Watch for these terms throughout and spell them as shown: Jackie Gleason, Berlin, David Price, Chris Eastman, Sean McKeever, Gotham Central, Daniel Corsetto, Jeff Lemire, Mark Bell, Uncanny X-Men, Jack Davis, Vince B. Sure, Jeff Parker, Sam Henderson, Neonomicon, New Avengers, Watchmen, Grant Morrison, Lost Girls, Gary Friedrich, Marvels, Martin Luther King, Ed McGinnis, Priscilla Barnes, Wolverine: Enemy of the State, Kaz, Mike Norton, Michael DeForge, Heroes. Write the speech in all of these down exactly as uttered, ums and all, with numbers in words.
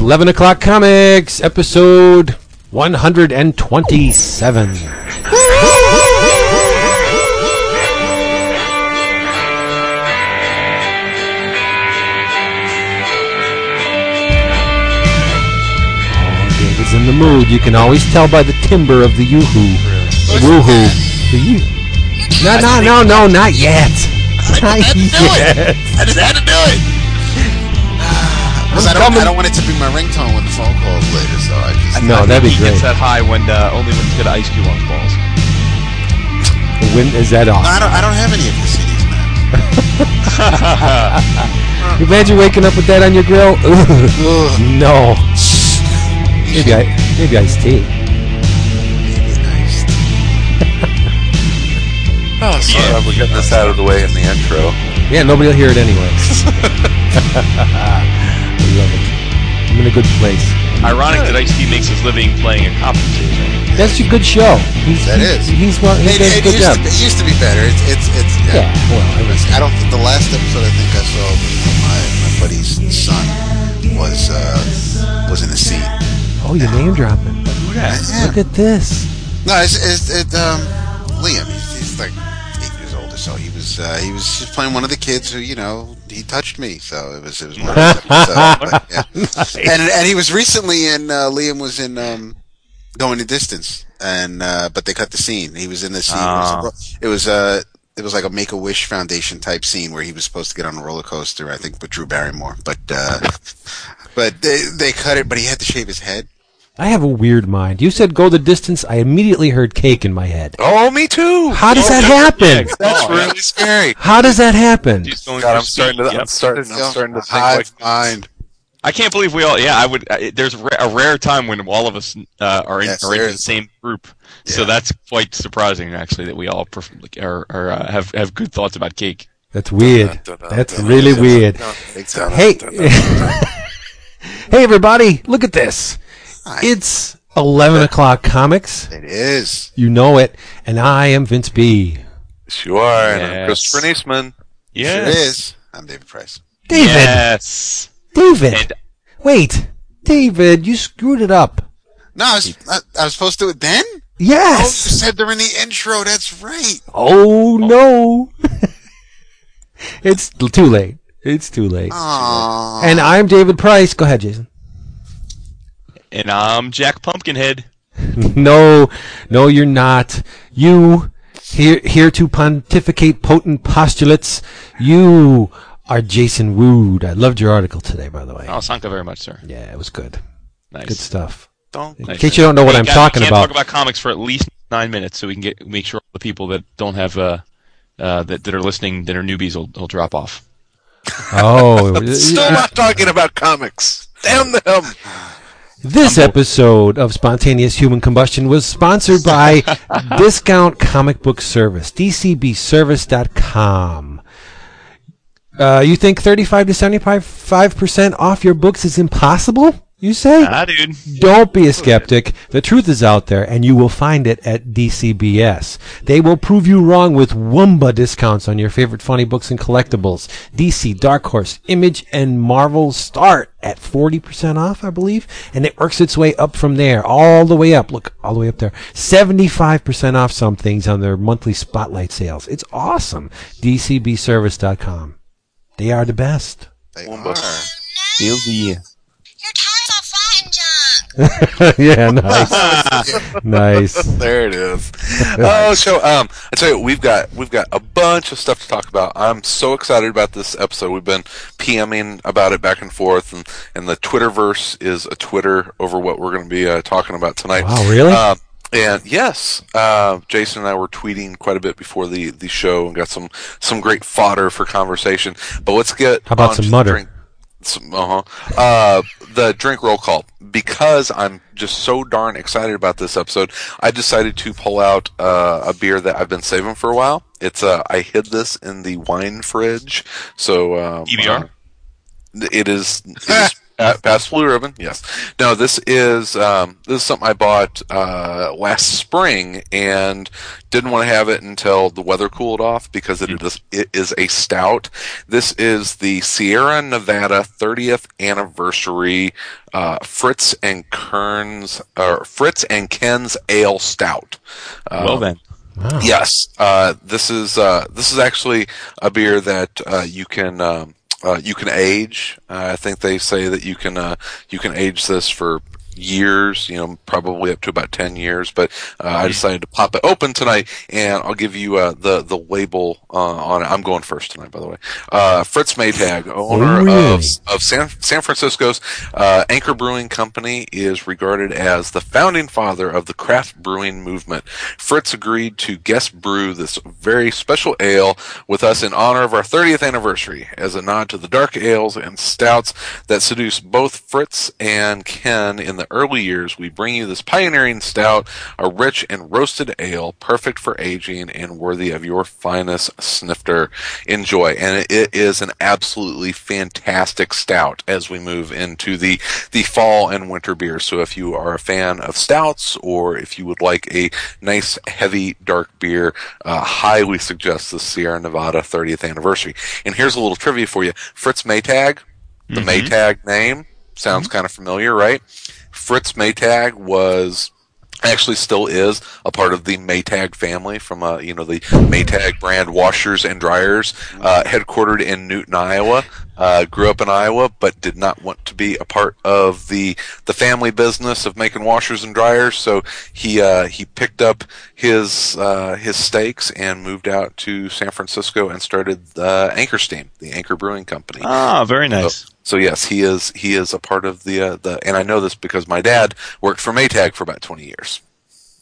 eleven O'Clock Comics, episode one hundred twenty-seven. Oh, David's in the mood. You can always tell by the timbre of the yoo-hoo. Woo-hoo. The yoo- no, no, no, no, not yet. Not yet. I just had to do it. Because I don't, I don't want it to be my ringtone when the phone calls later, so I just... No, I that'd be great. He gets that high when, uh, only when he's got an Ice Cube on his balls. When is that off? No, I, don't, I don't have any of your C Ds, man. You imagine waking up with that on your grill? No. Maybe, I, maybe iced tea. Maybe iced tea. Oh, sorry. Yeah, we're getting this out of the way in the intro. Yeah, nobody will hear it anyway. I'm in a good place. Ironic that Ice-T makes his living playing a conference. That's a good show. He's, that he's, is. He's, he's well. He it, it, good used job. To, it used to be better. It's it's it's. Yeah. yeah well, I, was, I don't. The last episode I think I saw from my, my buddy's son was uh, was in the seat. Oh, you're name dropping. Look at this. No, it's it's it, um, Liam. He's, he's like eight years old or so. He was uh, he was just playing one of the kids who you know. He touched me, so it was it was one of them. So, but, yeah. Nice. And and he was recently in uh, Liam was in um, Going the Distance, and uh, but they cut the scene. He was in the scene. Oh. It was a uh, it was like a Make a Wish Foundation type scene where he was supposed to get on a roller coaster, I think, with Drew Barrymore. But uh, but they they cut it. But he had to shave his head. I have a weird mind. You said Go the Distance. I immediately heard Cake in my head. Oh, me too. How does oh, that happen? Yeah, that's really scary. How does that happen? God, I'm starting to, yep. I'm starting, I'm starting to think like mind. I can't believe we all, yeah, I would, I, there's a rare time when all of us uh, are, in, yes, are in the same group. Yeah. So that's quite surprising, actually, that we all prefer, are, are, uh, have, have good thoughts about Cake. That's weird. That's really weird. Hey, hey, everybody, look at this. It's eleven O'Clock Comics. It is. You know it. And I am Vince B. Sure. Yes. And I'm Chris Eastman. Yes. It is. I'm David Price. David. Yes. David. And- Wait. David, you screwed it up. No, I was, I, I was supposed to do it then? Yes. Oh, you said they're in the intro. That's right. Oh, oh. no. It's too late. It's too late. Aww. And I'm David Price. Go ahead, Jason. And I'm Jack Pumpkinhead. No, no, you're not. You, here, here to pontificate potent postulates, you are Jason Wood. I loved your article today, by the way. Oh, thank you very much, sir. Yeah, it was good. Nice. Good stuff. Don't, in nice. case you don't know what hey, I'm guys, talking about. We can't talk about comics for at least nine minutes so we can get make sure all the people that don't have, uh, uh, that, that are listening, that are newbies, will, will drop off. Oh. Still not talking about comics. Damn them. This episode of Spontaneous Human Combustion was sponsored by Discount Comic Book Service, d c b service dot com. Uh, you think thirty-five to seventy-five percent off your books is impossible, you say? Nah, dude. Don't be a skeptic. The truth is out there, and you will find it at D C B S. They will prove you wrong with Wumba discounts on your favorite funny books and collectibles. D C, Dark Horse, Image, and Marvel start at forty percent off, I believe, and it works its way up from there, all the way up. Look, all the way up there. seventy-five percent off some things on their monthly spotlight sales. It's awesome. D C B service dot com. They are the best. They are. Feel the... Your times are fine, John. Yeah, nice. Nice. There it is. Oh, so um, I tell you, we've got we've got a bunch of stuff to talk about. I'm so excited about this episode. We've been PMing about it back and forth, and, and the Twitterverse is a Twitter over what we're going to be uh, talking about tonight. Wow, really? Um, And yes, uh, Jason and I were tweeting quite a bit before the, the show and got some, some great fodder for conversation. But let's get how about some mutter? Uh huh. Uh, the drink roll call. Because I'm just so darn excited about this episode, I decided to pull out uh, a beer that I've been saving for a while. It's uh, I hid this in the wine fridge, so um, E B R. Uh, it is. It is Uh, Past Blue Ribbon, yes. No, this is um, this is something I bought uh, last spring and didn't want to have it until the weather cooled off because it is, it is a stout. This is the Sierra Nevada thirtieth anniversary uh, Fritz and Kern's or Fritz and Ken's Ale Stout. Um, well then. Wow. Yes, uh, this is uh, this is actually a beer that uh, you can um, uh, you can age. Uh, I think they say that you can uh, you can age this for years, you know, probably up to about ten years. But uh, I decided to pop it open tonight, and I'll give you uh, the the label uh, on it. I'm going first tonight, by the way. Uh, Fritz Maytag, owner oh, really? of of San San Francisco's uh, Anchor Brewing Company, is regarded as the founding father of the craft brewing movement. Fritz agreed to guest brew this very special ale with us in honor of our thirtieth anniversary, as a nod to the dark ales and stouts that seduced both Fritz and Ken in the early years. We bring you this pioneering stout, a rich and roasted ale, perfect for aging and worthy of your finest snifter. Enjoy. And it is an absolutely fantastic stout as we move into the, the fall and winter beer. So if you are a fan of stouts, or if you would like a nice, heavy, dark beer, uh, highly suggest the Sierra Nevada thirtieth anniversary. And here's a little trivia for you. Fritz Maytag, the mm-hmm. Maytag name, sounds mm-hmm. kind of familiar, right? Fritz Maytag was, actually still is, a part of the Maytag family from, uh, you know, the Maytag brand washers and dryers, uh, headquartered in Newton, Iowa. Uh, grew up in Iowa, but did not want to be a part of the the family business of making washers and dryers. So he uh, he picked up his uh, his stakes and moved out to San Francisco and started uh, Anchor Steam, the Anchor Brewing Company. Ah, very nice. So, so yes, he is he is a part of the uh, the, and I know this because my dad worked for Maytag for about twenty years.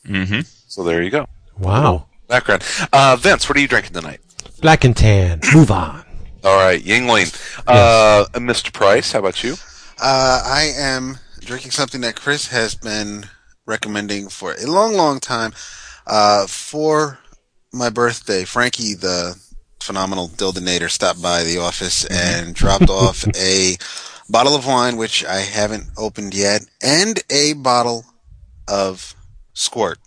Mm-hmm. So there you go. Wow. Background. Uh, Vince, what are you drinking tonight? Black and Tan. Move on. All right, Yingling. Uh, yes. Mister Price, how about you? Uh, I am drinking something that Chris has been recommending for a long, long time. Uh, for my birthday, Frankie, the phenomenal Dildinator, stopped by the office and dropped off a bottle of wine, which I haven't opened yet, and a bottle of Squirt.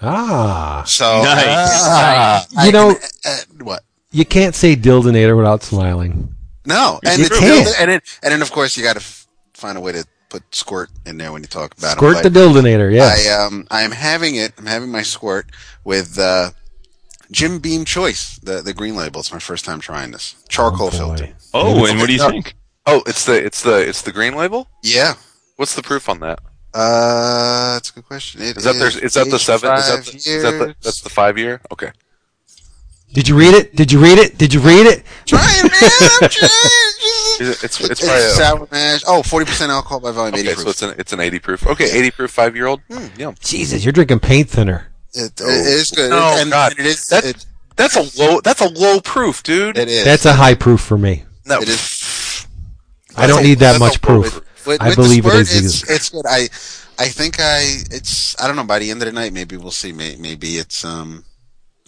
Ah. So, nice. Uh, nice. You know, can, uh, what? You can't say Dildinator without smiling. No, and it's dildi- and, it, and then of course you got to f- find a way to put Squirt in there when you talk about Squirt it. Squirt the Dildinator, yes. I um I am having it. I'm having my Squirt with uh, Jim Beam Choice, the the green label. It's my first time trying this charcoal oh, filter. Oh, and what do you no. think? Oh, it's the it's the it's the green label. Yeah. What's the proof on that? Uh, that's a good question. It is, that is, is that the seven? Is that the, is that the that's the five year? Okay. Did you read it? Did you read it? Did you read it? Try it, man. I'm trying. It's, it's, it's, it's sour mash. Oh, forty percent alcohol by volume, okay, eighty proof. Okay, so it's an, it's an eighty proof. Okay, yeah. eighty proof, five-year-old. Mm, yeah. Jesus, you're drinking paint thinner. It, it, it is good. Oh, and, God. And it is, that, it, that's, a low, that's a low proof, dude. It is. That's a high proof for me. No. It is. I don't a, need that much proof. proof. With, I with believe the squirt, it is. It's, it's good. I I think I, it's, I don't know, by the end of the night, maybe we'll see. Maybe, maybe it's, um,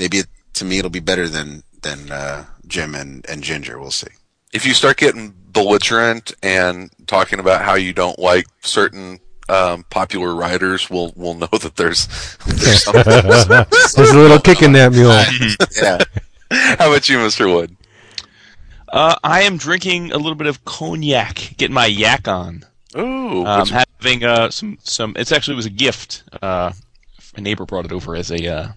maybe it. To me, it'll be better than than uh, Jim and, and Ginger. We'll see. If you start getting belligerent and talking about how you don't like certain um, popular writers, we'll we'll know that there's there's, something, there's, there's a little kick in that mule. Yeah. How about you, Mister Wood? Uh, I am drinking a little bit of cognac. Getting my yak on. Ooh. I'm um, having uh, some some. It's actually it was a gift. Uh, a neighbor brought it over as a. Uh,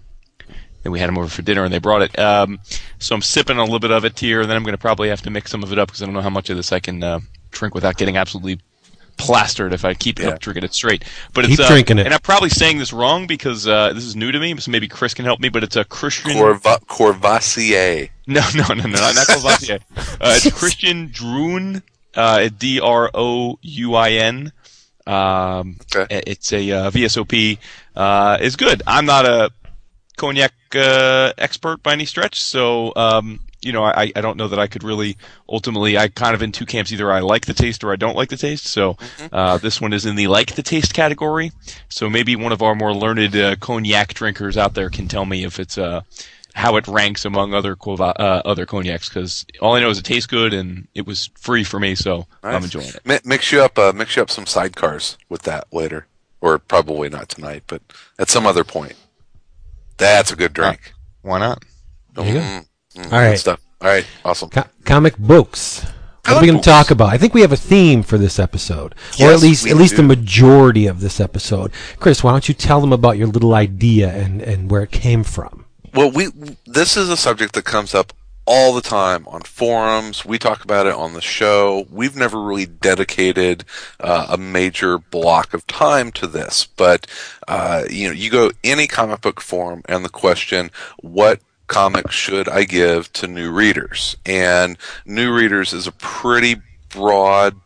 And we had them over for dinner, and they brought it. Um, so I'm sipping a little bit of it here, and then I'm going to probably have to mix some of it up because I don't know how much of this I can uh, drink without getting absolutely plastered if I keep yeah. up drinking it straight. But keep it's, uh, drinking it. And I'm probably saying this wrong because uh, this is new to me, so maybe Chris can help me, but it's a Christian... Corva- Courvoisier. No, no, no, no, not Courvoisier. Uh, it's Christian Druin, uh, D R O U I N. Um, okay. It's a uh, V S O P. Uh, it's good. I'm not a... cognac uh, expert by any stretch, so um, you know I, I don't know that I could really ultimately. I kind of in two camps: either I like the taste or I don't like the taste. So mm-hmm. uh, this one is in the like the taste category. So maybe one of our more learned uh, cognac drinkers out there can tell me if it's uh, how it ranks among other uh, other cognacs, because all I know is it tastes good and it was free for me, so nice. I'm enjoying it. M- mix you up, uh, mix you up some sidecars with that later, or probably not tonight, but at some other point. That's a good drink. Why not? There you go. Mm-hmm. All right. Good stuff. All right. Awesome. Co- comic books. What are we going to talk about? I think we have a theme for this episode, yes, or at least at least do. the majority of this episode. Chris, why don't you tell them about your little idea and, and where it came from? Well, we this is a subject that comes up all the time on forums. We talk about it on the show. We've never really dedicated uh, a major block of time to this, but uh, you know, you go any comic book forum and the question, what comics should I give to new readers? And new readers is a pretty broad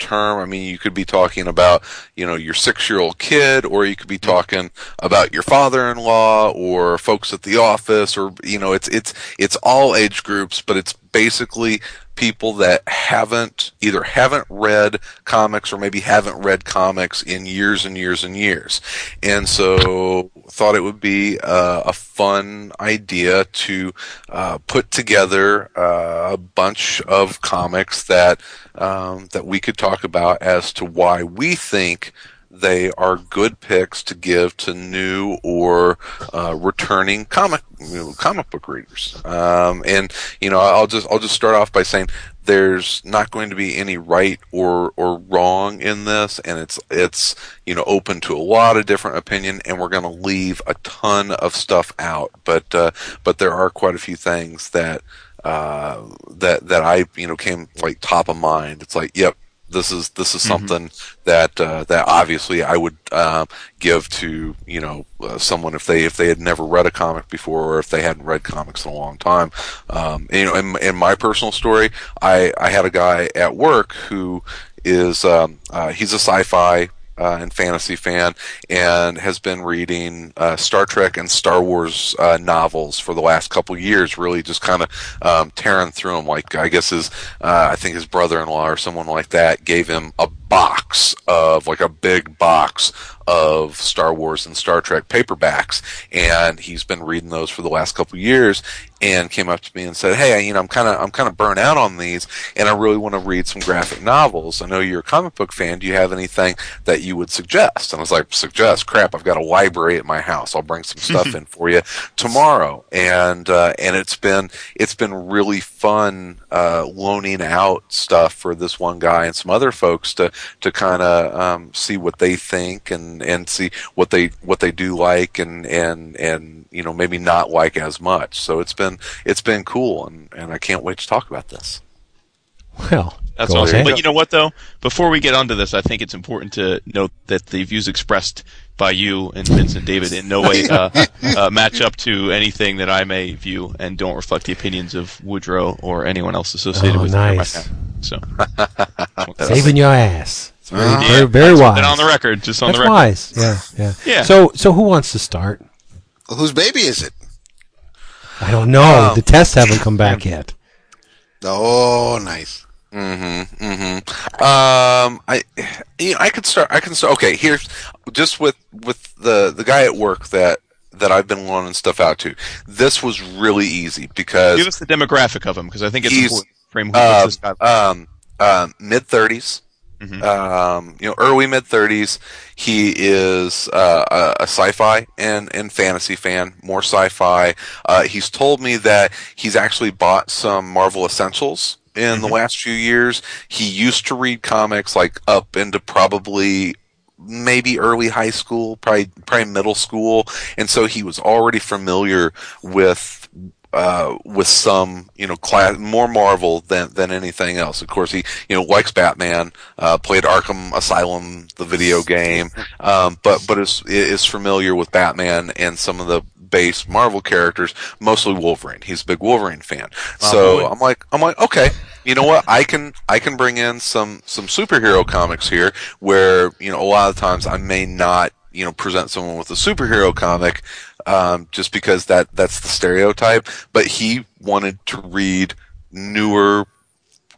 term. I mean, you could be talking about, you know, your six-year-old kid, or you could be talking about your father-in-law or folks at the office, or, you know, it's it's it's all age groups, but it's basically people that haven't either haven't read comics or maybe haven't read comics in years and years and years. And so thought it would be uh, a fun idea to uh, put together uh, a bunch of comics that um, that we could talk about as to why we think they are good picks to give to new or uh, returning comic you know, comic book readers. Um, and you know, I'll just I'll just start off by saying there's not going to be any right or or wrong in this, and it's it's you know open to a lot of different opinion, and we're going to leave a ton of stuff out. But uh, but there are quite a few things that uh, that that I you know came like top of mind. It's like yep. This is this is something mm-hmm. that uh, that obviously I would uh, give to you know uh, someone if they if they had never read a comic before, or if they hadn't read comics in a long time. Um, and, you know, in, in my personal story, I, I had a guy at work who is um, uh, he's a sci-fi uh, and fantasy fan, and has been reading uh, Star Trek and Star Wars uh, novels for the last couple years. Really, just kind of um, tearing through them. Like I guess his uh, I think his brother-in-law or someone like that gave him a box of like a big box of Star Wars and Star Trek paperbacks, and he's been reading those for the last couple years. And came up to me and said, "Hey, you know, I'm kind of I'm kind of burnt out on these, and I really want to read some graphic novels. I know you're a comic book fan. Do you have anything that you would suggest?" And I was like, "Suggest? Crap! I've got a library at my house. I'll bring some stuff in for you tomorrow." And uh, and it's been it's been really fun uh, loaning out stuff for this one guy and some other folks to to kind of um, see what they think and. and see what they what they do like and, and and you know maybe not like as much. So it's been it's been cool, and, and I can't wait to talk about this. Well, that's awesome. But you know what though? Before we get onto this, I think it's important to note that the views expressed by you and Vincent David in no way uh, uh, match up to anything that I may view, and don't reflect the opinions of Woodrow or anyone else associated oh, with nice. So saving your ass. Very, uh, very, yeah, very wise. And on the record, just on that's the record. Wise. Yeah, yeah, yeah. So, so who wants to start? Well, whose baby is it? I don't know. Um, the tests haven't come back yet. Oh, nice. Mm-hmm. Mm-hmm. Um, I, you know, I could start. I can start. Okay, here's just with with the the guy at work that. that I've been loaning stuff out to. This was really easy because... Give us the demographic of him, because I think it's important to frame who uh, this guy um, um, mid-thirties. Mm-hmm. Um, you know, early mid-thirties. He is uh, a, a sci-fi and, and fantasy fan, more sci-fi. Uh, he's told me that he's actually bought some Marvel Essentials in mm-hmm. the last few years. He used to read comics like up into probably... maybe early high school, probably probably middle school, and so he was already familiar with uh, with some you know class, more Marvel than than anything else. Of course, he you know likes Batman, uh, played Arkham Asylum, the video game, um, but but is is familiar with Batman and some of the base Marvel characters, mostly Wolverine. He's a big Wolverine fan, wow, so boy. I'm like I'm like okay. You know what? I can I can bring in some, some superhero comics here, where you know a lot of times I may not you know present someone with a superhero comic um, just because that, that's the stereotype. But he wanted to read newer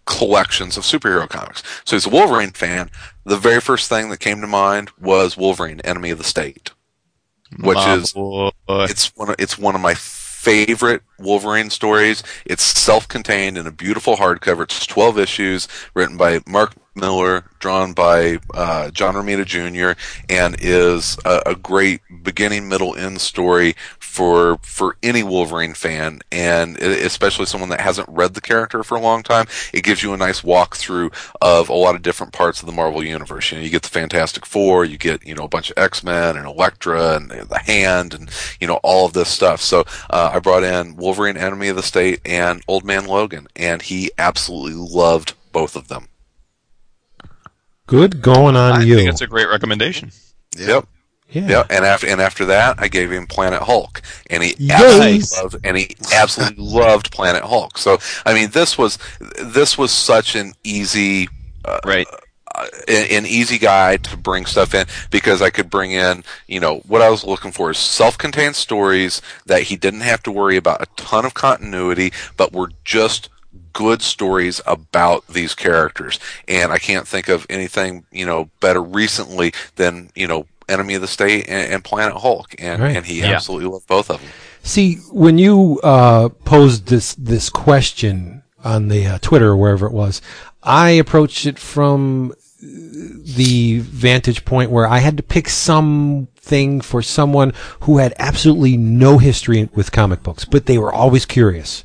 collections of superhero comics, so he's a Wolverine fan. The very first thing that came to mind was Wolverine: Enemy of the State, which my is boy. it's one of, it's one of my favorite Wolverine stories. It's self-contained in a beautiful hardcover. It's twelve issues, written by Mark Miller, drawn by uh, John Romita Junior, and is a, a great beginning, middle, end story for for any Wolverine fan, and especially someone that hasn't read the character for a long time. It gives you a nice walkthrough of a lot of different parts of the Marvel universe. You know, you get the Fantastic Four, you get you know a bunch of X-Men and Elektra and the Hand, and you know all of this stuff. So uh, I brought in Wolverine: Enemy of the State and Old Man Logan, and he absolutely loved both of them. Good going on I you. I think it's a great recommendation. Yep. Yeah. Yep. And after and after that, I gave him Planet Hulk, and he yes. absolutely loved and he absolutely loved Planet Hulk. So I mean, this was this was such an easy uh, right. Uh, an easy guide to bring stuff in, because I could bring in, you know, what I was looking for is self-contained stories that he didn't have to worry about a ton of continuity, but were just good stories about these characters. And I can't think of anything, you know, better recently than, you know, Enemy of the State and, and Planet Hulk. And, right. and he yeah. absolutely loved both of them. See, when you uh, posed this, this question on the uh, Twitter or wherever it was, I approached it from the vantage point where I had to pick something for someone who had absolutely no history with comic books, but they were always curious.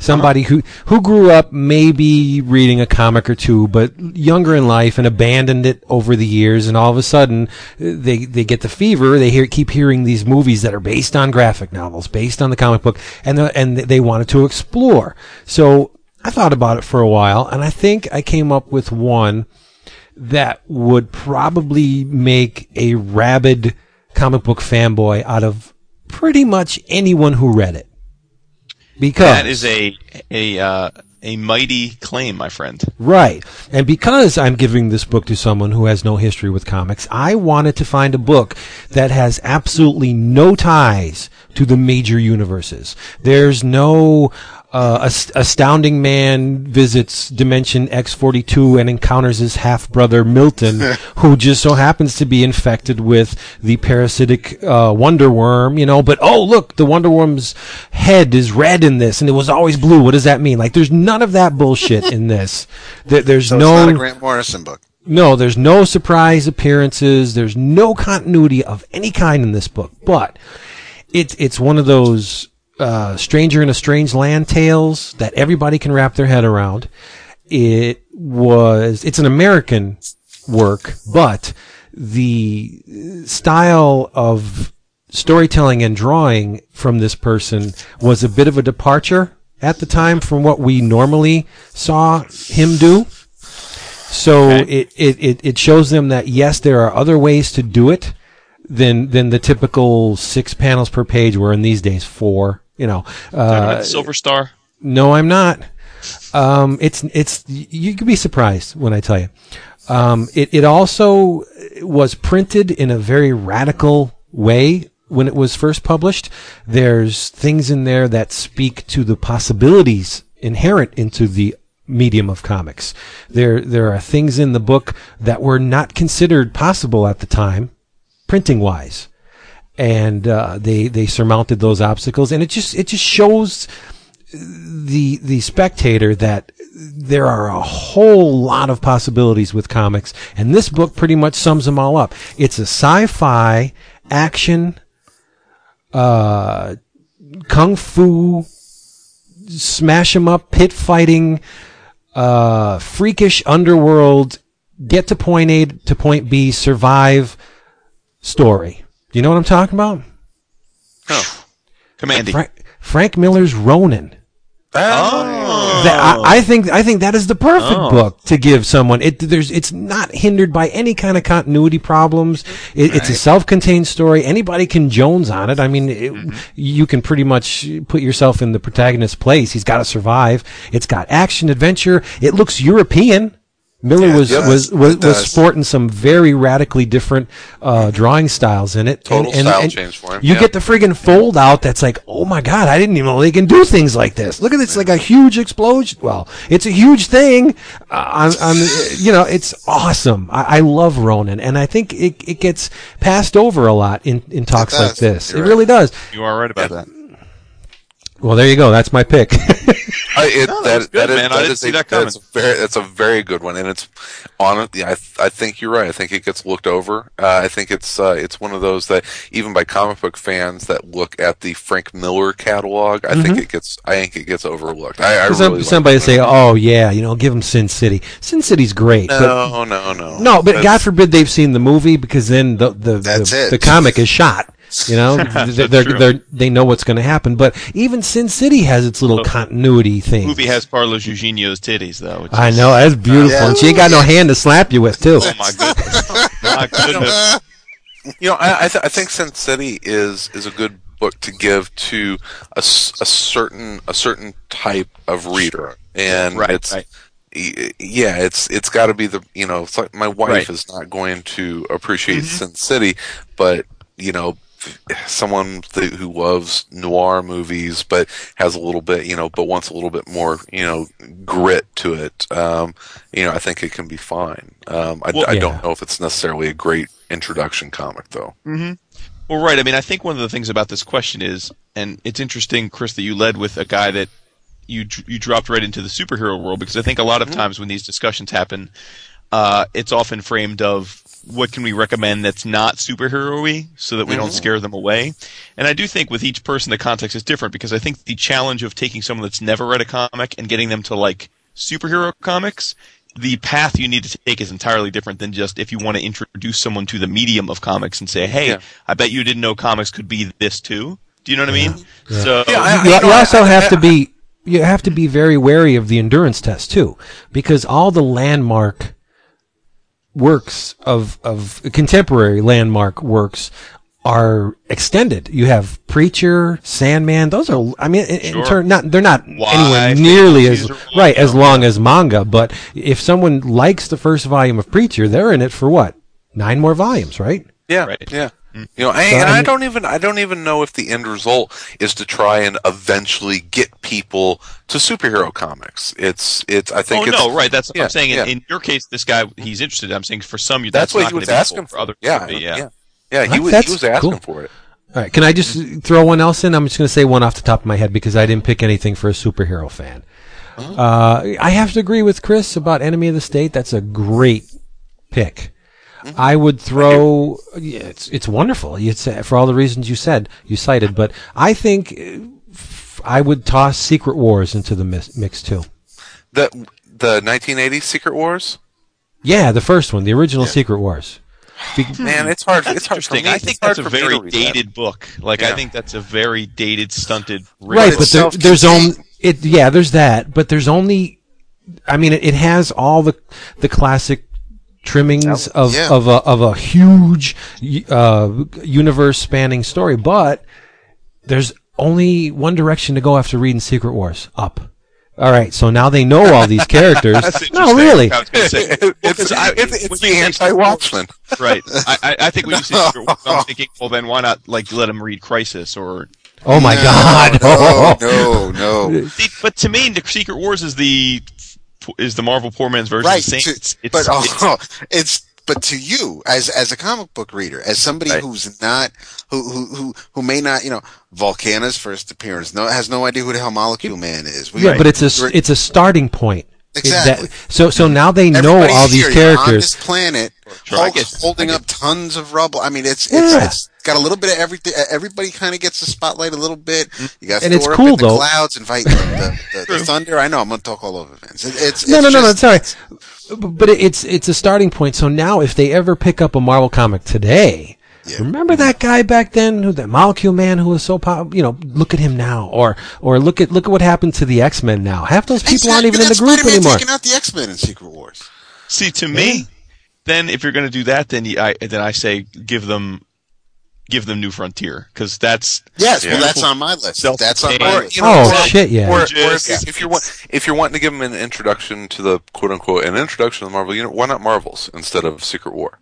Somebody who, who grew up maybe reading a comic or two, but younger in life and abandoned it over the years, and all of a sudden they, they get the fever. They hear, keep hearing these movies that are based on graphic novels, based on the comic book, and, the, and they wanted to explore. So I thought about it for a while, and I think I came up with one that would probably make a rabid comic book fanboy out of pretty much anyone who read it. Because that is a a uh, a mighty claim, my friend. Right. And because I'm giving this book to someone who has no history with comics, I wanted to find a book that has absolutely no ties to the major universes. There's no uh, Astounding Man visits Dimension X forty-two and encounters his half-brother Milton, who just so happens to be infected with the parasitic uh, Wonder Worm, you know, but oh, look, the Wonder Worm's head is red in this, and it was always blue. What does that mean? Like, there's none of that bullshit in this. There, there's so no, it's not a Grant Morrison book. No, there's no surprise appearances. There's no continuity of any kind in this book, but It's it's one of those uh, stranger in a strange land tales that everybody can wrap their head around. It was it's an American work, but the style of storytelling and drawing from this person was a bit of a departure at the time from what we normally saw him do. So okay. it, it, it, it shows them that yes, there are other ways to do it than than the typical six panels per page. We're in these days four, you know. Uh, Silver Star? No, I'm not. Um, it's it's you could be surprised when I tell you. Um, it it also was printed in a very radical way when it was first published. There's things in there that speak to the possibilities inherent into the medium of comics. There there are things in the book that were not considered possible at the time, printing wise, and uh, they they surmounted those obstacles, and it just it just shows the the spectator that there are a whole lot of possibilities with comics, and this book pretty much sums them all up. It's a sci-fi action uh, kung fu smash 'em up pit fighting uh, freakish underworld get to point A to point B survive story. Do you know what I'm talking about? Oh. Commandy. Fra- Frank Miller's Ronin. Oh. That, I, I think I think that is the perfect oh. book to give someone. It there's it's not hindered by any kind of continuity problems. It, right. It's a self-contained story. Anybody can Jones on it. I mean, it, mm-hmm. you can pretty much put yourself in the protagonist's place. He's got to survive. It's got action, adventure. It looks European. Miller yeah, was, was was was sporting some very radically different uh, drawing styles in it. Total and, and, style and change for him. You yeah. get the friggin' fold out that's like, oh my god, I didn't even know they can do things like this. Look at this, like a huge explosion. Well, it's a huge thing. Uh, I'm, I'm, you know, it's awesome. I, I love Ronin, and I think it it gets passed over a lot in, in talks like this. You're it right. really does. You are right about yeah. that. Well, there you go. That's my pick. I, it, no, that, that's good, that is, man. That I didn't see a, that coming. That's a, very, that's a very good one, and it's on. Yeah, I, th- I think you're right. I think it gets looked over. Uh, I think it's uh, it's one of those that even by comic book fans that look at the Frank Miller catalog, I mm-hmm. think it gets. I think it gets overlooked. I, I really somebody like say, "Oh yeah, you know, give them Sin City. Sin City's great." No, but, no, no, no. But that's, God forbid they've seen the movie, because then the the the, the comic is shot. You know, they're, they're, they're, they know what's going to happen. But even Sin City has its little oh, continuity thing. The movie has Carlos Eugenio's titties, though. Which I is, know, that's beautiful. Uh, yeah. And she ain't got no hand to slap you with, too. Oh, my goodness. My goodness. You know, I, I, th- I think Sin City is, is a good book to give to a, a, certain, a certain type of reader. And right, it's... Right. Yeah, it's it's got to be the... You know, it's like my wife right. is not going to appreciate mm-hmm. Sin City, but, you know... someone th- who loves noir movies, but has a little bit, you know, but wants a little bit more, you know, grit to it. Um, you know, I think it can be fine. Um, I, well, I yeah. don't know if it's necessarily a great introduction comic, though. Mm-hmm. Well, right. I mean, I think one of the things about this question is, and it's interesting, Chris, that you led with a guy that you you dropped right into the superhero world, because I think a lot of mm-hmm. times when these discussions happen, uh, it's often framed of, what can we recommend that's not superhero-y, so that we mm-hmm. don't scare them away? And I do think with each person the context is different, because I think the challenge of taking someone that's never read a comic and getting them to like superhero comics, the path you need to take is entirely different than just if you want to introduce someone to the medium of comics and say, hey, yeah. I bet you didn't know comics could be this too. Do you know what I mean? Yeah. Yeah. So yeah, I, I, You also have to be you have to be very wary of the endurance test too, because all the landmark... works of of contemporary landmark works are extended. You have Preacher, Sandman. Those are, I mean, in, sure. in turn, not they're not Why? anywhere nearly as right as long as manga. But if someone likes the first volume of Preacher, they're in it for what, nine more volumes, right? Yeah, right. yeah. You know, I, so, and I, mean, I don't even I don't even know if the end result is to try and eventually get people to superhero comics. It's it's I think. Oh it's, no, right? That's what yeah, I'm saying. Yeah. In, in your case, this guy he's interested. I'm saying for some, that's, that's what not he was asking for. Other yeah, yeah, yeah, yeah. He was he was asking cool. for it. All right, can I just throw one else in? I'm just going to say one off the top of my head because I didn't pick anything for a superhero fan. Oh. Uh, I have to agree with Chris about Enemy of the State. That's a great pick. I would throw. Yeah, it's it's wonderful. It's uh, for all the reasons you said you cited, but I think f- I would toss Secret Wars into the mix, mix too. The the nineteen eighties Secret Wars. Yeah, the first one, the original yeah. Secret Wars. Be- Man, it's hard. That's it's hard interesting. I think that's a very dated that. book. Like yeah. I think that's a very dated, stunted. Right, but there, there's only it. Yeah, there's that, but there's only. I mean, it, it has all the the classic. trimmings of, yeah. of, a, of a huge uh, universe-spanning story, but there's only one direction to go after reading Secret Wars, up. All right, so now they know all these characters. No, really. It's, it's, I, it's, it's the anti-Watchmen. Right. I, I think when you say Secret Wars, I'm thinking, well, then why not like let them read Crisis or... Oh, my no, God. No, oh. no, no. See, but to me, the Secret Wars is the... is the Marvel poor man's version right. of Saints. It's, it's, but, oh, it's, it's but to you as as a comic book reader, as somebody right. who's not who, who who who may not, you know, Volcana's first appearance, no has no idea who the hell Molecule Man is. We, yeah, right. But it's a it's a starting point. Exactly. That, so so now they Everybody's know all these here, characters on this planet, Hulk, holding up tons of rubble. I mean, it's it's, yeah. it's got a little bit of everything. Everybody kind of gets the spotlight a little bit. You got and Thor it's cool, up in the though. clouds, inviting the, the, the, the thunder. I know I'm going to talk all over Vince. It, it's, no, it's no, just, no, no, sorry, but it's it's a starting point. So now, if they ever pick up a Marvel comic today. Yeah. Remember that guy back then, who that Molecule Man, who was so pop. You know, look at him now, or or look at look at what happened to the X-Men now. Half those people exactly. aren't even in the group Spider-Man anymore. Taking out the X-Men in Secret Wars. See, to yeah. me, then if you're going to do that, then you, I then I say give them, give them New Frontier, because that's yes, yeah. well, that's on my list. That's on my list. You know, oh shit, yeah. Or, or if, yeah. if you're if you're wanting to give them an introduction to the quote unquote an introduction to the Marvel unit, why not Marvels instead of Secret War?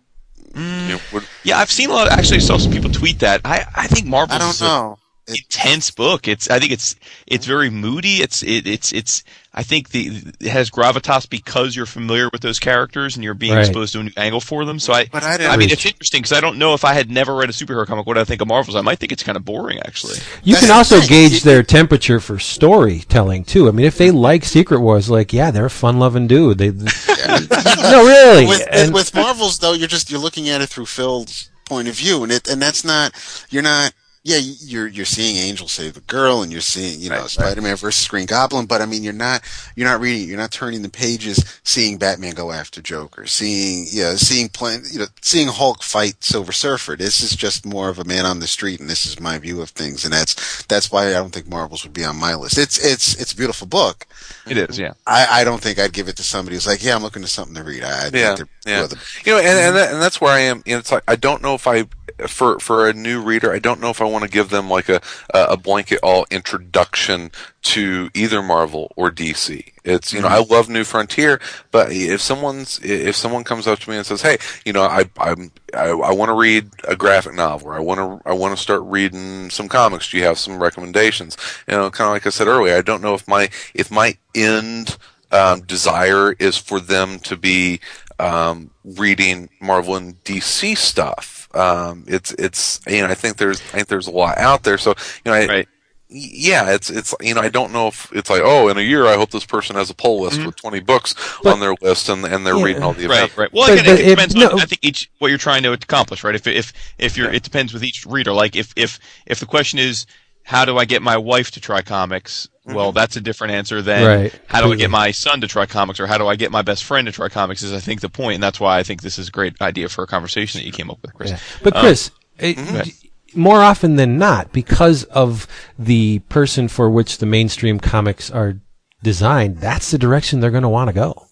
Mm, yeah, I've seen a lot. Of, actually, I saw some people tweet that. I, I think Marvel. I don't know. intense book. It's I think it's it's very moody. It's it, it's it's I think the it has gravitas because you're familiar with those characters and you're being right. exposed to a new angle for them. So I but I, I mean it's interesting because I don't know if I had never read a superhero comic what I think of Marvels. I might think it's kind of boring actually. You can also gauge their temperature for storytelling too. I mean if they like Secret Wars, like yeah, they're a fun-loving dude. They no really. With, and, with Marvels though, you're just you're looking at it through Phil's point of view, and it and that's not you're not. Yeah, you're you're seeing Angel save the girl, and you're seeing you know right, Spider-Man right. versus Green Goblin. But I mean, you're not you're not reading, you're not turning the pages, seeing Batman go after Joker, seeing yeah, seeing plan, you know, seeing Hulk fight Silver Surfer. This is just more of a man on the street, and this is my view of things, and that's that's why I don't think Marvels would be on my list. It's it's it's a beautiful book. It is, yeah. I, I don't think I'd give it to somebody who's like, yeah, I'm looking for something to read. I, I yeah, think yeah. The- you know, and and, that, and that's where I am. You know, it's like I don't know if I. For for a new reader, I don't know if I want to give them like a a blanket all introduction to either Marvel or D C. It's you know I love New Frontier, but if someone's if someone comes up to me and says, hey, you know I I'm I, I want to read a graphic novel, or I want to I want to start reading some comics. Do you have some recommendations? You know, kind of like I said earlier, I don't know if my if my end um, desire is for them to be um, reading Marvel and D C stuff. Um, it's it's you know I think there's I think there's a lot out there, so you know I, right. yeah it's it's you know I don't know if it's like oh in a year I hope this person has a poll list mm-hmm. with twenty books but, on their list and and they're yeah. reading all the events. Right, right. Well, but, again, but it depends it, on no. I think each what you're trying to accomplish, right? If if if you're yeah. it depends with each reader. Like if if if the question is how do I get my wife to try comics? Well, that's a different answer than right. how do I get my son to try comics or how do I get my best friend to try comics is, I think, the point. And that's why I think this is a great idea for a conversation that you came up with, Chris. Yeah. But, um, Chris, it, more often than not, because of the person for which the mainstream comics are designed, that's the direction they're going to want to go.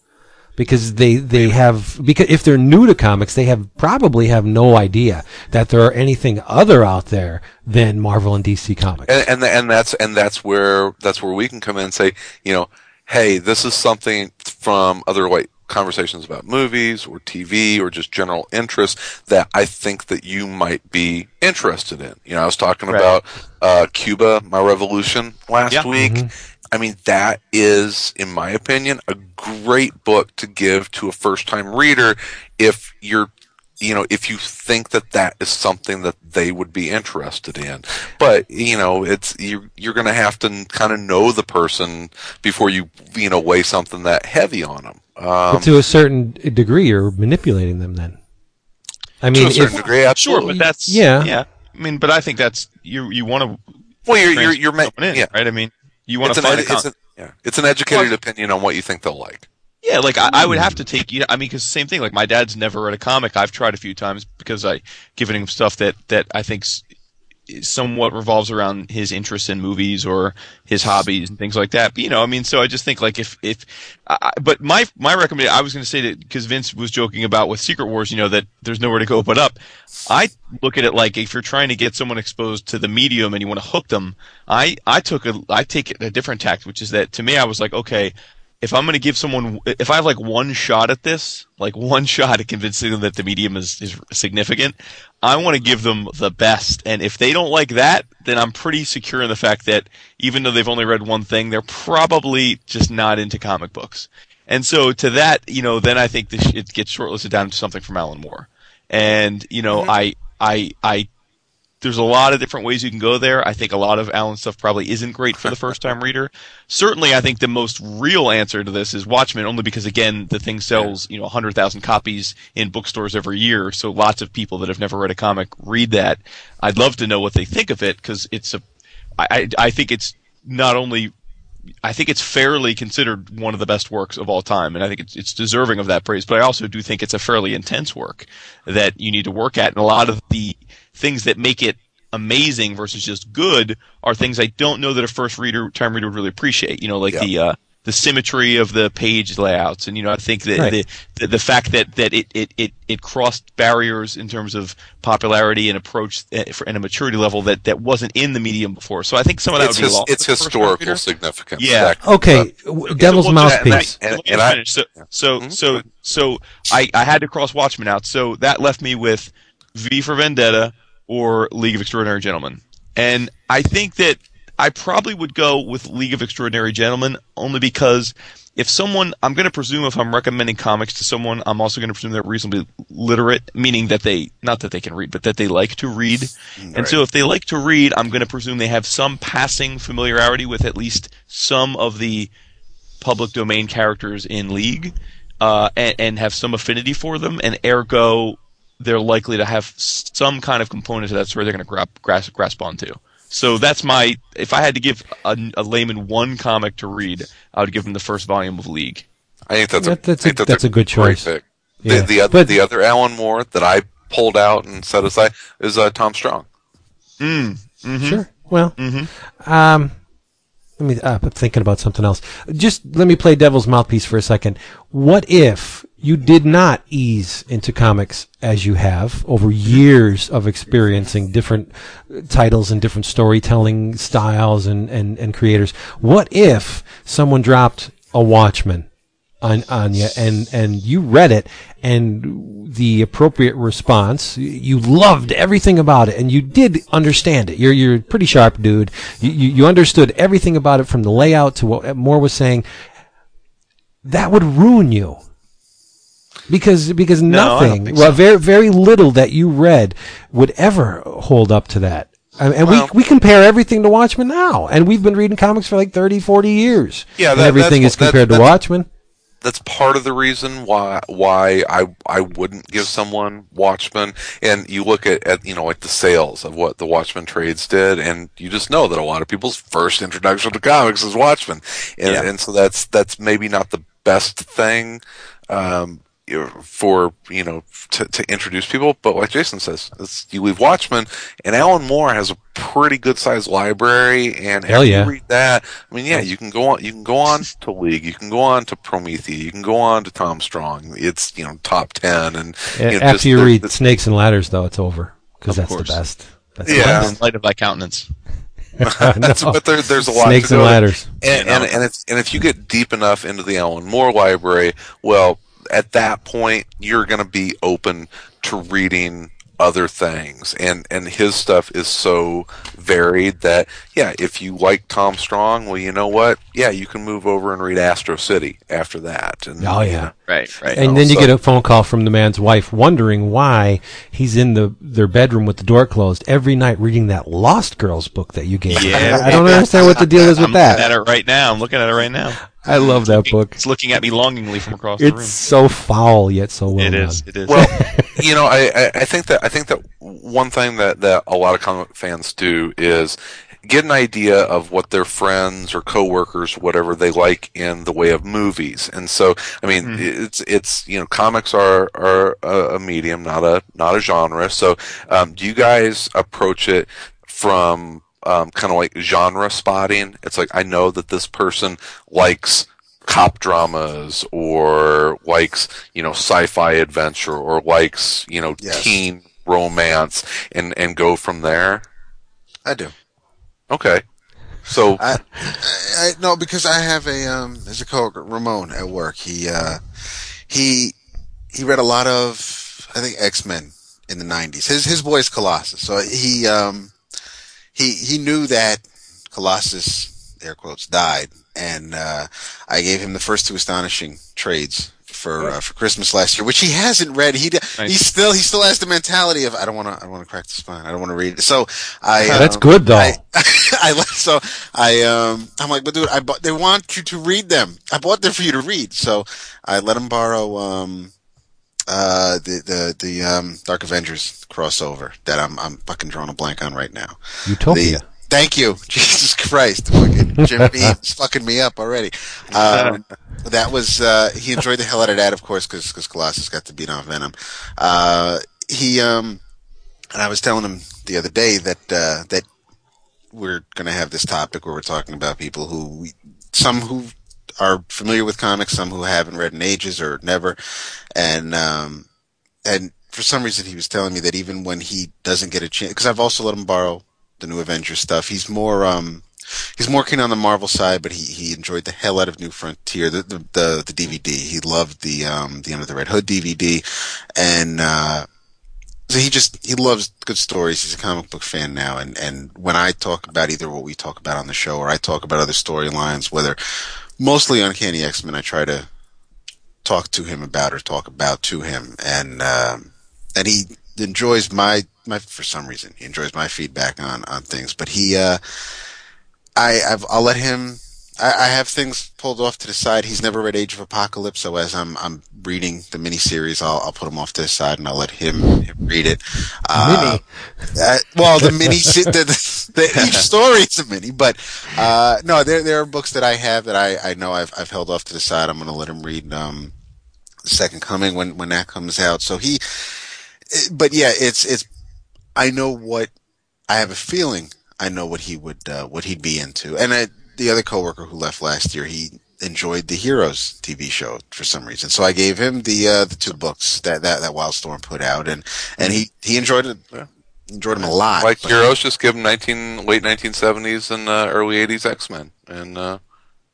Because they, they have, because if they're new to comics, they have probably have no idea that there are anything other out there than Marvel and D C comics. And, and, and that's, and that's where, that's where we can come in and say, you know, hey, this is something from other like conversations about movies or T V or just general interest that I think that you might be interested in. You know, I was talking right. about, uh, Cuba, My Revolution last yeah. week. Mm-hmm. I mean, that is, in my opinion, a great book to give to a first-time reader if you're, you know, if you think that that is something that they would be interested in. But, you know, it's you're, you're going to have to kind of know the person before you, you know, weigh something that heavy on them. Um, but to a certain degree, you're manipulating them then. I mean, to a certain if, degree, absolutely. Sure, but that's, yeah. yeah. I mean, but I think that's, you you want to... Well, you're, you're, you're meant, in, yeah. right? I mean... You want it's to find an, a it's, a, yeah. it's an educated well, opinion on what you think they'll like. Yeah, like I, I would have to take. You know, I mean, because same thing. Like my dad's never read a comic. I've tried a few times because I given him stuff that that I think somewhat revolves around his interest in movies or his hobbies and things like that. But, you know, I mean, so I just think like if if. I, but my my recommendation. I was going to say that because Vince was joking about with Secret Wars. You know that there's nowhere to go but up. I look at it like if you're trying to get someone exposed to the medium and you want to hook them, I, I took a I take a different tact, which is that to me I was like, okay, if I'm going to give someone, if I have like one shot at this, like one shot at convincing them that the medium is, is significant, I want to give them the best. And if they don't like that, then I'm pretty secure in the fact that even though they've only read one thing, they're probably just not into comic books. And so to that, you know, then I think this, it gets shortlisted down to something from Alan Moore. And, you know, mm-hmm. I, I, I, there's a lot of different ways you can go there. I think a lot of Alan's stuff probably isn't great for the first-time reader. Certainly, I think the most real answer to this is Watchmen, only because, again, the thing sells, you know, one hundred thousand copies in bookstores every year, so lots of people that have never read a comic read that. I'd love to know what they think of it, because it's a, I, I think it's not only, I think it's fairly considered one of the best works of all time, and I think it's, it's deserving of that praise, but I also do think it's a fairly intense work that you need to work at, and a lot of the things that make it amazing versus just good are things I don't know that a first reader, time reader would really appreciate, you know, like yeah. the uh, the symmetry of the page layouts, and, you know, I think that right. the, the fact that, that it, it, it, it crossed barriers in terms of popularity and approach and a maturity level that, that wasn't in the medium before. So I think some of that it's would his, be lost. It's historical significance. Yeah. Exactly. Okay. Uh, Devil's so Mouthpiece. And I, and I, so so, mm-hmm. so, so I, I had to cross Watchmen out, so that left me with V for Vendetta, or League of Extraordinary Gentlemen. And I think that I probably would go with League of Extraordinary Gentlemen only because if someone, I'm going to presume if I'm recommending comics to someone, I'm also going to presume they're reasonably literate, meaning that they, not that they can read, but that they like to read. Right. And so if they like to read, I'm going to presume they have some passing familiarity with at least some of the public domain characters in League, uh, and, and have some affinity for them, and ergo, they're likely to have some kind of component to that story they're going to grab, grasp, grasp onto. So that's my, if I had to give a, a layman one comic to read, I would give him the first volume of League. I think that's, that, a, that's, I think a, that's, that's a good choice. Pick. Yeah. The, the, other, but, the other Alan Moore that I pulled out and set aside is uh, Tom Strong. Mm, mm-hmm. Sure. Well, mm-hmm. um, let me, uh, I'm thinking about something else. Just let me play devil's mouthpiece for a second. What if you did not ease into comics as you have over years of experiencing different titles and different storytelling styles and, and, and creators? What if someone dropped a Watchmen on, on you and, and you read it and the appropriate response, you loved everything about it and you did understand it. You're, you're a pretty sharp dude. You, you, you understood everything about it from the layout to what Moore was saying. That would ruin you. Because because no, nothing, well, so. very very little that you read would ever hold up to that. I mean, and well, we we compare everything to Watchmen now, and we've been reading comics for like thirty, forty years. Yeah, that, and everything is compared that, to that, Watchmen. That's part of the reason why why I I wouldn't give someone Watchmen. And you look at, at you know like the sales of what the Watchmen trades did, and you just know that a lot of people's first introduction to comics is Watchmen, and yeah. and so that's that's maybe not the best thing. Um, for, you know, to, to introduce people, but like Jason says, it's, you leave Watchmen, and Alan Moore has a pretty good-sized library, and Hell if yeah. you read that, I mean, yeah, you can go on, you can go on to League, you can go on to Promethea, you can go on to Tom Strong, it's, you know, top ten, and... and you know, after just, you the, read the, Snakes and Ladders, though, it's over, because that's course. the best. That's yeah. the best. Light of thy countenance. That's, no. But there, there's a lot Snakes to and go. Ladders. And, and, and, it's, and if you get deep enough into the Alan Moore library, well... at that point, you're going to be open to reading other things, and and his stuff is so varied that yeah, if you like Tom Strong, well, you know what, yeah, you can move over and read Astro City after that. And, oh yeah, you know, right, right. And know, then you so. get a phone call from the man's wife wondering why he's in the their bedroom with the door closed every night reading that Lost Girls book that you gave. Yeah, I, I don't understand what the deal is with I'm that. Looking at it right now, I'm looking at it right now. I love that it's book. It's looking at me longingly from across it's the room. It's so foul yet so well. It is. Done. It is. Well, you know, I, I think that I think that one thing that, that a lot of comic fans do is get an idea of what their friends or coworkers, whatever they like in the way of movies. And so, I mean, mm-hmm. it's it's you know, comics are are a medium, not a not a genre. So, um, do you guys approach it from? Um, kind of like genre spotting. It's like, I know that this person likes cop dramas or likes, you know, sci-fi adventure or likes, you know, yes. teen romance and, and go from there. I do. Okay. So. I, I, no, because I have a, um, there's a coworker, Ramon, at work. He, uh, he, he read a lot of, I think, X-Men in the nineties. His, his boy's Colossus. So he, um, He he knew that Colossus, air quotes, died, and uh, I gave him the first two astonishing trades for uh, for Christmas last year, which he hasn't read. He nice. he still he still has the mentality of I don't want to I don't want to crack the spine. I don't want to read it. So I yeah, that's um, good though. I, I so I um I'm like, but dude, I bought, they want you to read them. I bought them for you to read. So I let him borrow um uh the the the um Dark Avengers crossover that I'm I'm fucking drawing a blank on right now. Utopia. The, thank you, Jesus Christ! Fucking Jim Beam's fucking me up already. Um, that was uh he enjoyed the hell out of that, of course, because because Colossus got to beat on Venom. Uh, he um and I was telling him the other day that uh that we're gonna have this topic where we're talking about people who we, some who. are familiar with comics, some who haven't read in ages or never. And, um, and for some reason he was telling me that even when he doesn't get a chance, cause I've also let him borrow the new Avengers stuff. He's more, um, he's more keen on the Marvel side, but he, he enjoyed the hell out of New Frontier, the, the, the, the D V D. He loved the, um, the End of the Red Hood D V D. And, uh, So he just, he loves good stories. He's a comic book fan now. And, and when I talk about either what we talk about on the show or I talk about other storylines, whether mostly Uncanny X-Men, I try to talk to him about or talk about to him. And, um, and he enjoys my, my, for some reason, he enjoys my feedback on, on things. But he, uh, I, I've, I'll let him, I, I have things pulled off to the side. He's never read Age of Apocalypse, so as I'm I'm reading the miniseries, I'll I'll put him off to the side and I'll let him, him read it. Uh, mini. Uh, well, the mini, the, the, each story is a mini, but uh, no, there there are books that I have that I, I know I've I've held off to the side. I'm going to let him read um, The Second Coming when when that comes out. So he, but yeah, it's it's I know what I have a feeling I know what he would uh, what he'd be into, and I. The other coworker who left last year, he enjoyed the Heroes T V show for some reason. So I gave him the uh, the two books that, that, that Wild Storm put out, and, and he, he enjoyed it. Yeah. Enjoyed them a lot. Like Heroes, just give him nineteen late nineteen seventies and uh, early eighties X Men, and uh,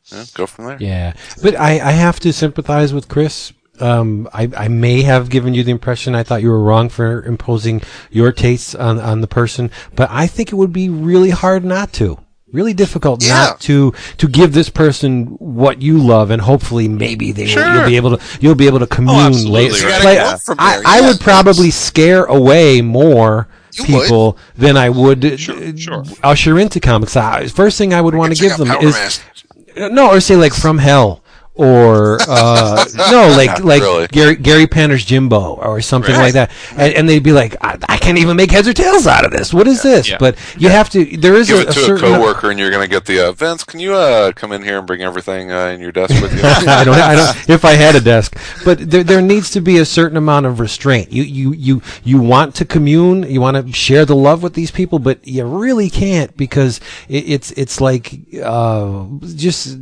yeah, go from there. Yeah, but I, I have to sympathize with Chris. Um, I, I may have given you the impression I thought you were wrong for imposing your tastes on on the person, but I think it would be really hard not to. Really difficult yeah. not to, to give this person what you love, and hopefully maybe they sure. will, you'll be able to you'll be able to commune oh, later. Right. Like, yeah. I, I yeah. would probably scare away more you people would. Than I would sure. Sure. usher into comics. First thing I would want to give them Power is Master. No, or say like From Hell. Or uh no, like like really. Gary Gary Panter's Jimbo or something right. like that, and, and they'd be like, I, I can't even make heads or tails out of this. What is yeah, this? Yeah. But you yeah. have to. There is give a, it to a, certain a coworker, and you're going to get the uh, Vince. Can you uh come in here and bring everything uh, in your desk with you? I don't. I don't. If I had a desk, but there there needs to be a certain amount of restraint. You you you you want to commune, you want to share the love with these people, but you really can't because it, it's it's like uh just.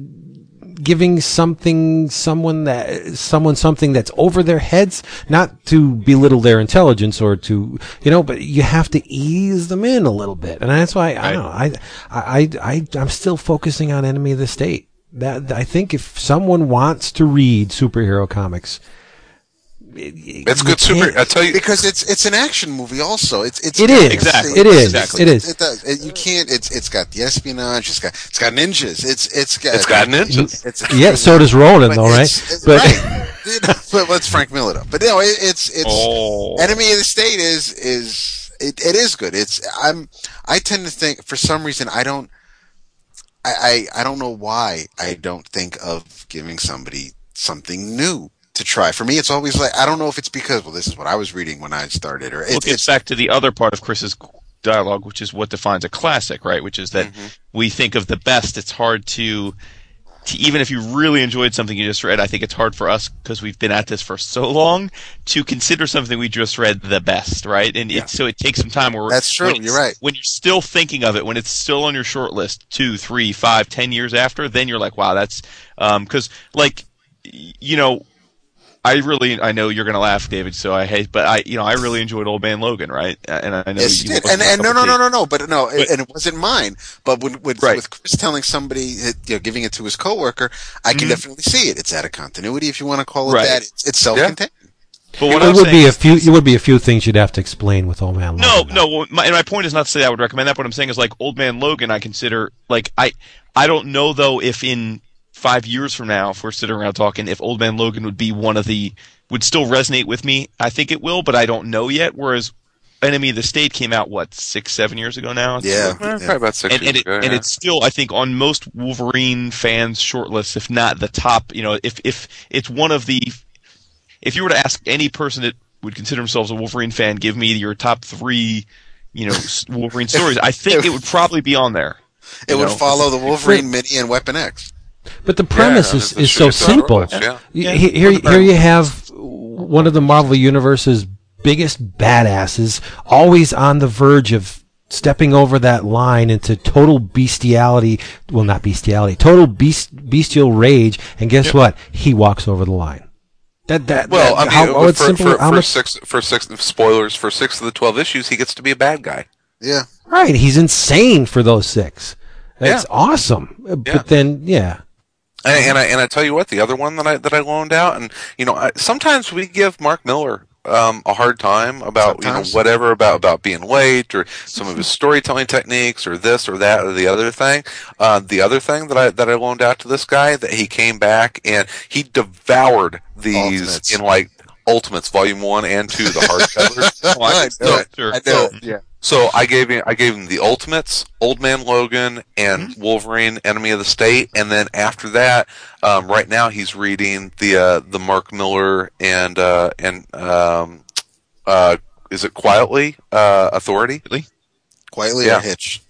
Giving something, someone that, someone something that's over their heads, not to belittle their intelligence or to, you know, but you have to ease them in a little bit, and that's why I don't know, I, I, I, I'm still focusing on Enemy of the State. That I think if someone wants to read superhero comics, it, it's good super. I tell you, because it's it's an action movie. Also, it's it's it is exactly it is exactly it is. It does. It, you can't. It's it's got the espionage. It's got it's got ninjas. It's it's got it's got ninjas. It's, it's, yeah. So does Ronin, though, right? It's, it's, but right. but let's Frank Miller up. But no, it, it's it's oh. Enemy of the State is is it, it is good. It's I'm I tend to think for some reason I don't I, I I don't know why I don't think of giving somebody something new. To try. For me, it's always like, I don't know if it's because, well, this is what I was reading when I started. Or it, well, it gets back to the other part of Chris's dialogue, which is what defines a classic, right? Which is that mm-hmm. we think of the best. It's hard to, to, even if you really enjoyed something you just read, I think it's hard for us, because we've been at this for so long, to consider something we just read the best, right? And yeah. it, so it takes some time. Where That's true. You're right. When you're still thinking of it, when it's still on your short list, two, three, five, ten years after, then you're like, wow, that's, um, because, like, you know, I really, I know you're gonna laugh, David. So I hate, but I, you know, I really enjoyed Old Man Logan, right? And I know yes, you did. And, and no, no, no, no, no, but no, but, and it wasn't mine. But when, with, right. with Chris telling somebody, you know, giving it to his coworker, I can mm-hmm. definitely see it. It's out of continuity, if you want to call it right. that. It's, it's self-contained. Yeah. But what it I'm would saying, be a few. It would be a few things you'd have to explain with Old Man Logan. No, no. My, and my point is not to say I would recommend that. What I'm saying is, like, Old Man Logan, I consider, like, I, I don't know though if in. Five years from now, if we're sitting around talking, if Old Man Logan would be one of the, would still resonate with me. I think it will, but I don't know yet. Whereas Enemy of the State came out, what, six, seven years ago now? Yeah. So, eh, yeah. Probably about six and, years and it, ago. Yeah. And it's still, I think, on most Wolverine fans' shortlists, if not the top, you know, if, if it's one of the, if you were to ask any person that would consider themselves a Wolverine fan, give me your top three, you know, Wolverine stories, I think it would probably be on there. It would know? follow the Wolverine mini and Weapon X. But the premise yeah, is, is so simple. Yeah. Yeah. Here, here you have one of the Marvel Universe's biggest badasses, always on the verge of stepping over that line into total bestiality. Well, not bestiality, total beast, bestial rage. And guess yep. what? He walks over the line. That, that, well, that, I mean, how, oh, it's for, simple, for, how for much... six, for six spoilers, for six of the twelve issues, he gets to be a bad guy. Yeah. Right. He's insane for those six. That's yeah. awesome. Yeah. But then, yeah. And I, and I and I tell you what, the other one that I that I loaned out, and you know, I, sometimes we give Mark Millar um, a hard time about Sometimes. you know whatever about about being late or some of his storytelling techniques or this or that or the other thing. Uh, the other thing that I that I loaned out to this guy that he came back and he devoured these Ultimates. in like Ultimates Volume One and Two, the hardcovers. oh, I, I know it. Sure. I know it. Yeah. So I gave him I gave him the Ultimates, Old Man Logan, and mm-hmm. Wolverine: Enemy of the State, and then after that, um, right now he's reading the uh, the Mark Millar and uh, and um, uh, is it Quietly uh, Authority? Quietly yeah. or Hitch?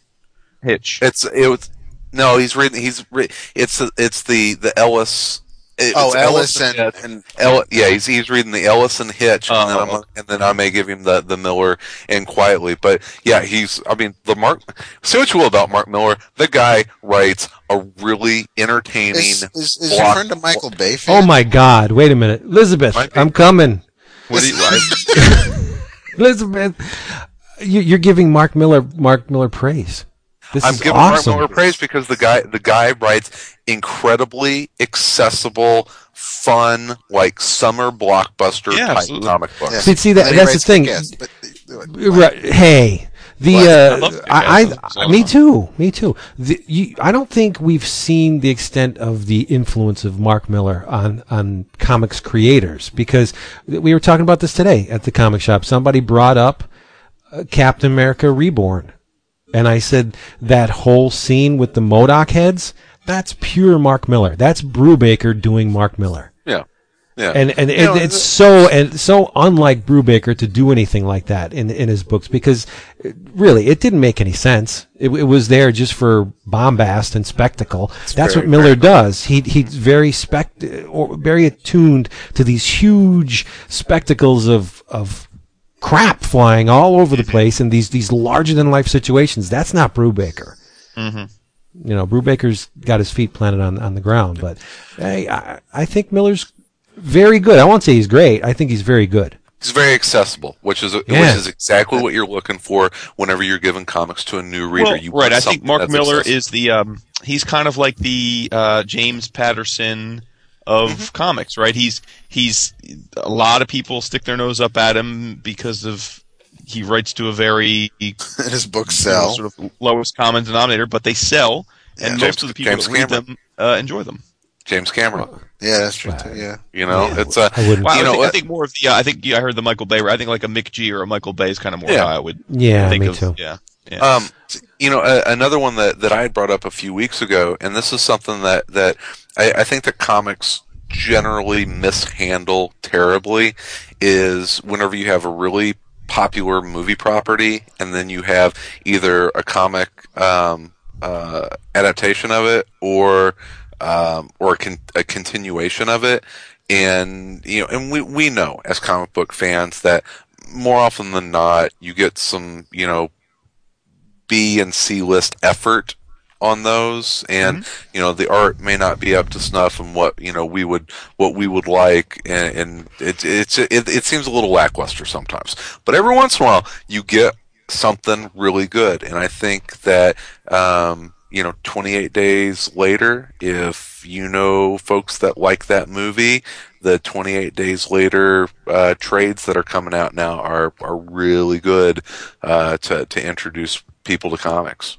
Hitch. It's it was, no he's reading he's re- it's it's the the Ellis. It, oh, Ellis and, and, and El, yeah, he's he's reading the Ellis and Hitch, uh, and, then I'm, and then I may give him the, the Miller and Quietly. But yeah, he's I mean the Mark. Say what you will about Mark Miller, the guy writes a really entertaining. Is, is, is your friend a Michael Bay fan? Oh my God! Wait a minute, Elizabeth, I'm coming. What do you like, Elizabeth? You, you're giving Mark Miller Mark Miller praise. This I'm giving awesome. Mark Millar praise because the guy the guy writes incredibly accessible, fun, like summer blockbuster yeah, type absolutely. comic books. Yeah. See, see that, that's the thing. Guess, but, like, hey, the well, uh, I, I, I, I me too, me too. The, you, I don't think we've seen the extent of the influence of Mark Millar on on comics creators because we were talking about this today at the comic shop. Somebody brought up uh, Captain America Reborn. And I said, that whole scene with the MODOK heads, that's pure Mark Millar. That's Brubaker doing Mark Millar. Yeah. Yeah. And and, and know, it's the, so and so unlike Brubaker to do anything like that in in his books because, really, it didn't make any sense. It, it was there just for bombast and spectacle. That's what Miller practical. does. He He's very spect or very attuned to these huge spectacles of of. crap flying all over the place in these, these larger-than-life situations. That's not Brubaker. Mm-hmm. You know, Brubaker's got his feet planted on, on the ground. But hey, I, I think Miller's very good. I won't say he's great. I think he's very good. He's very accessible, which is yeah. which is exactly what you're looking for whenever you're giving comics to a new reader. Well, you right. I think Mark Millar accessible. is the um, he's kind of like the uh, James Patterson of mm-hmm. comics, right? He's he's a lot of people stick their nose up at him because of he writes to a very his books sell you know, sort of lowest common denominator, but they sell, yeah, and James, most of the people James that read Cameron. them uh, enjoy them. James Cameron, yeah, that's true. Too, yeah, you know, yeah, it's uh, I, you know, I, think, I think more of the. Uh, I think yeah, I heard the Michael Bay. I think like a Mick G or a Michael Bay is kind of more yeah. how I would. Yeah, think me of, too. Yeah. Yeah. Um, you know, uh, another one that, that I had brought up a few weeks ago, and this is something that, that I, I think that comics generally mishandle terribly, is whenever you have a really popular movie property, and then you have either a comic um, uh, adaptation of it or um, or a, con- a continuation of it, and you know, and we we know as comic book fans that more often than not, you get some you know. B and C list effort on those, and mm-hmm. you know the art may not be up to snuff, and what you know we would what we would like, and, and it, it's it it seems a little lackluster sometimes. But every once in a while, you get something really good, and I think that um, you know twenty-eight Days Later, if you know folks that like that movie, the twenty-eight Days Later uh, trades that are coming out now are are really good uh, to to introduce people to comics.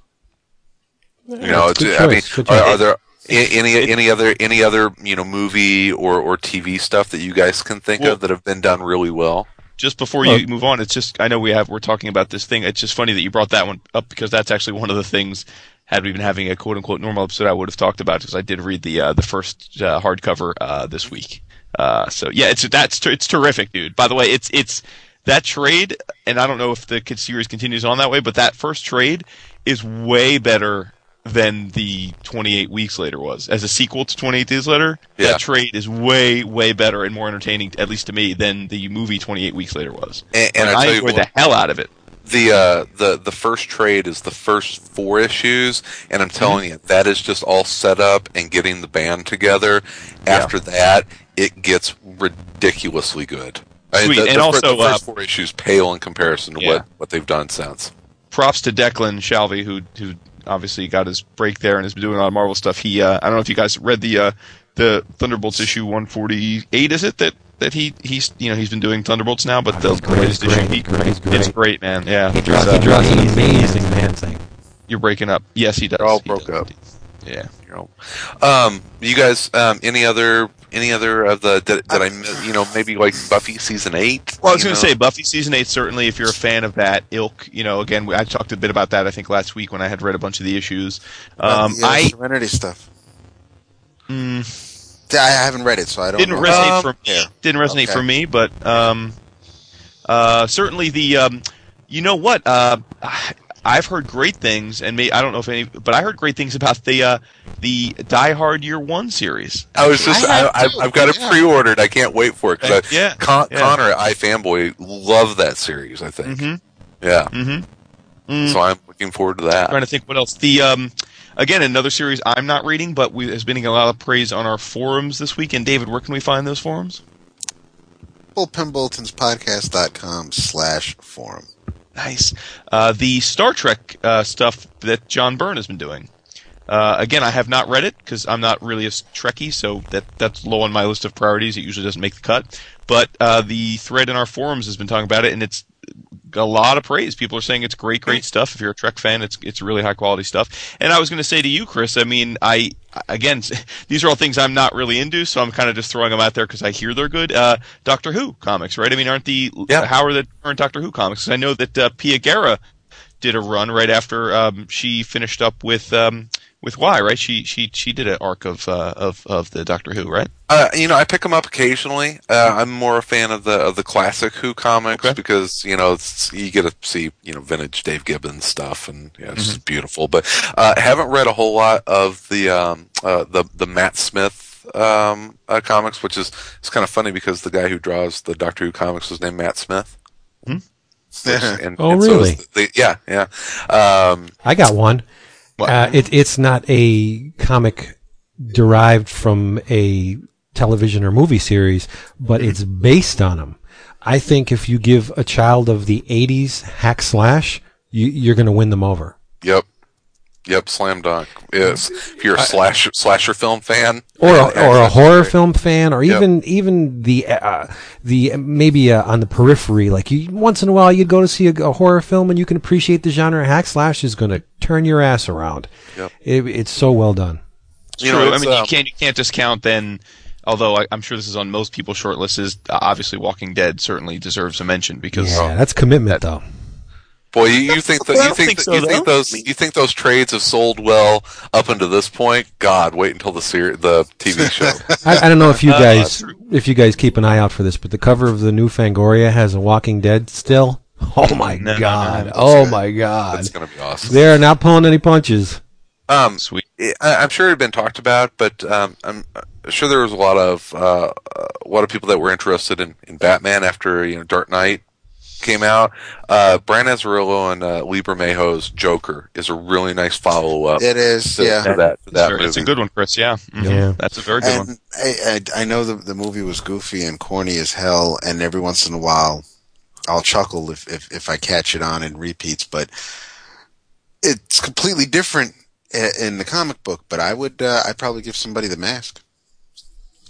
You know, it's, I mean, are, are there any any other any other you know movie or, or T V stuff that you guys can think well, of that have been done really well? Just before you move on, it's just I know we have we're talking about this thing. It's just funny that you brought that one up because that's actually one of the things. Had we been having a quote unquote normal episode, I would have talked about because I did read the uh, the first uh, hardcover uh, this week. Uh, so yeah, it's that's ter- it's terrific, dude. By the way, it's it's. That trade, and I don't know if the series continues on that way, but that first trade is way better than the twenty-eight Weeks Later was. As a sequel to twenty-eight Days Later, yeah. that trade is way, way better and more entertaining, at least to me, than the movie twenty-eight Weeks Later was. And, and, and I, I enjoyed what, the hell out of it. The uh, the the first trade is the first four issues, and I'm telling mm-hmm. you, that is just all set up and getting the band together. Yeah. After that, it gets ridiculously good. Sweet. I, the, and the, also, the first four uh, issues pale in comparison to yeah. what, what they've done since. Props to Declan Shalvey, who who obviously got his break there and has been doing a lot of Marvel stuff. He, uh, I don't know if you guys read the uh, the Thunderbolts issue one forty-eight, is it that that he he's you know he's been doing Thunderbolts now, but oh, the great, latest great, issue, he, great, it's great. great, man. Yeah, he draws, so, he draws an amazing man thing. You're breaking up. Yes, he does. You're all he broke does. up. Yeah. Um, you guys, um, any other any other of the that, that I miss, you know, maybe like Buffy season eight? Well, I was going to say Buffy season eight. Certainly, if you're a fan of that ilk, you know, again, I talked a bit about that. I think last week when I had read a bunch of the issues. Um, yeah, I Serenity stuff. Mm, I haven't read it, so I don't. Didn't know. resonate um, for me. Didn't resonate okay. for me, but um, uh, certainly the um, you know what. Uh, I, I've heard great things, and may, I don't know if any, but I heard great things about the uh, the Die Hard Year One series. I was just, I I, I've, I've got it yeah. pre-ordered. I can't wait for it. Cause I, yeah. Con- yeah. Connor at iFanboy loved that series, I think. Mm-hmm. Yeah. Mm-hmm. Mm. So I'm looking forward to that. I'm trying to think what else. The um, again, another series I'm not reading, but we, has been getting a lot of praise on our forums this week. And David, where can we find those forums? Pimbolton's podcast dot com slash forum. Nice. Uh, the Star Trek uh, stuff that John Byrne has been doing. Uh, again, I have not read it because I'm not really a Trekkie, so that that's low on my list of priorities. It usually doesn't make the cut. But uh, the thread in our forums has been talking about it, and it's a lot of praise. People are saying it's great, great stuff. If you're a Trek fan, it's it's really high quality stuff. And I was going to say to you, Chris, I mean, I again, these are all things I'm not really into, so I'm kind of just throwing them out there because I hear they're good. Uh, Doctor Who comics, right? I mean, aren't the yeah. how are the current Doctor Who comics? I know that uh, Pia Guerra did a run right after um, she finished up with um, with Y, right? She she she did an arc of uh, of of the Doctor Who, right? Uh, you know, I pick them up occasionally. Uh, I'm more a fan of the of the classic Who comics okay. because you know it's, you get to see you know vintage Dave Gibbons stuff, and yeah, it's mm-hmm. just beautiful. But uh, haven't read a whole lot of the um, uh, the the Matt Smith um, uh, comics, which is it's kind of funny because the guy who draws the Doctor Who comics was named Matt Smith. Mm-hmm. And, oh, and really? So the, yeah, yeah. Um, I got one. Uh, it, it's not a comic derived from a television or movie series, but it's based on them. I think if you give a child of the eighties hack slash, you, you're going to win them over. Yep. Yep, slam dunk. Yes. If you're a slash, slasher film fan, or a, or a horror film fan, or even yep. even the uh, the maybe uh, on the periphery, like you, once in a while you'd go to see a, a horror film and you can appreciate the genre. Hack slash is going to turn your ass around. Yep. It, it's so well done. You True. know, I mean, um, you can't you can't discount then. Although I, I'm sure this is on most people's short lists, is uh, obviously Walking Dead certainly deserves a mention because yeah, oh, that's commitment that, though. Boy, you, you think that you think, think that, so, you think those you think those trades have sold well up until this point? God, wait until the ser- the T V show. I, I don't know if you guys uh, if you guys keep an eye out for this, but the cover of the new Fangoria has a Walking Dead still. Oh my no, god! No, no, no, oh good. my god! That's gonna be awesome. They are not pulling any punches. Um, Sweet. It, I, I'm sure it had been talked about, but um, I'm sure there was a lot of uh, a lot of people that were interested in, in Batman after you know Dark Knight came out. Uh, Brian Azzarello and uh, Lee Bermejo's Joker is a really nice follow up. It is, to, yeah. To that, to that it's, movie. It's a good one, Chris. Yeah, mm-hmm. yeah. That's a very good and one. I, I, I know the the movie was goofy and corny as hell, and every once in a while, I'll chuckle if if, if I catch it on in repeats. But it's completely different in the comic book. But I would, uh, I probably give somebody The Mask.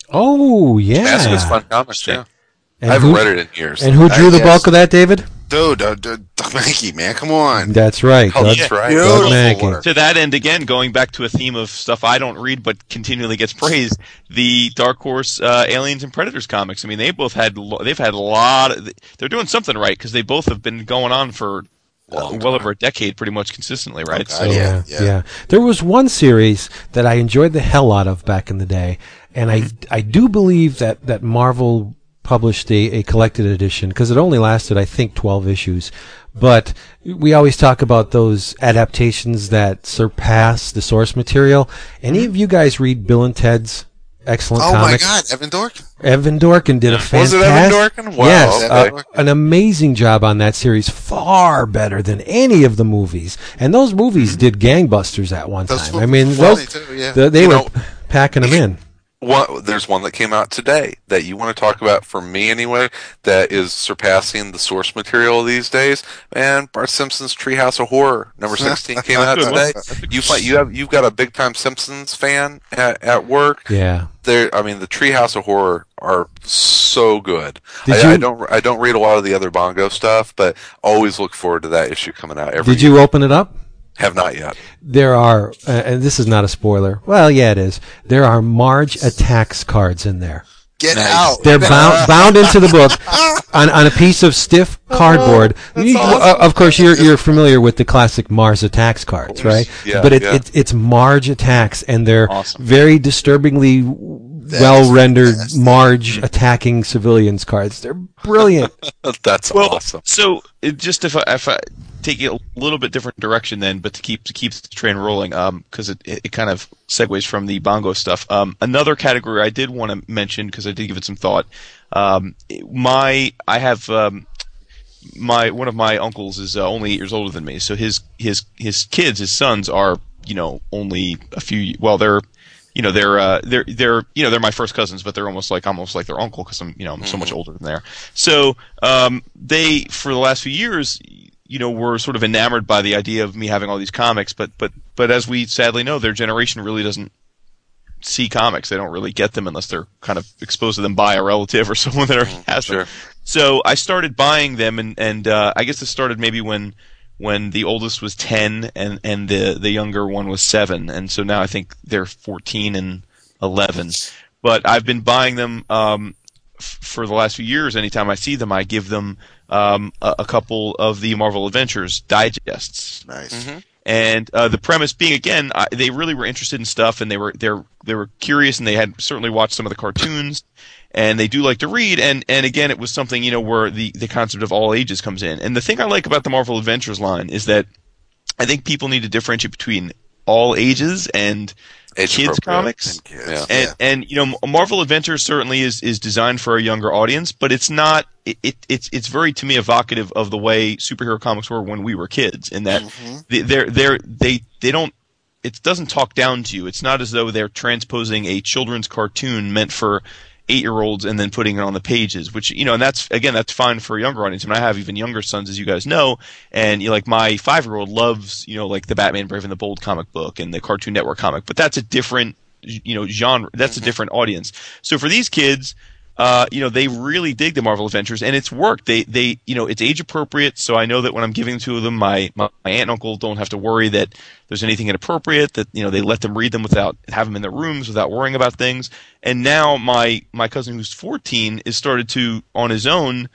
Oh yeah, Mask is fun comic. Yeah. And I haven't who, read it in years. And who drew I the guess. bulk of that, David? Dude, uh, dude, Doug Mankey, man, come on. That's right. Oh, Doug, yeah. right. Doug Mankey. To that end, again, going back to a theme of stuff I don't read but continually gets praised, the Dark Horse uh, Aliens and Predators comics. I mean, they both had lo- they've had a lot of – they're doing something right because they both have been going on for – Well, well over a decade pretty much consistently, right? Oh, so, yeah, yeah, yeah. There was one series that I enjoyed the hell out of back in the day, and I I do believe that, that Marvel published a, a collected edition because it only lasted, I think, twelve issues. But we always talk about those adaptations that surpass the source material. Any of you guys read Bill and Ted's Excellent oh comics? Oh my God, Evan Dorkin! Evan Dorkin did a fantastic. Was it Evan Dorkin? Wow, yes, okay. uh, an amazing job on that series. Far better than any of the movies, and those movies did gangbusters at one those time. I mean, those, too, yeah. the, they you were know, packing them in. What, there's one that came out today that you want to talk about, for me anyway, that is surpassing the source material these days. Man, Bart Simpson's Treehouse of Horror number sixteen came out today. You play, you have, you've got a big time Simpsons fan at, at work. Yeah, there. I mean, the Treehouse of Horror are so good. Did I, you, I don't I don't read a lot of the other Bongo stuff, but always look forward to that issue coming out every. Did you year. Open it up? Have not yet. There are, uh, and this is not a spoiler. Well, yeah, it is. There are Marge attacks cards in there. Get nice. Out! They're bound bound into the book on, on a piece of stiff cardboard. You, awesome. uh, of course, you're you're familiar with the classic Marge attacks cards, right? Yeah, but it, yeah. it, it's Marge attacks, and they're awesome. Very disturbingly well rendered Marge attacking civilians cards. They're brilliant. That's well, awesome. So it just if I, if I take it a little bit different direction then, but to keep to keep the train rolling, um, because it, it it kind of segues from the Bongo stuff. Um, another category I did want to mention because I did give it some thought. Um, my I have um, my one of my uncles is uh, only eight years older than me, so his his his kids, his sons are you know only a few. Well, they're. You know they're uh, they're they're you know they're my first cousins, but they're almost like almost like their uncle because I'm you know I'm so much older than they are. So um, they for the last few years you know were sort of enamored by the idea of me having all these comics, but but but as we sadly know, their generation really doesn't see comics. They don't really get them unless they're kind of exposed to them by a relative or someone that already has them. Sure. So I started buying them, and and uh, I guess this started maybe when. When the oldest was ten and, and the, the younger one was seven. And so now I think they're fourteen and eleven. But I've been buying them um, f- for the last few years. Anytime I see them, I give them um, a, a couple of the Marvel Adventures digests. Nice. Mm-hmm. And uh, the premise being, again, I, they really were interested in stuff, and they were they're they were curious, and they had certainly watched some of the cartoons. And they do like to read, and, and again, it was something, you know, where the, the concept of all ages comes in. And the thing I like about the Marvel Adventures line is that I think people need to differentiate between all ages and Age kids comics. And, kids. Yeah. And, and, you know, Marvel Adventures certainly is, is designed for a younger audience, but it's not, it, it it's, it's very, to me, evocative of the way superhero comics were when we were kids, in that mm-hmm. they, they're, they're, they, they don't, it doesn't talk down to you. It's not as though they're transposing a children's cartoon meant for eight-year-olds and then putting it on the pages, which, you know, and that's, again, that's fine for a younger audience. I mean, I have even younger sons, as you guys know, and, you know, like, my five-year-old loves, you know, like, the Batman Brave and the Bold comic book and the Cartoon Network comic, but that's a different, you know, genre, that's mm-hmm. a different audience. So for these kids, uh, you know, they really dig the Marvel Adventures, and it's worked. They, they, you know, it's age-appropriate, so I know that when I'm giving to them, my, my, my aunt and uncle don't have to worry that there's anything inappropriate, that, you know, they let them read them without, have them in their rooms without worrying about things. And now my, my cousin who's fourteen is started to, on his own,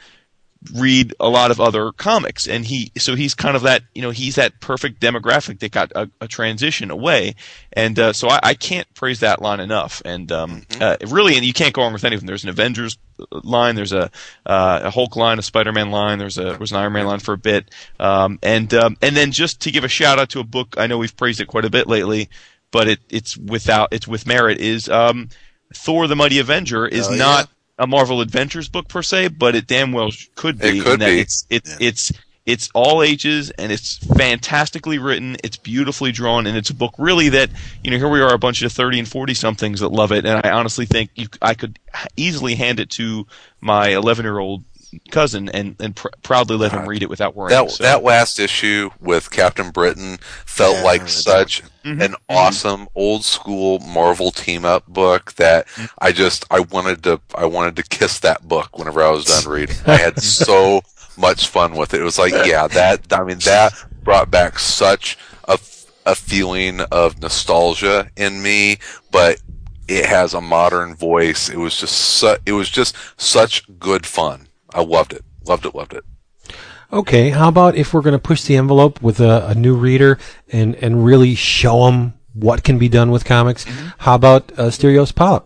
read a lot of other comics. And he, so he's kind of that, you know, he's that perfect demographic that got a, a transition away. And, uh, so I, I can't praise that line enough. And, um, mm-hmm. uh, really, and you can't go wrong with any of them. There's an Avengers line, there's a, uh, a Hulk line, a Spider-Man line, there's a, there's an Iron Man line for a bit. Um, and, um, and then just to give a shout out to a book, I know we've praised it quite a bit lately, but it, it's without, it's with merit is, um, Thor the Mighty Avenger is oh, not, yeah. a Marvel Adventures book per se, but it damn well could be. It could be. It's it's, yeah. it's it's all ages, and it's fantastically written. It's beautifully drawn, and it's a book really that, you know, here we are, a bunch of thirty and forty somethings that love it, and I honestly think you, I could easily hand it to my eleven year old cousin and and pr- proudly let him read it without worrying. That so. that last issue with Captain Britain felt yeah, like such mm-hmm. an awesome mm-hmm. old school Marvel team up book that mm-hmm. I just I wanted to I wanted to kiss that book whenever I was done reading. I had so much fun with it. It was like yeah that I mean that brought back such a a feeling of nostalgia in me, but it has a modern voice. It was just su- it was just such good fun. I loved it, loved it, loved it. Okay, how about if we're going to push the envelope with a, a new reader and, and really show them what can be done with comics? Mm-hmm. How about uh, Asterios Polyp?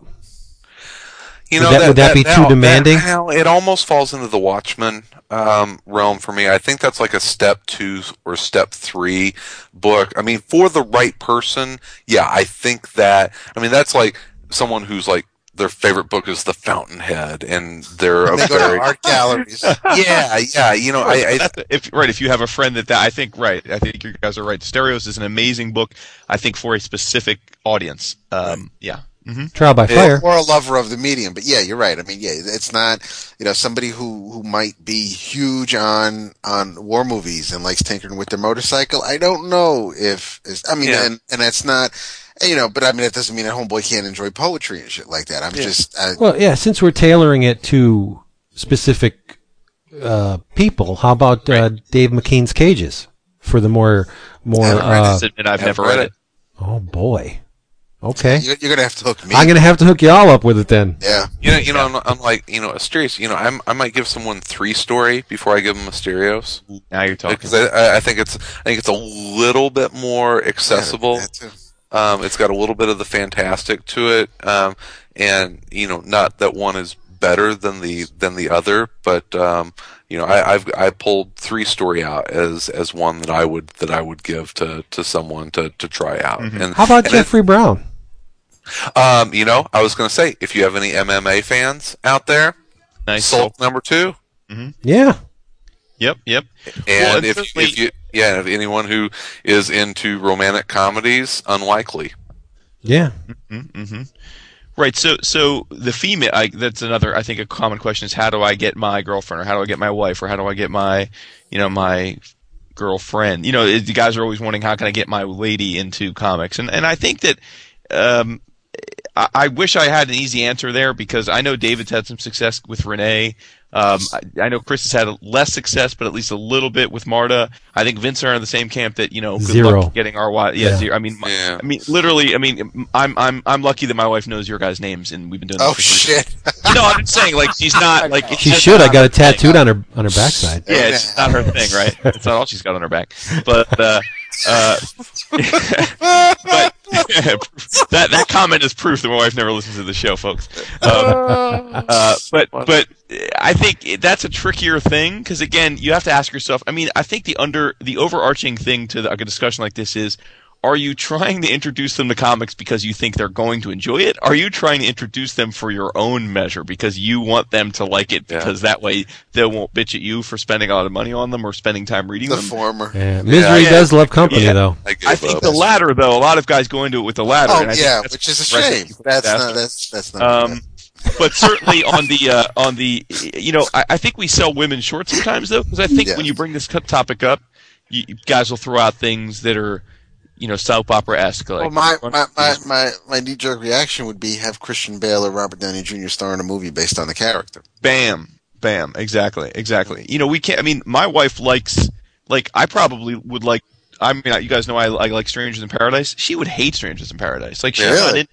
You know, would that, that, would that, that be now, too demanding? That, now, it almost falls into the Watchmen um, realm for me. I think that's like a step two or step three book. I mean, for the right person, yeah, I think that, I mean, that's like someone who's like, their favorite book is The Fountainhead, and they're a they go very to art galleries. yeah, yeah. You know, I, I if right if you have a friend that, that I think right, I think you guys are right. Stereos is an amazing book. I think for a specific audience. Um, yeah. Mm-hmm. Trial by fire, or a lover of the medium. But yeah, you're right. I mean, yeah, it's not, you know, somebody who, who might be huge on on war movies and likes tinkering with their motorcycle. I don't know if it's, I mean, yeah. and and that's not, you know, but I mean, that doesn't mean that homeboy can't enjoy poetry and shit like that. I'm yeah. just I, well, yeah. Since we're tailoring it to specific uh, people, how about uh, right. Dave McKean's Cages for the more more? I read uh, this, admit I've never read it. it. Oh boy. Okay, you're gonna have to hook me. I'm gonna have to hook y'all up with it then. Yeah, you know, you know, I'm, I'm like, you know, Mysterious. You know, I'm, I might give someone Three Story before I give them Mysterious. Now you're talking. Because I, I think it's, I think it's a little bit more accessible. Yeah, too. Um, it's got a little bit of the fantastic to it, um, and you know, not that one is better than the than the other, but um, you know, I, I've I pulled Three Story out as as one that I would that I would give to to someone to to try out. Mm-hmm. And how about and Jeffrey it, Brown? Um, you know, I was going to say, if you have any M M A fans out there, nice. Salt number two. Mm-hmm. Yeah. Yep, yep. And well, if, certainly... if you, yeah, if anyone who is into romantic comedies, Unlikely. Yeah. Mm-hmm, mm-hmm. Right. So, so the female. I, that's another. I think a common question is, how do I get my girlfriend, or how do I get my wife, or how do I get my, you know, my girlfriend? You know, it, the guys are always wondering, how can I get my lady into comics? And and I think that. Um, I, I wish I had an easy answer there, because I know David's had some success with Renee. Um, I, I know Chris has had less success, but at least a little bit with Marta. I think Vince are in the same camp that, you know, good zero. luck getting our wife. Yeah, yeah. Zero. I mean, yeah. I mean, literally, I mean, I'm I'm I'm lucky that my wife knows your guys' names, and we've been doing. This oh for shit! No, I'm just saying, like, she's not like it's she should. I got it tattooed on her on her backside. Yeah, it's not her thing, right? It's not all she's got on her back, but. Uh, Uh, but that that comment is proof that my wife never listens to the show, folks. Um, uh, but but I think that's a trickier thing, because again, you have to ask yourself. I mean, I think the under the overarching thing to the, like, a discussion like this is: are you trying to introduce them to comics because you think they're going to enjoy it? Are you trying to introduce them for your own measure because you want them to like it, because yeah. that way they won't bitch at you for spending a lot of money on them or spending time reading the them? The former. Yeah. Misery yeah, does yeah. love company, yeah. though. I, I think the latter, though. A lot of guys go into it with the latter. Oh, and I yeah, which is a shame. That's not, that's, that's not um, But certainly on the, uh, on the, you know, I, I think we sell women short sometimes, though, because I think yeah. when you bring this topic up, you, you guys will throw out things that are, you know, soap opera-esque. Like, well, my, my, my, my, my knee-jerk reaction would be, have Christian Bale or Robert Downey Junior star in a movie based on the character. Bam. Bam. Exactly. Exactly. You know, we can't – I mean, my wife likes – like, I probably would like – I mean, you guys know I, I like Strangers in Paradise. She would hate Strangers in Paradise. Like, she really?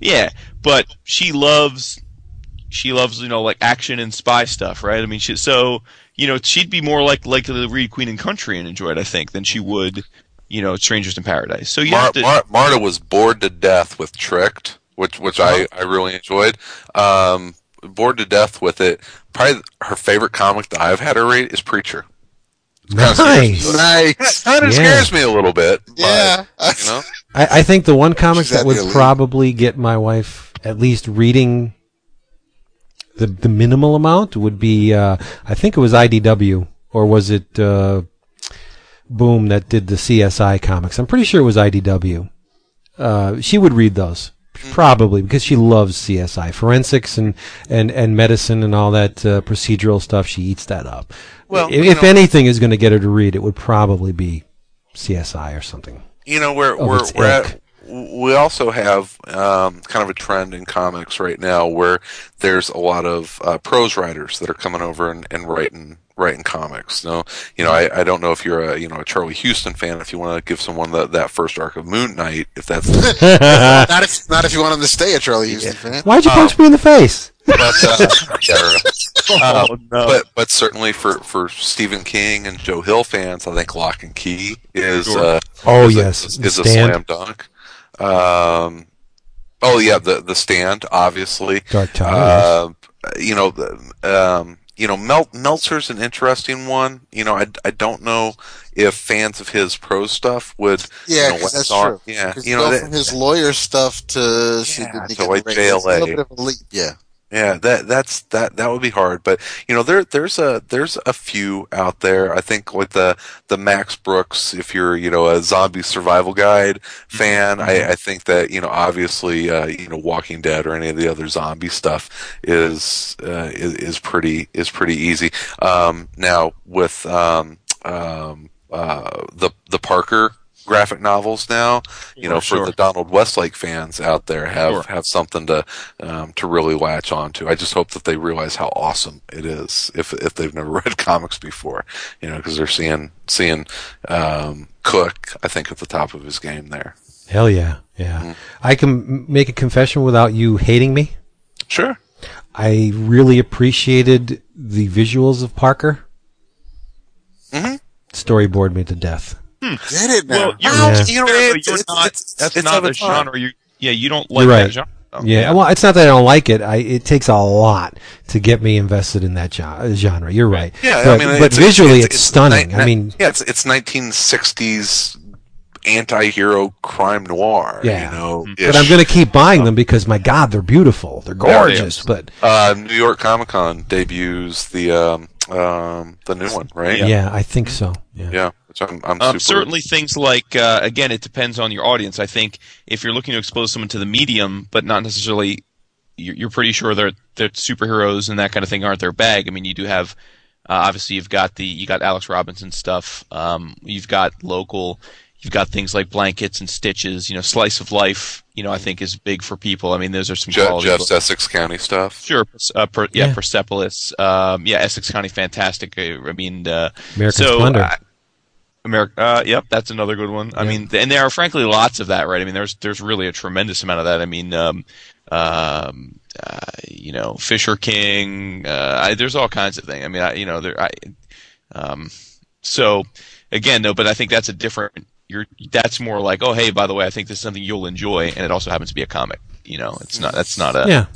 Yeah. But she loves – she loves, you know, like, action and spy stuff, right? I mean, she, so, you know, she'd be more like likely to read Queen and Country and enjoy it, I think, than she would – you know, Strangers in Paradise. So you Mar- have to- Mar- Marta was bored to death with Tricked, which which uh-huh. I, I really enjoyed. Um, bored to death with it. Probably her favorite comic that I've had her read is Preacher. Nice. Kind of kind of scares me a little bit. Yeah. But, you know? I, I think the one comic that would probably get my wife at least reading the the minimal amount would be, uh, I think it was I D W, or was it... Uh, Boom that did the C S I comics. I'm pretty sure it was I D W. Uh, she would read those, probably, because she loves C S I. Forensics and, and, and medicine and all that uh, procedural stuff, she eats that up. Well, If, if know, anything is going to get her to read, it would probably be C S I or something. You know, we're, oh, we're, we're at, we also have um, kind of a trend in comics right now where there's a lot of uh, prose writers that are coming over and, and writing writing comics. No, you know, I, I don't know if you're a you know a Charlie Houston fan. If you want to give someone the, that first arc of Moon Knight, if that's not if not if you want them to stay a Charlie Houston yeah. fan. Why'd you punch um, me in the face? But, uh, uh, oh, no. but but certainly for, for Stephen King and Joe Hill fans, I think Lock and Key is uh, oh is yes a, is, is a slam dunk. Um, oh yeah, the the Stand, obviously. Dark Tower. Uh, you know the um. You know, Mel- Meltzer's an interesting one. You know, I, I don't know if fans of his prose stuff would. Yeah, you know, that's true. Yeah, you know, that, from his lawyer stuff to yeah, see the, to like J L A. A little bit of a leap. Yeah, Yeah, that that's that that would be hard, but you know there there's a there's a few out there. I think like the the Max Brooks, if you're you know a zombie survival guide fan, mm-hmm. I, I think that you know obviously uh, you know Walking Dead or any of the other zombie stuff is uh, is, is pretty is pretty easy. Um, now with um, um, uh, the the Parker graphic novels now, you know, sure. for the Donald Westlake fans out there, have sure. have something to um, to really latch on to. I just hope that they realize how awesome it is if if they've never read comics before, you know, because they're seeing seeing um, Cook, I think, at the top of his game there. Hell yeah, yeah. Mm-hmm. I can make a confession without you hating me. Sure. I really appreciated the visuals of Parker. Mm-hmm. Storyboard me to death. Get it now. Well, you're, yeah. you know, it's, you're not, it's, that's it's not the genre. You, yeah, you don't like right. that genre. Oh, yeah. yeah, well, it's not that I don't like it. I, it takes a lot to get me invested in that genre. You're right. Yeah, but, I mean, but it's, visually, it's, it's, it's stunning. Ni- I mean, yeah, it's it's nineteen sixties anti-hero crime noir. Yeah, you know, mm-hmm. but I'm going to keep buying them because my God, they're beautiful. They're gorgeous. Yeah, yeah. But uh, New York Comic Con debuts the um, um the new one, right? Yeah, yeah I think so. Yeah. yeah. So I'm, I'm um, certainly things like, uh, again, it depends on your audience. I think if you're looking to expose someone to the medium, but not necessarily, you're, you're pretty sure that superheroes and that kind of thing aren't their bag. I mean, you do have, uh, obviously, you've got the you got Alex Robinson stuff. Um, you've got local. You've got things like Blankets and Stitches. You know, Slice of Life, you know, I think is big for people. I mean, those are some Je- quality Jeff's books. Essex County stuff. Sure. Uh, per, yeah, yeah, Persepolis. Um, yeah, Essex County, fantastic. I, I mean, uh, American so, Splendor. I, America, uh, yep, that's another good one. Yeah. I mean, and there are frankly lots of that, right? I mean, there's there's really a tremendous amount of that. I mean, um, um, uh, you know, Fisher King. Uh, I, there's all kinds of things. I mean, I, you know, there. I, um, so again, no, but I think that's a different. You're that's more like, oh, hey, by the way, I think this is something you'll enjoy, and it also happens to be a comic. You know, it's not. That's not a. Yeah.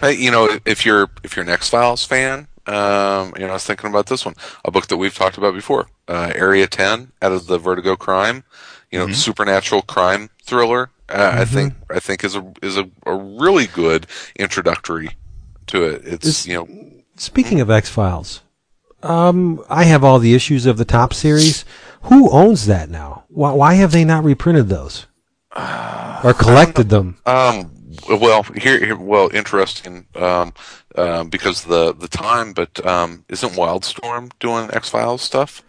Hey, you know, if you're if you're an X-Files fan. Um, you know, I was thinking about this one, a book that we've talked about before, uh, Area ten, out of the Vertigo Crime, you know, mm-hmm. supernatural crime thriller. Uh, mm-hmm. I think I think is a is a, a really good introductory to it. It's, it's you know. Speaking of X-Files, um, I have all the issues of the Top series. Who owns that now? Why, why have they not reprinted those uh, or collected them? Um. Well, here, here, well, interesting, um, uh, because of the the time. But um, isn't Wild Storm doing X-Files stuff?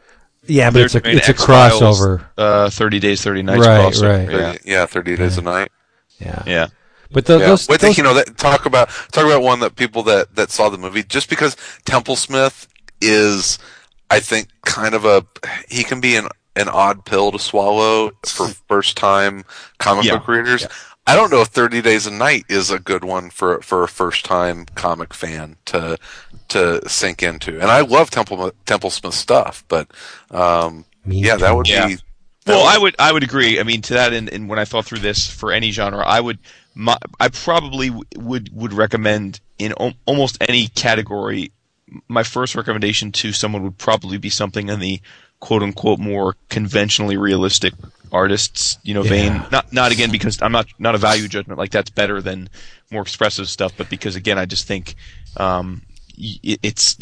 Yeah, but it's a, it's a crossover. Uh, thirty days, thirty nights. Right, crossover. right. thirty, yeah, thirty days yeah. a night. Yeah, yeah. But the, yeah. those, well, I think those... you know. That, talk about talk about one that people that, that saw the movie. Just because Temple Smith is, I think, kind of a he can be an an odd pill to swallow for first time comic yeah. book readers. Yeah. I don't know if thirty Days a Night is a good one for, for a first-time comic fan to to sink into. And I love Temple Temple Smith stuff, but um, yeah, that would yeah. be. That well, would... I would I would agree. I mean, to that, and, and when I thought through this for any genre, I would my, I probably would would recommend in o- almost any category. My first recommendation to someone would probably be something in the quote-unquote more conventionally realistic artists, you know, yeah. vein. Not, not again because I'm not not a value judgment like that's better than more expressive stuff, but because again, I just think um, it, it's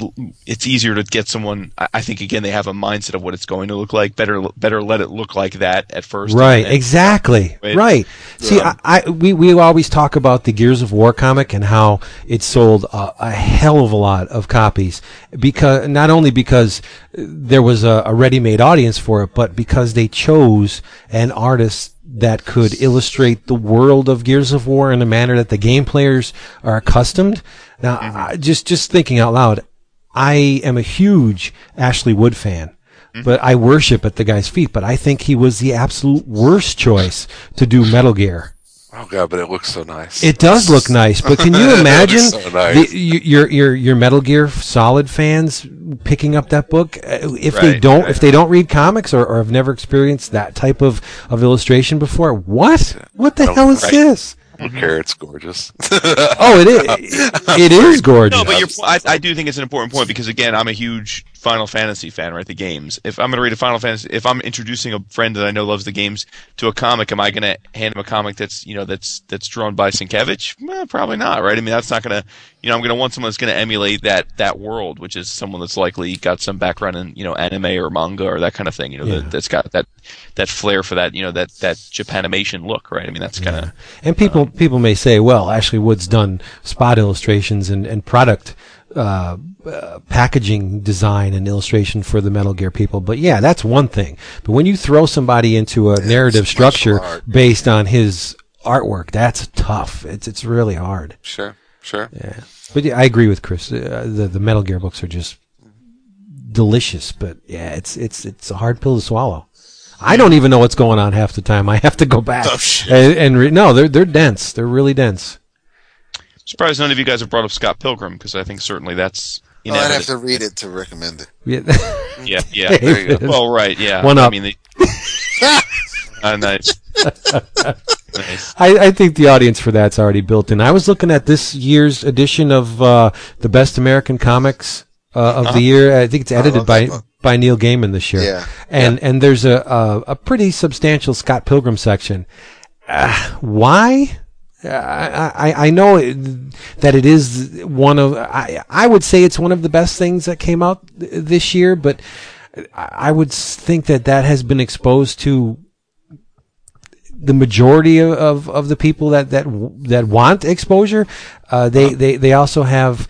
it's easier to get someone. I think again, they have a mindset of what it's going to look like. Better better let it look like that at first. Right, then, exactly. It, right. See, um, I, I we we always talk about the Gears of War comic and how it sold a, a hell of a lot of copies because not only because there was a, a ready-made audience for it, but because they chose an artist that could illustrate the world of Gears of War in a manner that the game players are accustomed. Now, mm-hmm. I, just just thinking out loud, I am a huge Ashley Wood fan, mm-hmm. but I worship at the guy's feet. But I think he was the absolute worst choice to do Metal Gear. Oh God! But it looks so nice. It does look nice, but can you imagine so nice. the, your your your Metal Gear Solid fans picking up that book if right, they don't right. if they don't read comics or, or have never experienced that type of, of illustration before? What? What the no, hell is right. this? I don't care. It's gorgeous. oh, it is. It is gorgeous. No, but your, I, I do think it's an important point because again, I'm a huge Final Fantasy fan, right? The games. If I'm going to read a Final Fantasy, if I'm introducing a friend that I know loves the games to a comic, am I going to hand him a comic that's, you know, that's that's drawn by Sienkiewicz? Well, probably not, right? I mean, that's not going to, you know, I'm going to want someone that's going to emulate that that world, which is someone that's likely got some background in, you know, anime or manga or that kind of thing, you know, yeah. that, that's got that that flair for that, you know, that that Japanimation look, right? I mean, that's kind of. Yeah. And people um, people may say, well, Ashley Wood's done spot illustrations and and product. Uh, uh, packaging design and illustration for the Metal Gear people. But yeah, that's one thing. But when you throw somebody into a it's narrative structure based on his artwork, that's tough. It's it's really hard. Sure, sure. Yeah. But yeah, I agree with Chris. Uh, the the Metal Gear books are just delicious, but yeah, it's it's it's a hard pill to swallow. I don't even know what's going on half the time. I have to go back oh, shit. and, and re- no, they're they're dense. They're really dense. Surprised none of you guys have brought up Scott Pilgrim, because I think certainly that's. Oh, I'd have to read it to recommend it. Yeah, yeah, yeah. There you go. Well, right, yeah. One up. I mean, they... uh, nice. nice. I, I think the audience for that's already built in. I was looking at this year's edition of uh, the Best American Comics uh, of uh-huh. the year. I think it's edited by by Neil Gaiman this year. Yeah. And yeah. and there's a, a a pretty substantial Scott Pilgrim section. Uh, why? I, I, I know it, that it is one of, I, I would say it's one of the best things that came out th- this year, but I would think that that has been exposed to the majority of, of, of the people that, that, that want exposure. Uh, they, they, they also have,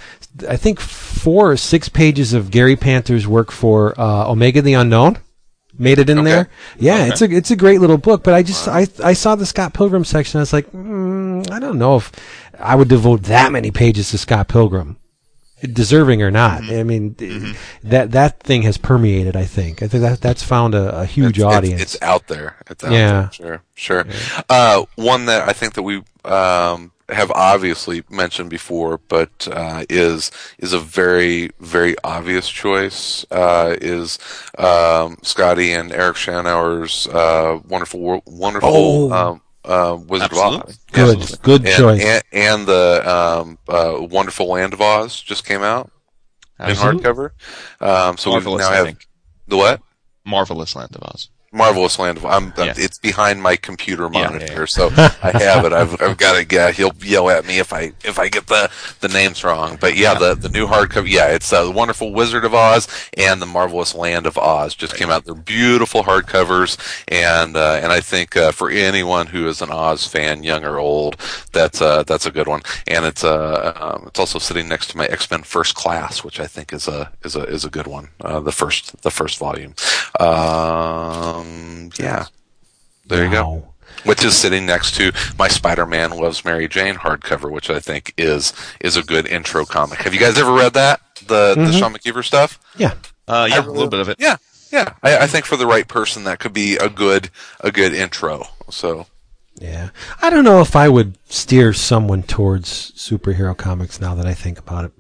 I think, four or six pages of Gary Panther's work for, uh, Omega the Unknown. Made it in okay. there. Yeah, okay. it's a it's a great little book, but I just I I saw the Scott Pilgrim section. I was like, mm, I don't know if I would devote that many pages to Scott Pilgrim, deserving or not. Mm-hmm. I mean, mm-hmm. that that thing has permeated. I think I think that that's found a, a huge it's, audience. It's, it's out there. It's out yeah, there. sure, sure. Yeah. Uh, one that I think that we um, have obviously mentioned before, but uh, is is a very very obvious choice. Uh, is um, Scotty and Eric Schanauer's uh, wonderful wonderful oh, um, uh, Wizard of Oz. Good, yes. good and, choice. And, and the um, uh, Wonderful Land of Oz just came out absolutely. in hardcover. Um, so Marvelous, we now have I think. the what? Marvelous Land of Oz. Marvelous Land of I'm, I'm yes. It's behind my computer monitor, yeah, yeah, yeah. so I have it. I've, I've got to get. He'll yell at me if I if I get the, the names wrong. But yeah, the, the new hardcover. Yeah, it's uh, the Wonderful Wizard of Oz and the Marvelous Land of Oz just right. came out. They're beautiful hardcovers, and uh, and I think uh, for anyone who is an Oz fan, young or old, that's uh, that's a good one. And it's uh um, it's also sitting next to my X-Men First Class, which I think is a is a is a good one. Uh, the first the first volume. Um. Yeah, there you wow. go. Which is sitting next to my Spider-Man Loves Mary Jane hardcover, which I think is is a good intro comic. Have you guys ever read that? The mm-hmm. the Sean McKeever stuff? Yeah, uh, yeah, I, a little bit of it. Yeah, yeah. I, I think for the right person, that could be a good a good intro. So. Yeah, I don't know if I would steer someone towards superhero comics now that I think about it.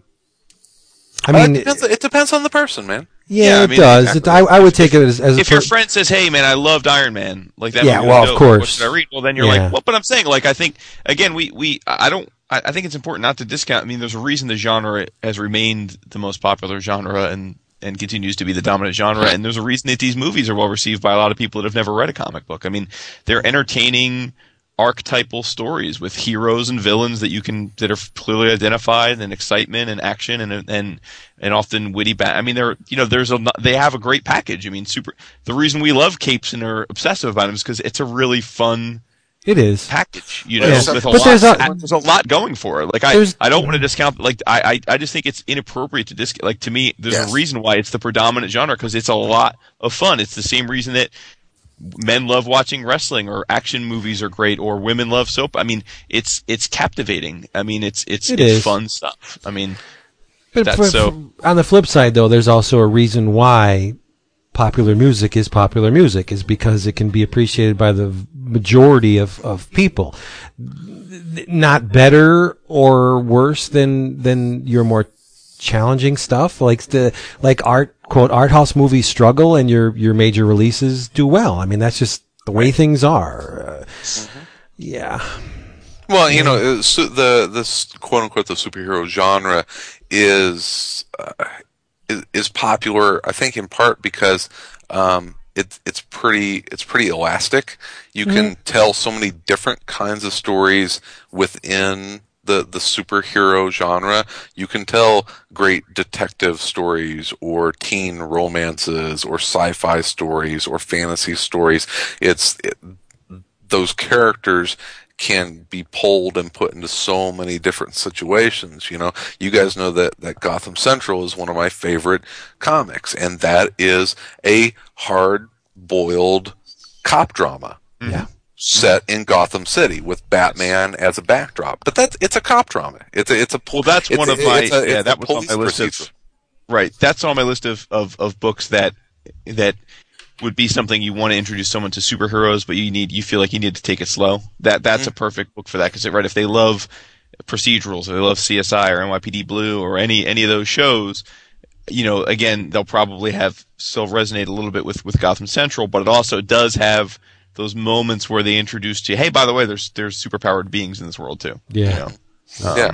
I well, mean, it depends, it depends on the person, man. Yeah, yeah, it I mean, does. Exactly. It, I, I would take it as, as if a per- your friend says, "Hey, man, I loved Iron Man," like that. Yeah, well, of course. What should I read? Well, then you're yeah. like, "Well," but I'm saying, like, I think again, we, we I don't. I, I think it's important not to discount. I mean, there's a reason the genre has remained the most popular genre and and continues to be the dominant genre, and there's a reason that these movies are well received by a lot of people that have never read a comic book. I mean, they're entertaining. Archetypal stories with heroes and villains that you can that are clearly identified, and excitement and action and and and often witty. Ba- I mean, they're you know there's a they have a great package. I mean, super. The reason we love capes and are obsessive about them is because it's a really fun. It is package, you know. Yeah. With a but lot, there's, a, there's a lot going for it. Like I, I don't want to discount. Like I, I, I just think it's inappropriate to discount. Like to me, there's yes. a reason why it's the predominant genre because it's a lot of fun. It's the same reason that. Men love watching wrestling, or action movies are great, or women love soap. I mean, it's it's captivating. I mean, it's it's, it it's fun stuff. I mean, but that's for, so. On the flip side, though, there's also a reason why popular music is popular music is because it can be appreciated by the majority of, of people. Not better or worse than than your more challenging stuff like the like art quote art house movies struggle and your your major releases do well. I mean that's just the way things are. Uh, mm-hmm. Yeah. Well, you know the this quote unquote the superhero genre is uh, is, is popular, I think, in part because um, it's it's pretty it's pretty elastic. You mm-hmm. can tell so many different kinds of stories within the the superhero genre. You can tell great detective stories or teen romances or sci-fi stories or fantasy stories. It's it, those characters can be pulled and put into so many different situations. You know, you guys know that, that Gotham Central is one of my favorite comics, and that is a hard-boiled cop drama. Mm-hmm. Yeah. Set in Gotham City with Batman as a backdrop, but that's it's a cop drama. It's a, it's a well, that's one of my yeah that was on my list of right. That's on my list of, of, of books that that would be something you want to introduce someone to superheroes, but you need you feel like you need to take it slow. That that's mm-hmm. a perfect book for that because right if they love procedurals or they love C S I or N Y P D Blue or any any of those shows. You know, again, they'll probably have still resonate a little bit with, with Gotham Central, but it also does have those moments where they introduced you, hey, by the way, there's there's superpowered beings in this world too. Yeah, you know? um, yeah.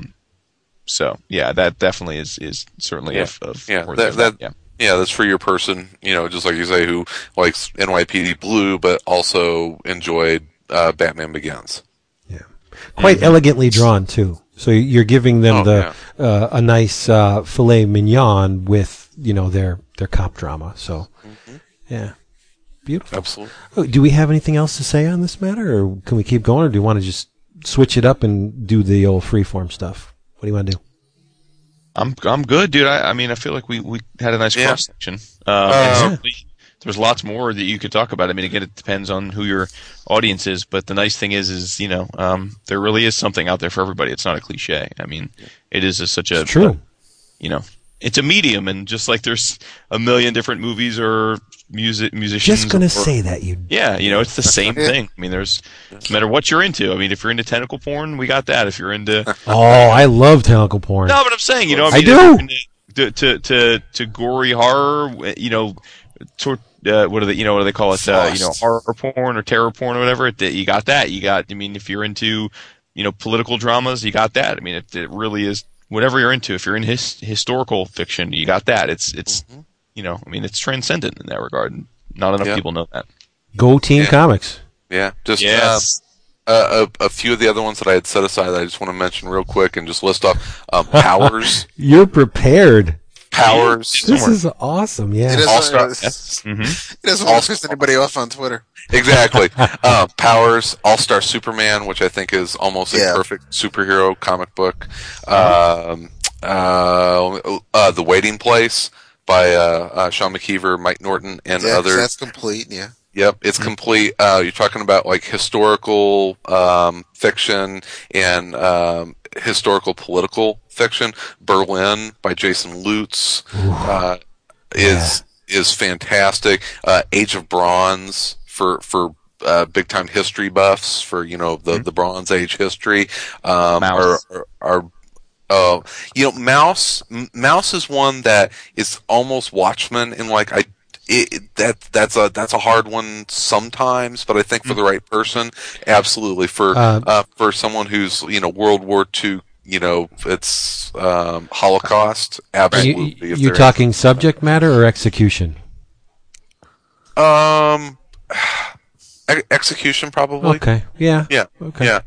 So yeah, that definitely is is certainly yeah. of, of yeah. That, that, yeah, yeah, that's for your person. You know, just like you say, who likes N Y P D Blue, but also enjoyed uh, Batman Begins. Yeah, quite and, elegantly drawn too. So you're giving them oh, the yeah. uh, a nice uh, filet mignon with you know their their cop drama. So mm-hmm. yeah. Beautiful. Absolutely. Oh, do we have anything else to say on this matter, or can we keep going, or do you want to just switch it up and do the old freeform stuff? What do you want to do? I'm I'm good, dude. I, I mean, I feel like we, we had a nice yeah. cross section. Um, uh, yeah. There's lots more that you could talk about. I mean, again, it depends on who your audience is, but the nice thing is, is you know, um, there really is something out there for everybody. It's not a cliche. I mean, it is a, such a it's true. A, you know. It's a medium, and just like there's a million different movies or music, musicians. Just gonna or, say that you. Yeah, you know, it's the same thing. I mean, there's no matter what you're into. I mean, if you're into tentacle porn, we got that. If you're into. Oh, I love tentacle porn. No, but I'm saying, you know, I, mean, I do. Into, to, to to to gory horror, you know, to, uh, what do they, you know, what do they call it? Uh, you know, horror porn or terror porn or whatever. It, you got that. You got. I mean, if you're into, you know, political dramas, you got that. I mean, it, it really is. Whatever you're into, if you're in his, historical fiction, you got that. It's it's mm-hmm. you know, I mean, it's transcendent in that regard. Not enough yeah. people know that. Go Team yeah. Comics. Yeah, just yes. uh, a, a few of the other ones that I had set aside that I just want to mention real quick and just list off. Um, Powers. You're prepared. Powers. This somewhere. Is awesome. Yeah. It doesn't, All Star, yes. mm-hmm. it doesn't All piss anybody off on Twitter. Exactly. uh, Powers, All Star Superman, which I think is almost yeah. a perfect superhero comic book. Um, uh, uh, The Waiting Place by uh, uh, Sean McKeever, Mike Norton, and yeah, others. That's complete. Yeah. Yep, it's complete. Uh, you're talking about like historical um, fiction and um, historical political fiction. Berlin by Jason Lutz uh, is yeah. is fantastic. Uh, Age of Bronze for for uh, big time history buffs for you know the, mm-hmm. the Bronze Age history. Um, Mouse. Are, are, are, uh, you know Mouse Mouse is one that is almost Watchmen in like I. It, it, that that's a that's a hard one sometimes, but I think for the right person, absolutely for uh, uh, for someone who's you know World War Two, you know it's um, Holocaust. Absolutely. You, you talking is. Subject matter or execution? Um, execution probably. Okay. Yeah. Yeah. Okay. Yeah.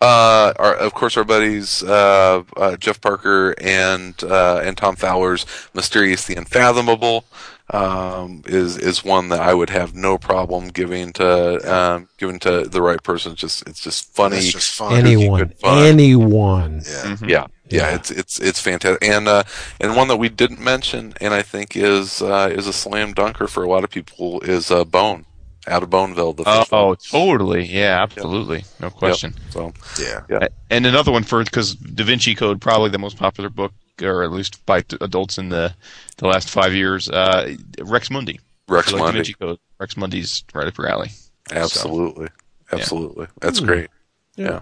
Uh, our, of course, our buddies uh, uh, Jeff Parker and uh, and Tom Fowler's "Mysterious, the Unfathomable" um, is is one that I would have no problem giving to um, giving to the right person. It's just it's just funny. It's just fun. Anyone, fun. anyone. Yeah. Mm-hmm. yeah, yeah, yeah. It's it's it's fantastic. And uh, and one that we didn't mention, and I think is uh, is a slam dunker for a lot of people is uh, Bone. Out of Boneville, the first oh, one. Totally, yeah, absolutely, yep. no question. Yep. So, yeah. yeah, and another one for because Da Vinci Code, probably the most popular book, or at least by t- adults in the, the last five years. Uh, Rex Mundi, Rex like Mundi, Da Vinci Code. Rex Mundi's right up your alley. Absolutely, so, absolutely, yeah. that's great. Yeah. yeah.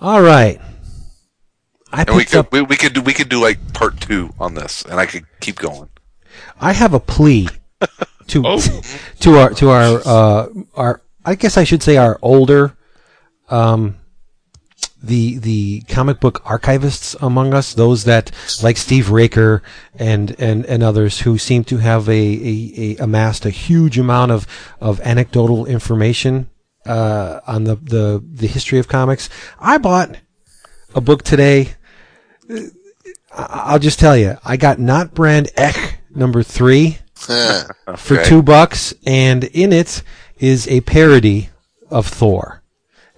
All right. I and we could up- we, we could do, we could do like part two on this, and I could keep going. I have a plea. To oh. to our to our uh, our I guess I should say our older um, the the comic book archivists among us, those that, like Steve Raker and and, and others, who seem to have a, a, a amassed a huge amount of, of anecdotal information uh, on the, the, the history of comics. I bought a book today. I'll just tell you, I got Not Brand Ek number three for okay. two bucks, and in it is a parody of Thor.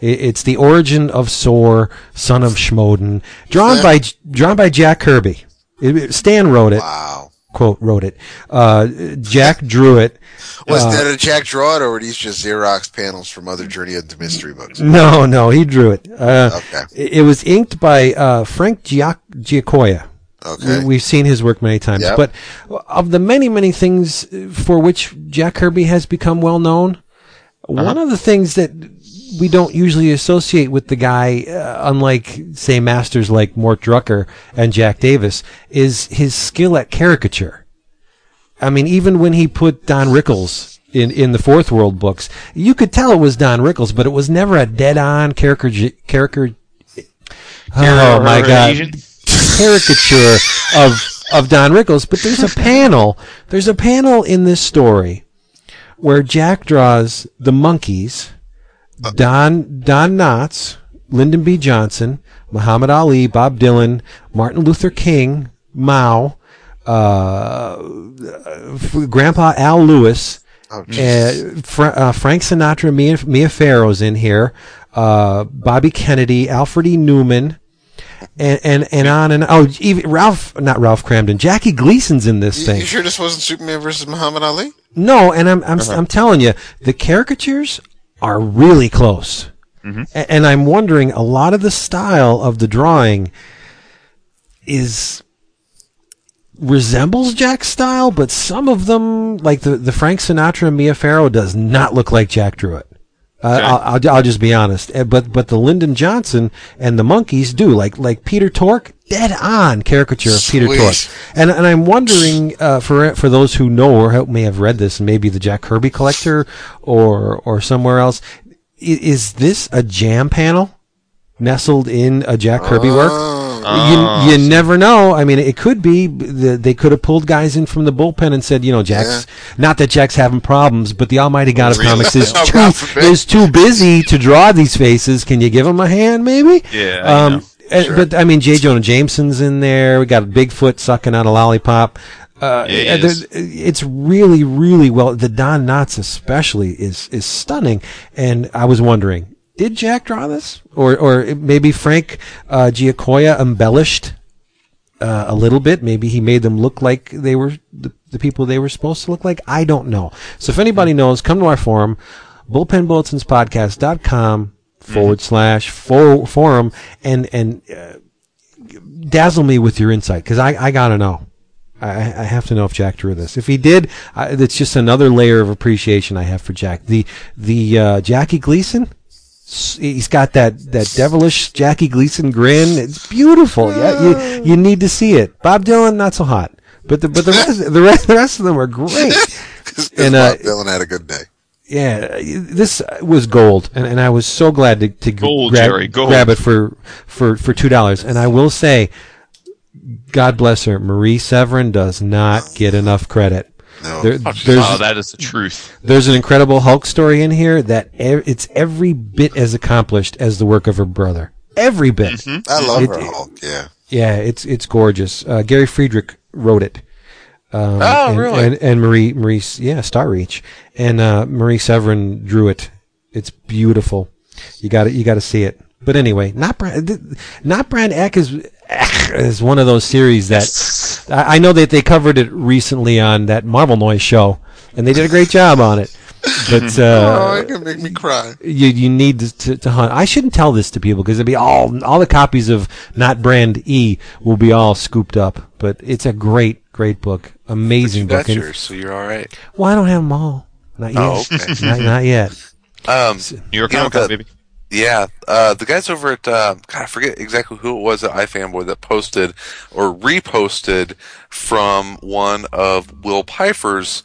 It's The Origin of Sor, Son of Shmoden, drawn by drawn by Jack Kirby. Stan wrote it. Wow. Quote, wrote it. Uh, Jack drew it. Was uh, that a Jack draw it, or were these just Xerox panels from other Journey into Mystery books? No, no, he drew it. Uh, okay. It was inked by uh, Frank Giac- Giacoya. Okay. We, we've seen his work many times. Yep. But of the many, many things for which Jack Kirby has become well known, uh-huh. one of the things that we don't usually associate with the guy, uh, unlike, say, masters like Mort Drucker and Jack Davis, is his skill at caricature. I mean, even when he put Don Rickles in, in the Fourth World books, you could tell it was Don Rickles, but it was never a dead-on caricature. caricature oh, my God. Caricature of of Don Rickles. But there's a panel. There's a panel in this story where Jack draws the monkeys... Don Don Knotts, Lyndon B. Johnson, Muhammad Ali, Bob Dylan, Martin Luther King, Mao, uh, Grandpa Al Lewis, oh, uh, Fra- uh, Frank Sinatra, Mia, Mia Farrow's in here, uh, Bobby Kennedy, Alfred E. Newman, and and, and on and oh, even Ralph, not Ralph Cramden, Jackie Gleason's in this you, thing. You sure this wasn't Superman versus Muhammad Ali? No, and I'm I'm uh-huh. I'm telling you, the caricatures are really close. Mm-hmm. A- and I'm wondering, a lot of the style of the drawing is resembles Jack's style, but some of them, like the, the Frank Sinatra Mia Farrow, does not look like Jack drew it. Uh, okay. I'll, I'll, I'll just be honest. But but the Lyndon Johnson and the monkeys do, like like Peter Tork, dead on caricature of Peter Sweet. Tork. And and I'm wondering uh, for for those who know or may have read this, and maybe the Jack Kirby collector or or somewhere else, is, is this a jam panel nestled in a Jack Kirby work? Oh. You you never know. I mean, it could be the, they could have pulled guys in from the bullpen and said, you know, Jack's yeah. not that Jack's having problems, but the Almighty God of really? Comics is too is too busy to draw these faces. Can you give him a hand, maybe? Yeah. Um, I sure. But I mean, J. Jonah Jameson's in there. We got Bigfoot sucking on a lollipop. Uh, it is. It's really, really well. The Don Knotts especially is is stunning. And I was wondering, did Jack draw this? Or or maybe Frank uh, Giacoya embellished uh, a little bit. Maybe he made them look like they were the, the people they were supposed to look like. I don't know. So if anybody knows, come to our forum, bullpenbulletinspodcast.com forward slash forum, and, and uh, dazzle me with your insight, because I, I got to know. I, I have to know if Jack drew this. If he did, I, it's just another layer of appreciation I have for Jack. The, the uh, Jackie Gleason... He's got that, that devilish Jackie Gleason grin. It's beautiful. Yeah, you you need to see it. Bob Dylan, not so hot, but the but the rest the rest the rest of them are great. And uh, Bob Dylan had a good day. Yeah, this was gold, and, and I was so glad to, to gold, grab, Jerry, gold. grab it for for for two dollars. And I will say, God bless her, Marie Severin does not get enough credit. No. There, oh, that is the truth. There's an incredible Hulk story in here that ev- it's every bit as accomplished as the work of her brother. Every bit. Mm-hmm. I love it, her Hulk, yeah. Yeah, it's it's gorgeous. Uh, Gary Friedrich wrote it. Um, oh, and, really? And, and Marie, Marie, yeah, Starreach. And uh, Marie Severin drew it. It's beautiful. You got it. You got to see it. But anyway, Not Brand, Not Brand Ek is... is one of those series that I know that they covered it recently on that Marvel Noise show, and they did a great job on it. But uh, oh, it can make me cry. You you need to to hunt. I shouldn't tell this to people because it'd be all all the copies of Not Brand E will be all scooped up. But it's a great great book, amazing but you book. Got yours, so you're all right. Well, I don't have them all. Not yet. Oh, okay. not, not yet. Um, New York Comic Con, baby. Yeah, uh, the guys over at, uh, God, I forget exactly who it was at iFanboy that posted or reposted from one of Will Pfeiffer's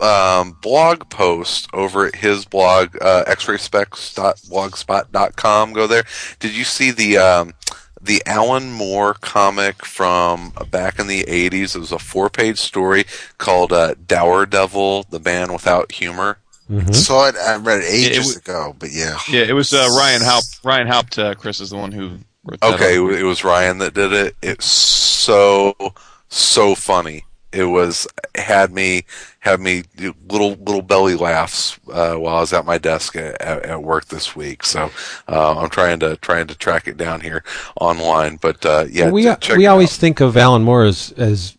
um, blog post over at his blog, uh, x ray specs dot blogspot dot com. Go there. Did you see the um, the Alan Moore comic from back in the eighties? It was a four-page story called uh, Dour Devil, The Man Without Humor. Mm-hmm. Saw it. I read it ages it was, ago, but yeah, yeah, it was uh, Ryan Haupt. Ryan Haupt, uh, Chris, is the one who wrote that. Okay, up. It was Ryan that did it. It's so so funny. It was had me had me little little belly laughs uh, while I was at my desk at, at work this week. So uh, I'm trying to trying to track it down here online. But uh, yeah, well, we check we it always out. Think of Alan Moore as as.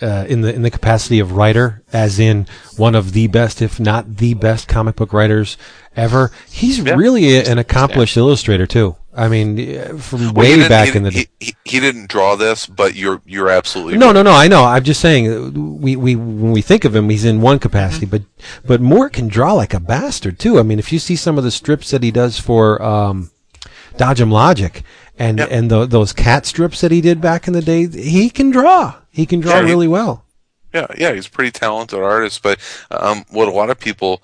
Uh, in the in the capacity of writer, as in one of the best, if not the best, comic book writers ever. He's yeah. really a, an accomplished yeah. illustrator too. I mean, from way well, back he, in the he, he, he didn't draw this, but you're you're absolutely no right. no no. I know. I'm just saying we we when we think of him, he's in one capacity, mm-hmm. but but Moore can draw like a bastard too. I mean, if you see some of the strips that he does for um, Dodgem Logic and yep. and the, those cat strips that he did back in the day, he can draw. He can draw yeah, he, really well. Yeah, yeah, he's a pretty talented artist. But um, what a lot of people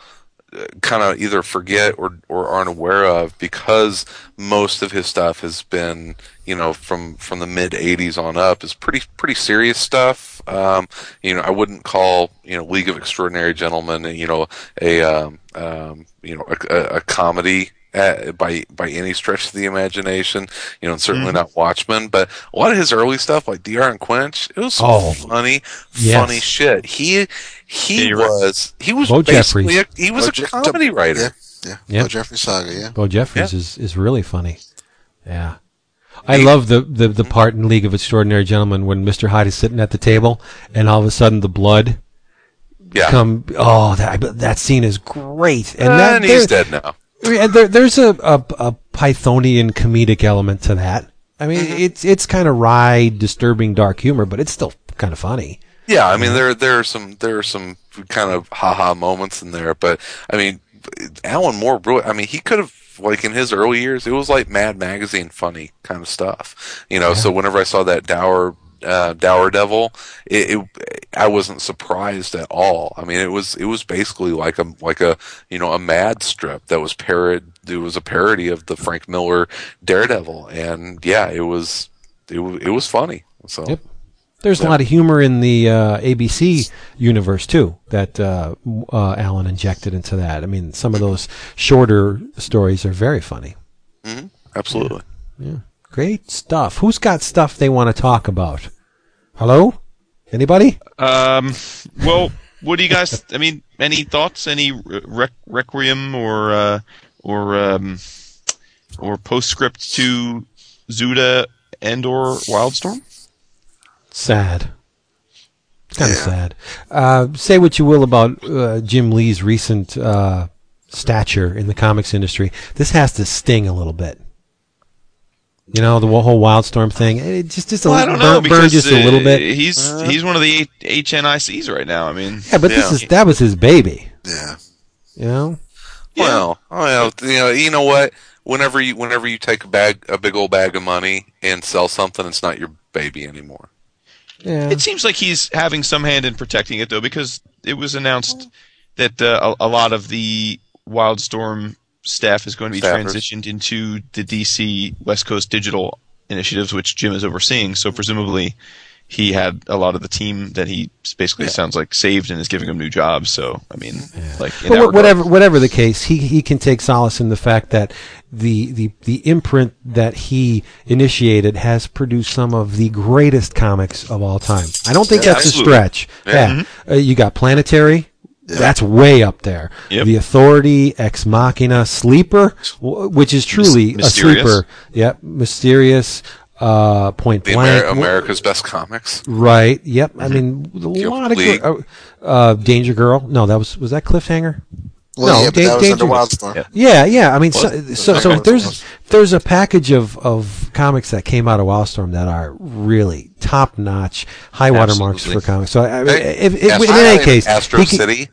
uh, kind of either forget or or aren't aware of, because most of his stuff has been, you know, from, from the mid eighties on up, is pretty pretty serious stuff. Um, you know, I wouldn't call you know League of Extraordinary Gentlemen, you know, a um, um, you know a, a, a comedy. Uh, by by any stretch of the imagination, you know, and certainly mm. not Watchmen, but a lot of his early stuff, like D R and Quench, it was some oh, funny, yes. funny shit. He he yeah, was right. he was Bo basically a, he was Bo a Je- comedy writer. Yeah, yeah. Yep. Bo Jeffries saga. Yeah, Bo Jeffries yeah. is, is really funny. Yeah, I hey. love the, the the part in League of Extraordinary Gentlemen when Mister Hyde is sitting at the table, and all of a sudden the blood. Yeah. Come oh that that scene is great, and, and that, he's dead now. There, there's a, a, a Pythonian comedic element to that. I mean, mm-hmm. it's it's kind of wry, disturbing, dark humor, but it's still kind of funny. Yeah, I mean, there there are some there are some kind of haha moments in there, but I mean, Alan Moore, I mean, he could have. Like in his early years, it was like Mad Magazine funny kind of stuff, you know. Yeah. So whenever I saw that dour. Uh, Dour Devil, it, it, I wasn't surprised at all. I mean, it was it was basically like a like a you know a mad strip that was parod. It was a parody of the Frank Miller Daredevil, and yeah, it was it, it was funny. So yep. there's yeah. a lot of humor in the uh, A B C universe too that uh, uh, Alan injected into that. I mean, some of those shorter stories are very funny. Mm-hmm. Absolutely. Yeah. yeah. Great stuff. Who's got stuff they want to talk about? Hello? Anybody? Um. Well, what do you guys? I mean, any thoughts? Any rec- requiem or uh, or um, or postscript to Zuda and or Wildstorm? Sad. It's kind of yeah. sad. Uh, say what you will about uh, Jim Lee's recent uh, stature in the comics industry. This has to sting a little bit. You know, the whole Wildstorm thing. It just just a well, little I don't know, burn, burn just uh, a little bit. He's uh, he's one of the H N I Cs right now. I mean, yeah, but yeah. this is that was his baby. Yeah, you know. Well, yeah. you know, you know what? Whenever you whenever you take a bag, a big old bag of money, and sell something, it's not your baby anymore. Yeah. It seems like he's having some hand in protecting it though, because it was announced that uh, a, a lot of the Wildstorm staff is going to be Staffers. transitioned into the D C West Coast digital initiatives, which Jim is overseeing. So presumably he had a lot of the team that he basically yeah. sounds like saved and is giving them new jobs. So, I mean, yeah. like in but whatever, regard, whatever the case, he, he can take solace in the fact that the, the, the imprint that he initiated has produced some of the greatest comics of all time. I don't think yeah, that's absolutely. a stretch. Yeah. yeah. Mm-hmm. Uh, you got Planetary. That's way up there. Yep. The Authority, Ex Machina, Sleeper, which is truly Mysterious. a sleeper. Yep, Mysterious, uh, Point the Blank. Ameri- America's Best Comics. Right, yep. Mm-hmm. I mean, a Guild lot League. of... Uh, Danger Girl. No, that was was that Cliffhanger? Well, no, yeah, da- that was Danger Wildstorm. Yeah. yeah, yeah. I mean, so, so, so there's there's a package of, of comics that came out of Wildstorm that are really top-notch, high-water marks for comics. So I mean, hey, if, if, Astro, in any case... Astro City...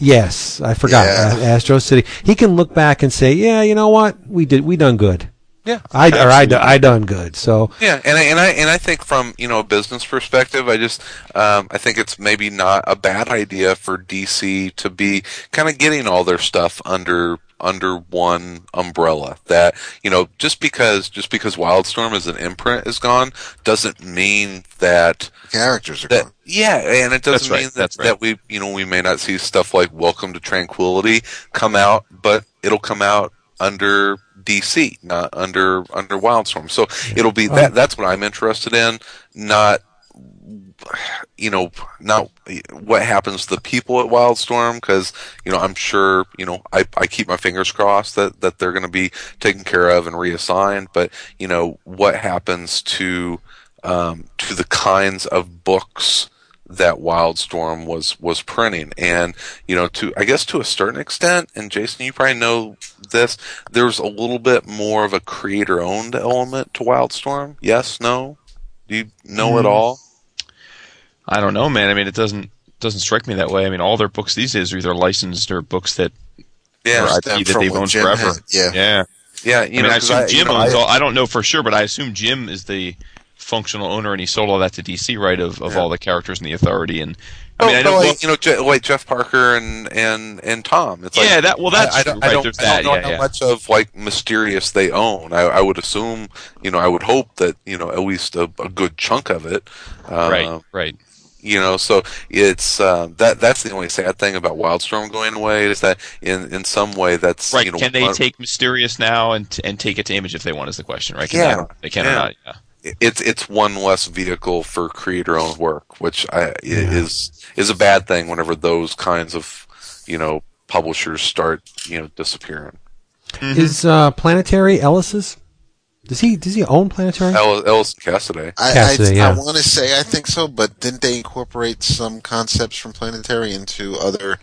Yes, I forgot yeah. Astro City. He can look back and say, "Yeah, you know what? We did. We done good. Yeah, I or I, I done good. So yeah, and I, and I and I think from you know a business perspective, I just um, I think it's maybe not a bad idea for D C to be kind of getting all their stuff under under one umbrella. That you know just because just because Wildstorm as an imprint is gone doesn't mean that characters are that, gone. Yeah, and it doesn't right, mean that right. that we you know we may not see stuff like Welcome to Tranquility come out, but it'll come out under D C, not under under Wildstorm. So it'll be that. That's what I'm interested in. Not you know not what happens to the people at Wildstorm, because you know I'm sure you know I, I keep my fingers crossed that that they're going to be taken care of and reassigned. But you know what happens to um, to the kinds of books that Wildstorm was was printing. And you know to I guess to a certain extent, and Jason, you probably know this, there's a little bit more of a creator owned element to Wildstorm. Yes, no? Do you know mm. it all? I don't know, man. I mean, it doesn't doesn't strike me that way. I mean, all their books these days are either licensed or books that yeah, are I P that they've owned Jim forever. Had, yeah. Yeah. Yeah, you I mean, know, I assume I, Jim you know, owns I, all I don't know for sure, but I assume Jim is the functional owner, and he sold all that to D C, right? Of of yeah. all the characters in the Authority, and I mean, oh, I know, like, well, you know, like Jeff Parker and and, and Tom. It's yeah, like, that. Well, that's I, I don't, right, I don't, I don't that. know yeah, how yeah. much of like Mysterious they own. I, I would assume, you know, I would hope that you know at least a, a good chunk of it. Uh, right. Right. You know, so it's uh, that. That's the only sad thing about Wildstorm going away is that in, in some way that's right. You know, can they uh, take Mysterious now and and take it to Image if they want? Is the question, right? Can yeah, they, they can yeah. or not. Yeah. It's it's one less vehicle for creator-owned work, which I, is is a bad thing. Whenever those kinds of you know publishers start you know disappearing, mm-hmm. is uh, Planetary Ellis's? Does he does he own Planetary? Ellis, Ellis Cassidy. I, Cassidy, I, yeah. I want to say I think so, but didn't they incorporate some concepts from Planetary into other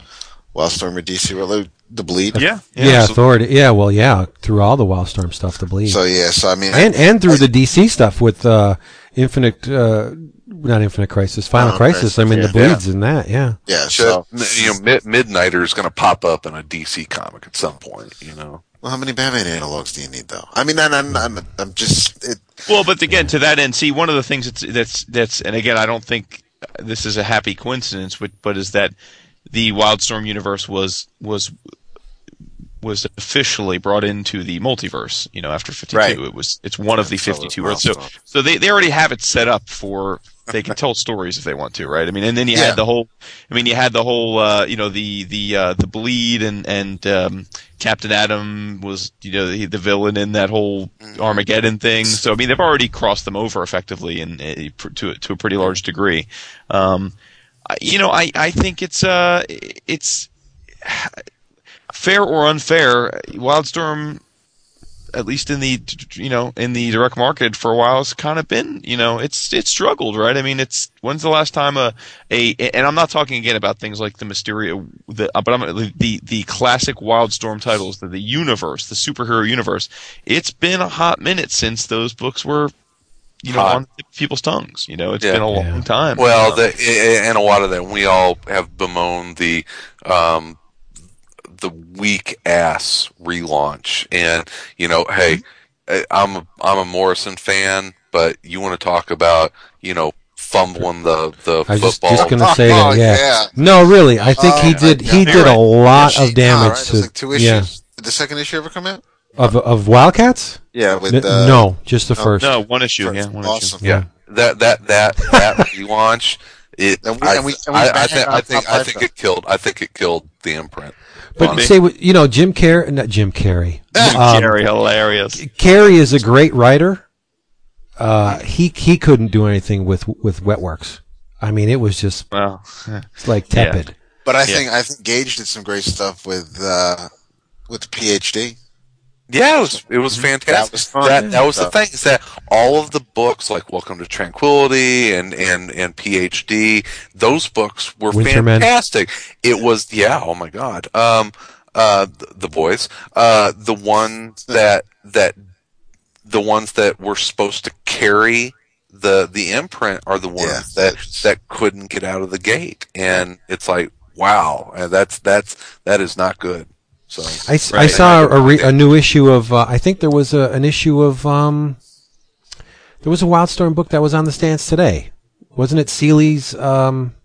Wildstorm or D C? Well, the Bleed, yeah, yeah, yeah Authority, yeah, well, yeah, through all the Wildstorm stuff, the Bleed. So yeah, so I mean, and and through I, the D C stuff with uh, Infinite, uh, not Infinite Crisis, Final um, Crisis. I mean, yeah. the Bleed's yeah. in that, yeah, yeah. So, so you know, Mid- Midnighter is going to pop up in a D C comic at some point, you know. Well, how many Batman analogs do you need, though? I mean, I'm, I'm, I'm, I'm just. It, well, but again, to that end, see, one of the things that's that's that's, and again, I don't think this is a happy coincidence, but but is that. The Wildstorm universe was was was officially brought into the multiverse. You know, after fifty-two, right. it was it's one yeah, of the fifty-two Earths. So, so they, they already have it set up for they can tell stories if they want to, right? I mean, and then you yeah. had the whole. I mean, you had the whole. Uh, you know, the the uh, the Bleed and and um, Captain Atom was you know the, the villain in that whole Armageddon thing. So I mean, they've already crossed them over effectively and uh, to to a pretty large degree. Um, You know, I, I think it's uh it's fair or unfair. Wildstorm, at least in the you know in the direct market for a while, has kind of been you know it's it's struggled, right? I mean, it's when's the last time a a and I'm not talking again about things like the Mysterio, the but I'm the the classic Wildstorm titles, the, the universe, the superhero universe. It's been a hot minute since those books were. You know, on people's tongues. You know, it's yeah. been a long yeah. time. Well, the, and a lot of that, we all have bemoaned the um, the weak ass relaunch. And you know, hey, I'm a, I'm a Morrison fan, but you want to talk about you know fumbling the the I was football? Just, just gonna say oh, that, yeah. yeah. No, really, I think uh, he did he did right. a lot of damage. Right? To, like two issues. Yeah. Did the second issue ever come out? Of of Wildcats? Yeah, with uh, no, just the no, first. No, one issue. First. Yeah, one awesome. issue. Yeah. yeah, that that that that relaunch. It. And we, I, and we, and we I, I, th- I think I think it killed. I think it killed the imprint. But honestly. say you know Jim Carrey, not Jim Carrey. um, Carrey, hilarious. Carrey is a great writer. Uh, he he couldn't do anything with with Wet Works. I mean, it was just well, it's like tepid. Yeah. But I yeah. think I think Gage did some great stuff with uh, with the PhD. Yeah, it was, it was fantastic. That was, fun. That, that was the thing is that all of the books, like Welcome to Tranquility and, and, and PhD, those books were Winterman. fantastic. It was, yeah, oh my God. Um, uh, the, the boys, uh, the ones that, that, the ones that were supposed to carry the, the imprint are the ones yeah. that, that couldn't get out of the gate. And it's like, wow, that's, that's, that is not good. So I, right. I saw a, re, a new issue of uh, I think there was a, an issue of um, there was a Wild Storm book that was on the stands today, wasn't it? Seeley's um,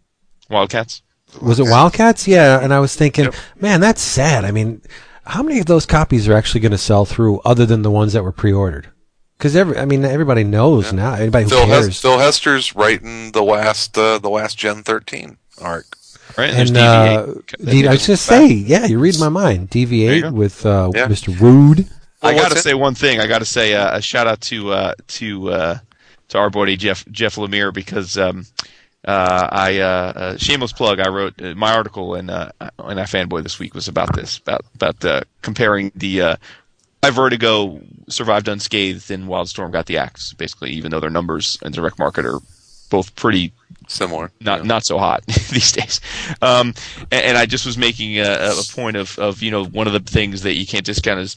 Wildcats. Was it Wildcats? Yeah, and I was thinking, yep. man, that's sad. I mean, how many of those copies are actually going to sell through, other than the ones that were pre-ordered? Because every, I mean, everybody knows yeah. now. Anybody who Phil cares. Hes- Phil Hester's writing the last, uh, the last Gen thirteen arc. Right, and, and uh, D- I was going to say, yeah, you read my mind. D V eight with uh, yeah. Mister Rude. Well, I got to say one thing. I got to say uh, a shout out to uh, to uh, to our buddy Jeff Jeff Lemire, because. Um, Uh, I uh, uh, shameless plug. I wrote uh, my article in uh, in iFanboy this week was about this, about about uh, comparing the uh, why Vertigo survived unscathed and Wildstorm got the axe. Basically, even though their numbers and direct market are both pretty similar, not yeah. not so hot these days. Um, and, and I just was making a, a point of, of you know one of the things that you can't discount is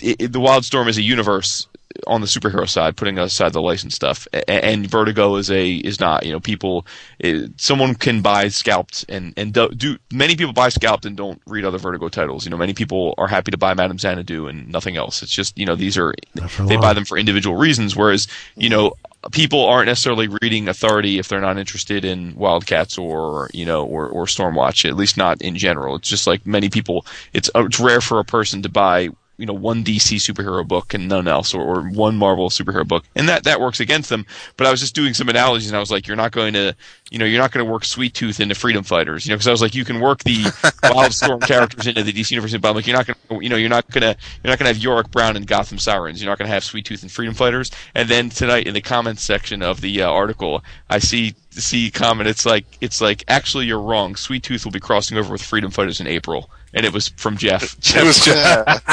it, it, the Wildstorm is a universe. On the superhero side, putting aside the license stuff, and, and Vertigo is a is not. You know, people, it, someone can buy Scalped, and and do, do many people buy Scalped and don't read other Vertigo titles. You know, many people are happy to buy Madame Xanadu and nothing else. It's just you know these are they buy them for individual reasons. Whereas you know people aren't necessarily reading Authority if they're not interested in Wildcats or you know or or Stormwatch, at least not in general. It's just like many people. It's it's rare for a person to buy. You know, one D C superhero book and none else, or, or one Marvel superhero book, and that, that works against them. But I was just doing some analogies, and I was like, you're not going to, you know, you're not going to work Sweet Tooth into Freedom Fighters, you know, because I was like, you can work the Wildstorm characters into the D C universe, but I'm like, you're not going to, you know, you're not going to, you're not going to have Yorick Brown and Gotham Sirens, you're not going to have Sweet Tooth and Freedom Fighters. And then tonight in the comments section of the uh, article, I see. See comment. It's like it's like actually you're wrong. Sweet Tooth will be crossing over with Freedom Fighters in April, and it was from Jeff. Jeff. It was Jeff.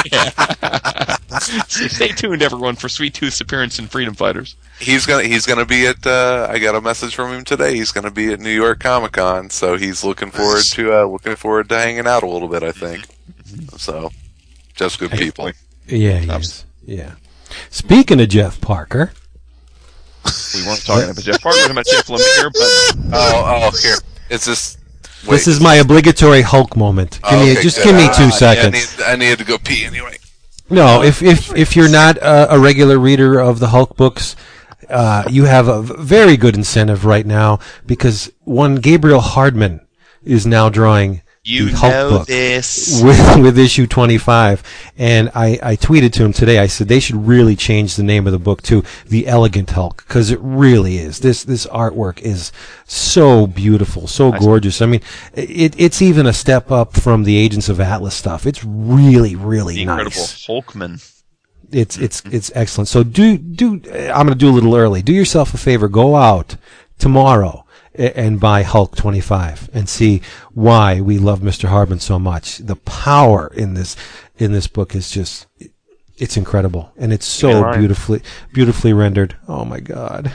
So stay tuned, everyone, for Sweet Tooth's appearance in Freedom Fighters. He's gonna he's gonna be at. Uh, I got a message from him today. He's gonna be at New York Comic Con, so he's looking forward to uh, looking forward to hanging out a little bit. I think so. Jeff's good people. Yeah, he is. Yeah. Speaking of Jeff Parker. We weren't talking about Jeff Parker, we were talking about Jeff Lemire, but... Oh, oh, here. It's this... Wait. This is my obligatory Hulk moment. Give oh, okay, me, just good. give me two uh, seconds. Yeah, I, need, I need to go pee anyway. No, if if, if you're not a, a regular reader of the Hulk books, uh, you have a very good incentive right now, because one Gabriel Hardman is now drawing you the Hulk know book this. With, with issue twenty-five. And I, I tweeted to him today, I said they should really change the name of the book to The Elegant Hulk, because it really is. This this artwork is so beautiful, so gorgeous. I mean, it it's even a step up from the Agents of Atlas stuff. It's really, really the incredible nice. Incredible Hulkman. It's it's it's excellent. So do do I'm going to do a little early. Do yourself a favor. Go out tomorrow and buy Hulk twenty-five and see why we love Mister Harbin so much. The power in this in this book is just it's incredible, and it's so beautifully beautifully rendered. Oh my god.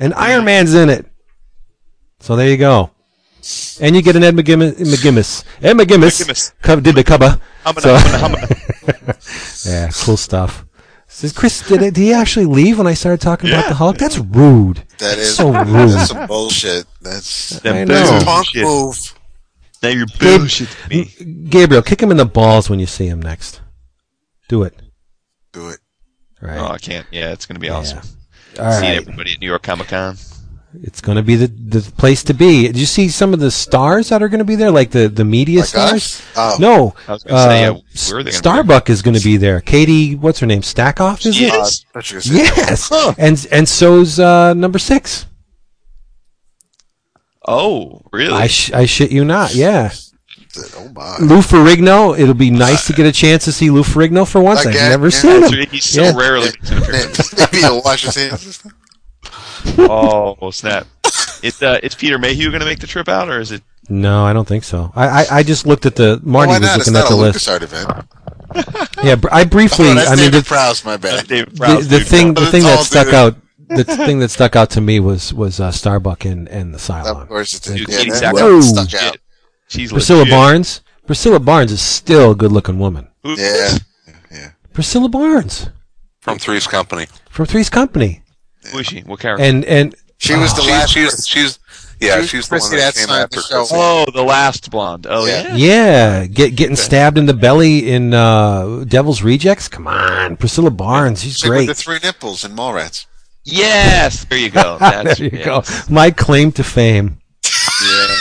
And Iron Man's in it. So there you go. And you get an Ed McGinnis. McGinnis. Ed McGinnis did the cover. So. Yeah, cool stuff. Says Chris, did, it, did he actually leave when I started talking yeah. about the Hulk? That's rude. That is so rude. That's some bullshit. That's that that's a punk move. Now you're bullshit to me. Gabriel, kick him in the balls when you see him next. Do it. Do it. Right. Oh, I can't. Yeah, it's going to be awesome. Yeah. All see right. everybody at New York Comic Con. It's going to be the, the place to be. Did you see some of the stars that are going to be there, like the, the media like stars? Oh. No. I was going to uh, say, yeah, where are they Starbuck is going to be there. Katie, what's her name? Stackoff, is yes. it? Yes. Yes. Huh. And and so's uh, number six. Oh, really? I, sh- I shit you not, yeah. Oh my. Lou Ferrigno, it'll be nice to get a chance to see Lou Ferrigno for once. Again, I've never yeah, seen him. He's so yeah. rarely. Maybe he'll wash his hands. Oh snap! It, uh, is Peter Mayhew going to make the trip out, or is it? No, I don't think so. I I, I just looked at the Marty oh, was looking at the list. Event. Yeah, I briefly. Oh, that's I mean, David the, Prowse, my bad. David Prowse, the, the thing, the thing that stuck dude. out, the thing that stuck out to me was was uh, Starbuck and, and the Cylon. Of course, it's dude, yeah, that well stuck out. She's Priscilla legit. Barnes. Priscilla Barnes is still a good-looking woman. Yeah, yeah. Priscilla Barnes from Three's Company. From Three's Company. Who is she? What character? And and she was oh, the last. She's, she's Yeah, Dude, she's the Chrissy, one that came after the Oh, the last blonde. Oh, yeah. Yeah, yeah. Get, getting stabbed in the belly in uh, Devil's Rejects? Come on, Priscilla Barnes, she's she great. With the three nipples in Mallrats. Yes! There you go. That's, there you yeah. go. My claim to fame. Yeah.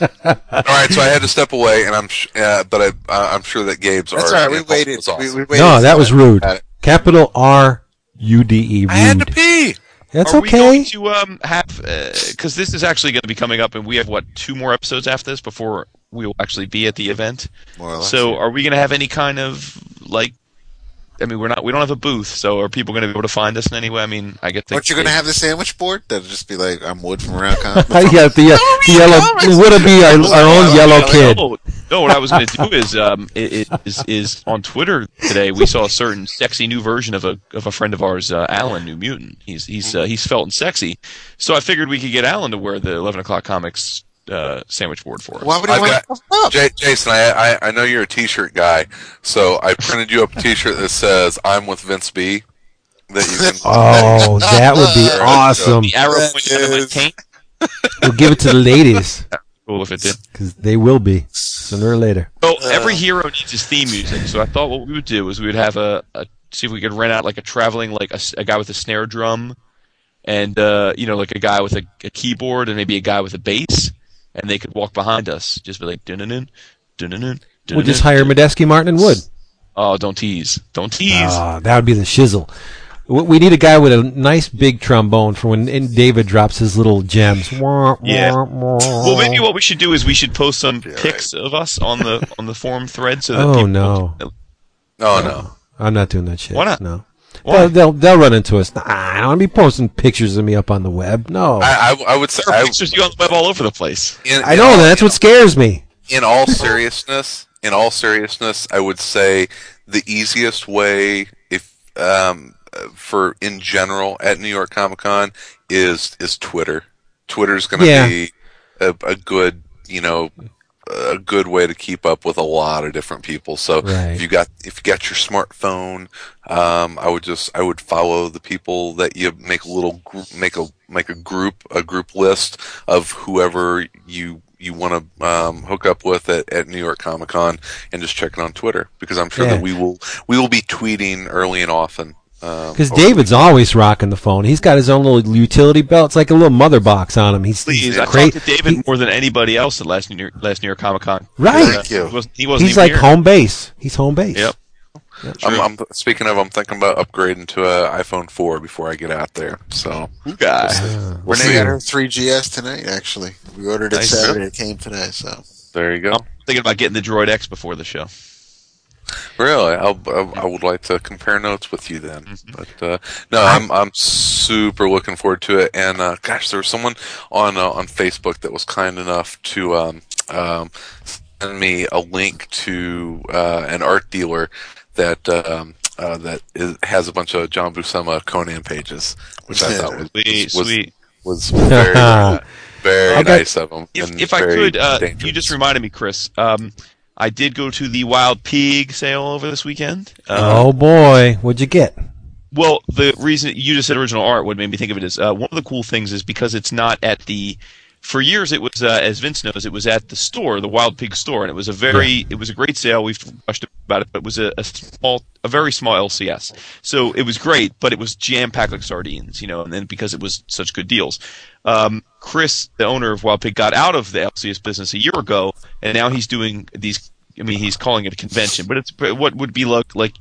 All right, so I had to step away, and I'm, sh- uh, but I, uh, I'm sure that Gabe's. That's all right. We waited. Awesome. We, we waited. No, that was rude. Capital R U D E. Rude. I had to pee. That's Are okay. Are we going to um, have? Because uh, this is actually going to be coming up, and we have what two more episodes after this before we will actually be at the event. More or less. So, are we going to have any kind of like? I mean, we're not. We don't have a booth, so are people going to be able to find us in any way? I mean, I get. Aren't you going to have the sandwich board? That'll just be like, I'm Wood from around Comics. Yeah, the, uh, the yellow. It would be our, our own yellow kid. No, no, what I was going to do is, um, is, is on Twitter today. We saw a certain sexy new version of a of a friend of ours, uh, Alan, New Mutant. He's he's uh, he's felt and sexy. So I figured we could get Alan to wear the eleven o'clock comics uh, sandwich board for us. Why would he want to up? J- Jason, I, I I know you're a t-shirt guy, so I printed you up a t-shirt that says "I'm with Vince B." That you can. Oh, that would be awesome. The arrow pointing at my taint. We'll give it to the ladies. Cool if it did, because they will be sooner or later. So every hero needs his theme music. So I thought what we would do is we would have a, a see if we could rent out like a traveling like a, a guy with a snare drum, and uh, you know like a guy with a, a keyboard, and maybe a guy with a bass. And they could walk behind us, just be like, dun-dun-dun, dun-dun-dun. We'll just hire Medeski, Martin, and Wood. Oh, don't tease. Don't tease. Oh, that would be the shizzle. We need a guy with a nice big trombone for when David drops his little gems. Yeah. Well, maybe what we should do is we should post some yeah, pics right. of us on the on the forum thread so that oh, people... No. Oh, no. No. I'm not doing that shit. Why not? No. They'll, they'll they'll run into us. Nah, I don't be posting pictures of me up on the web. No, I, I, I would say there are pictures I, you on the web all over the place. In, I know in, that's in, what scares me. In all seriousness, in all seriousness, I would say the easiest way, if um, for in general at New York Comic Con is is Twitter. Twitter's going to yeah. be a, a good, you know. a good way to keep up with a lot of different people. So right. if you got if you got your smartphone, um, I would just I would follow the people that you make a little make a make a group a group list of whoever you you want to um, hook up with at, at New York Comic Con and just check it on Twitter because I'm sure yeah. that we will we will be tweeting early and often. Because um, David's always rocking the phone. He's got his own little utility belt. It's like a little mother box on him. He's, Please, he's I great. talked to David he, more than anybody else at last New York, last New York Comic Con. Right. Uh, Thank you. He wasn't, he wasn't he's like here. home base. He's home base. Yep. yep. I'm, I'm, speaking of, I'm thinking about upgrading to an iPhone four before I get out there. So, you guys. Uh, we're going to get our three G S tonight, actually. We ordered it nice Saturday. It came today. So there you go. I'm thinking about getting the Droid X before the show. Really, I'll, I would like to compare notes with you then. But uh, no, I'm I'm super looking forward to it. And uh, gosh, there was someone on uh, on Facebook that was kind enough to um, um, send me a link to uh, an art dealer that um, uh, that is, has a bunch of John Buscema Conan pages, which I thought was sweet, was, sweet. was, was very uh, very got, nice of them. If, if I could, uh, you just reminded me, Chris. Um, I did go to the Wild Pig sale over this weekend. Uh, oh, boy. What'd you get? Well, the reason you just said original art, what made me think of it is uh, one of the cool things is because it's not at the – for years it was, uh, as Vince knows, it was at the store, the Wild Pig store, and it was a very – it was a great sale. We've rushed about it, but it was a, a small – a very small L C S. So it was great, but it was jam-packed like sardines, you know, and then because it was such good deals. Um, Chris, the owner of Wild Pig, got out of the L C S business a year ago, and now he's doing these – I mean, he's calling it a convention, but it's what would be like, like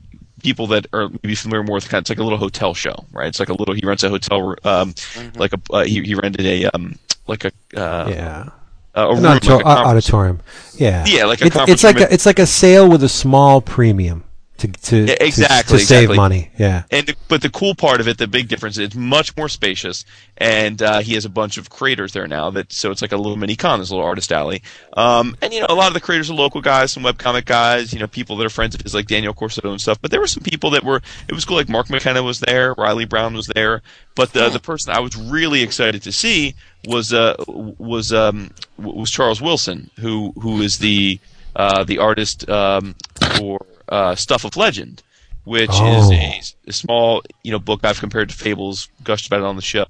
people that are maybe familiar more with kind of, it's like a little hotel show, right? It's like a little – he rents a hotel um, – like a uh, – he, he rented a um, – like a uh, – yeah. Uh, a room, auto- like a auditorium. Yeah. Yeah, like a it, conference it's like room. A, it's like a sale with a small premium. To to, yeah, exactly, to to save exactly. money, yeah. And the, but the cool part of it, the big difference, it's much more spacious, and uh, he has a bunch of creators there now. That so it's like a little mini con, this little artist alley. Um, and you know, a lot of the creators are local guys, some webcomic guys, you know, people that are friends of his, like Daniel Corsetto and stuff. But there were some people that were. It was cool, like Mark McKenna was there, Riley Brown was there. But the the person I was really excited to see was uh was um was Charles Wilson, who who is the uh the artist um for. Uh, Stuff of Legend, which oh. is a, a small you know book I've compared to Fables, gushed about it on the show.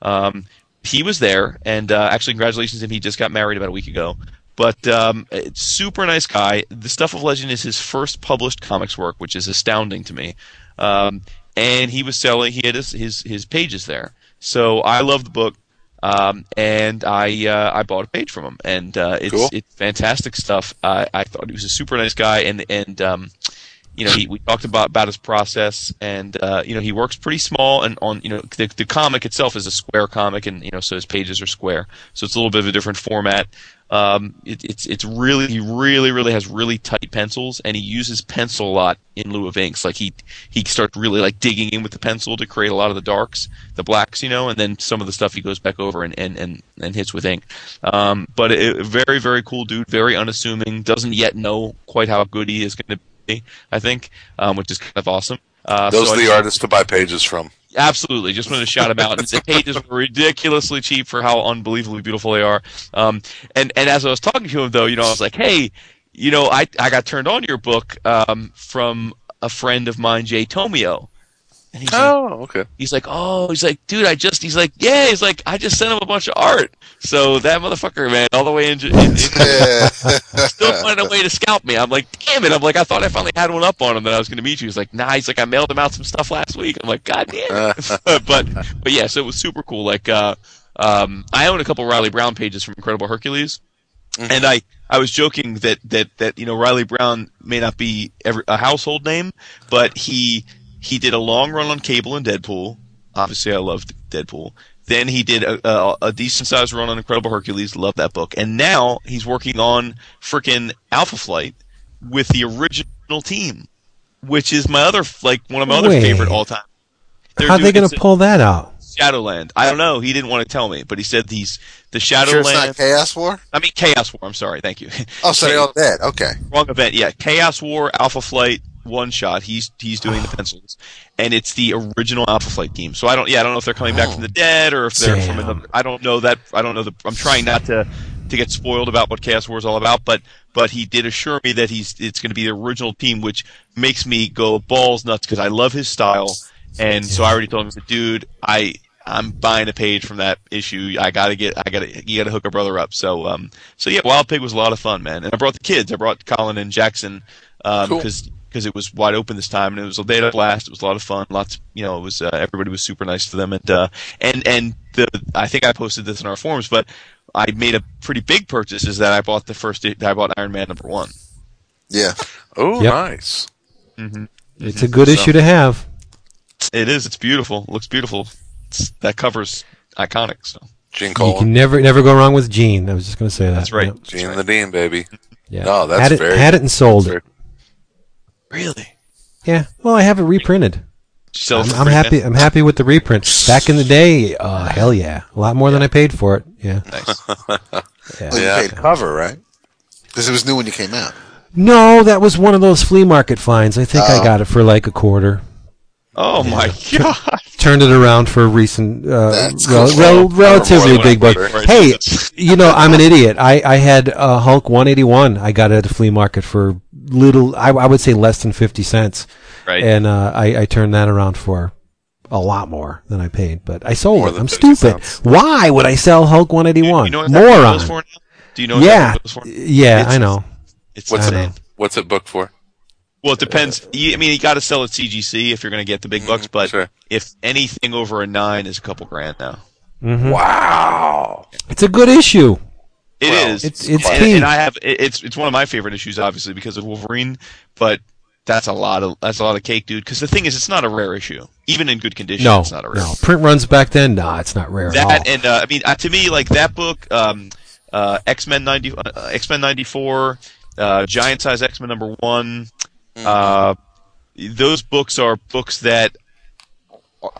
Um, he was there, and uh, actually, congratulations to him. He just got married about a week ago. But um, super nice guy. The Stuff of Legend is his first published comics work, which is astounding to me. Um, and he was selling. He had his his, his pages there. So I love the book, um, and I uh, I bought a page from him, and uh, it's cool. It's fantastic stuff. I, I thought he was a super nice guy, and and um, you know he we talked about, about his process, and uh, you know he works pretty small, and on you know the, the comic itself is a square comic, and you know so his pages are square, so it's a little bit of a different format. Um, it, it's it's really he really really has really tight pencils, and he uses pencil a lot in lieu of inks. Like he he starts really like digging in with the pencil to create a lot of the darks, the blacks, you know, and then some of the stuff he goes back over and and, and, and hits with ink. Um, but it, very very cool dude, very unassuming. Doesn't yet know quite how good he is going to be, I think, um, which is kind of awesome. Uh, Those so are the artists to buy pages from. Absolutely. Just wanted to shout them out. The pages were ridiculously cheap for how unbelievably beautiful they are. Um, and, and as I was talking to him, though, you know, I was like, hey, you know, I, I got turned on to your book um, from a friend of mine, Jay Tomio. And he's oh, like, okay. He's like, oh, he's like, dude, I just, he's like, yeah, he's like, I just sent him a bunch of art. So that motherfucker, man, all the way in, in, in still finding a way to scalp me. I'm like, damn it. I'm like, I thought I finally had one up on him that I was going to meet you. He's like, nah, he's like, I mailed him out some stuff last week. I'm like, God damn it. but, but yeah, so it was super cool. Like, uh, um, I own a couple of Riley Brown pages from Incredible Hercules. Mm-hmm. And I, I was joking that, that, that, you know, Riley Brown may not be every, a household name, but he, He did a long run on Cable and Deadpool. Obviously, I loved Deadpool. Then he did a, a, a decent-sized run on Incredible Hercules. Love that book. And now he's working on frickin' Alpha Flight with the original team, which is my other like one of my Wait. other favorite all-time. They're How are they going to pull that out? Shadowland. I don't know. He didn't want to tell me, but he said he's the Shadowland. Sure, it's not Chaos War? I mean, Chaos War. I'm sorry. Thank you. Oh, sorry. All that. Okay. Wrong event. Yeah. Chaos War, Alpha Flight. One shot. He's he's doing the pencils, and it's the original Alpha Flight team. So I don't yeah I don't know if they're coming back from the dead or if they're Damn. from another. I don't know that. I don't know the. I'm trying not to to get spoiled about what Chaos War is all about. But but he did assure me that he's it's going to be the original team, which makes me go balls nuts because I love his style. And so I already told him, dude, I. I'm buying a page from that issue. I gotta get, I gotta, you gotta hook a brother up. So, um, so yeah, Wild Pig was a lot of fun, man. And I brought the kids. I brought Colin and Jackson, um, because cool. because it was wide open this time, and it was they had a blast. It was a lot of fun. Lots, you know, it was uh, everybody was super nice to them, and uh, and and the I think I posted this in our forums, but I made a pretty big purchase. Is that I bought the first, I bought Iron Man number one. Yeah. Oh, yep. Nice. Mm-hmm. It's a good so, issue to have. It is. It's beautiful. It looks beautiful. That cover's iconic. So Gene Colan. You can never never go wrong with Gene. I was just going to say that. That's right. Yep. Gene the Dean, baby. Yeah. No, that's had it, very... Had it and sold it. Really? Yeah. Well, I have it reprinted. So I'm, I'm happy I'm happy with the reprints. Back in the day, oh, hell yeah. A lot more yeah. than I paid for it. Yeah. Nice. yeah. Well, you yeah. paid cover, right? Because it was new when you came out. No, that was one of those flea market finds. I think uh, I got it for like a quarter. Oh, yeah. my God. Turned it around for a recent, uh, rel- rel- relatively big book. Hey, you know, I'm an idiot. I, I had uh, Hulk one eighty-one. I got it at the flea market for little, I, I would say less than fifty cents. Right. And uh, I, I turned that around for a lot more than I paid. But I sold more it. I'm stupid. Pounds. Why would I sell Hulk one eighty-one? Do you, do you know what Moron. That for now? Do you know what yeah. that was for? Yeah, it's, I know. It's what's, I know. It, what's it booked for? Well, it depends. I mean, you got to sell at C G C if you're going to get the big bucks, but sure. if anything over a nine is a couple grand now. Mm-hmm. Wow, it's a good issue. It well, is. It's it's and, and I have it's it's one of my favorite issues, obviously, because of Wolverine. But that's a lot of that's a lot of cake, dude. Because the thing is, it's not a rare issue, even in good condition. No, it's not a rare. No, print runs back then. Nah, it's not rare. That at all. and uh, I mean, uh, to me, like that book, um, uh, X-Men ninety, uh, X-Men ninety-four, uh, Giant Size X-Men number one. Uh, those books are books that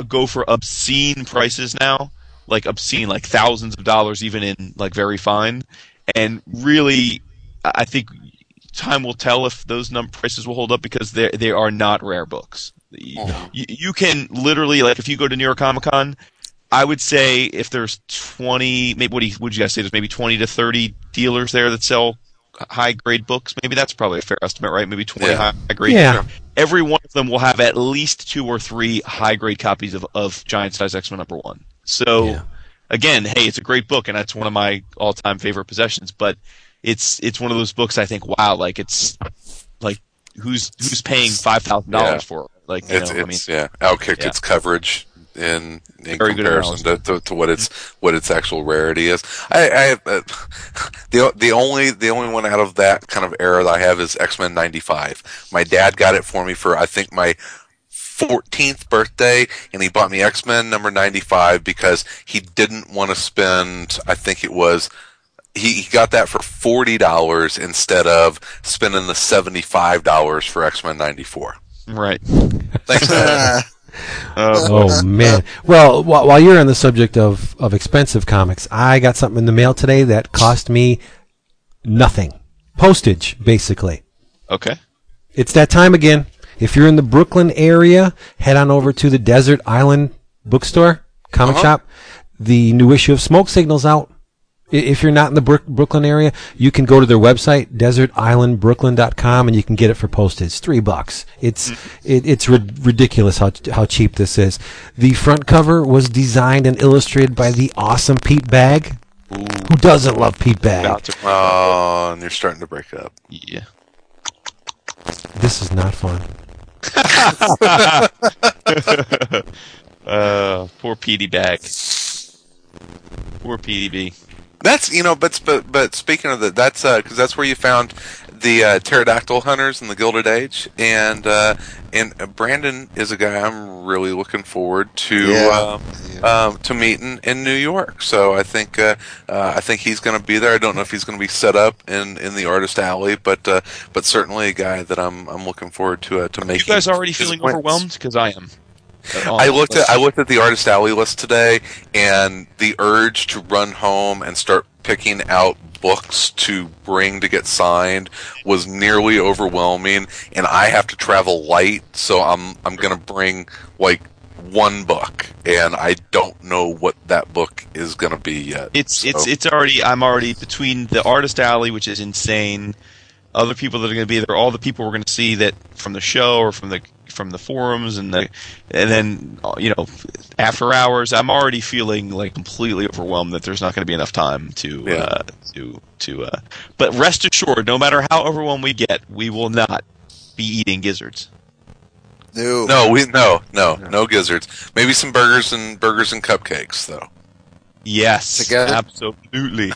go for obscene prices now, like obscene, like thousands of dollars, even in like very fine. And really, I think time will tell if those num- prices will hold up because they they are not rare books. You, you can literally, like, if you go to New York Comic Con, I would say if there's twenty, maybe what do you, would you guys say? There's maybe twenty to thirty dealers there that sell high grade books, maybe that's probably a fair estimate, right? Maybe twenty yeah. high grade. Yeah. Every one of them will have at least two or three high grade copies of, of Giant Size X-Men number one. So, yeah. again, hey, it's a great book, and that's one of my all-time favorite possessions. But it's it's one of those books I think, wow, like it's like who's who's paying five thousand yeah. dollars for it? Like, you it's, know, it's, I mean, yeah, outkicked yeah. its coverage in in Very comparison to, to to what its what its actual rarity is. I, I uh, the the only the only one out of that kind of era that I have is X-Men ninety-five. My dad got it for me for I think my fourteenth birthday, and he bought me X-Men number ninety-five because he didn't want to spend, I think it was, he, he got that for forty dollars instead of spending the seventy-five dollars for X-Men ninety-four. Right. Thanks. uh, oh, man. Well, while, while you're on the subject of, of expensive comics, I got something in the mail today that cost me nothing. Postage, basically. Okay. It's that time again. If you're in the Brooklyn area, head on over to the Desert Island bookstore, comic uh-huh. shop. The new issue of Smoke Signal's out. If you're not in the Brooklyn area, you can go to their website, desert island brooklyn dot com, and you can get it for postage. It's three bucks. It's it, it's ri- ridiculous how how cheap this is. The front cover was designed and illustrated by the awesome Pete Bagg. Ooh. Who doesn't love Pete Bagg? Oh, and you're starting to break up. Yeah. This is not fun. uh, poor Petey Bag. Poor Petey B. That's, you know, but but, but speaking of that, that's because uh, that's where you found the uh, pterodactyl hunters in the Gilded Age, and uh, and Brandon is a guy I'm really looking forward to yeah. Um, yeah. Um, to meeting in New York. So I think uh, uh, I think he's going to be there. I don't know if he's going to be set up in, in the Artist Alley, but uh, but certainly a guy that I'm I'm looking forward to uh, to Are making. You guys already feeling points. Overwhelmed? Because I am. I looked at I looked at the Artist Alley list today, and the urge to run home and start picking out books to bring to get signed was nearly overwhelming. And I have to travel light, so I'm I'm gonna bring like one book, and I don't know what that book is gonna be yet. It's so. it's it's already I'm already between the Artist Alley, which is insane. Other people that are going to be there, all the people we're going to see that from the show or from the from the forums, and the and then you know after hours, I'm already feeling like completely overwhelmed that there's not going to be enough time to yeah. uh, to to. Uh, but rest assured, no matter how overwhelmed we get, we will not be eating gizzards. No, no, we no no no gizzards. Maybe some burgers and burgers and cupcakes though. Yes, together? Absolutely.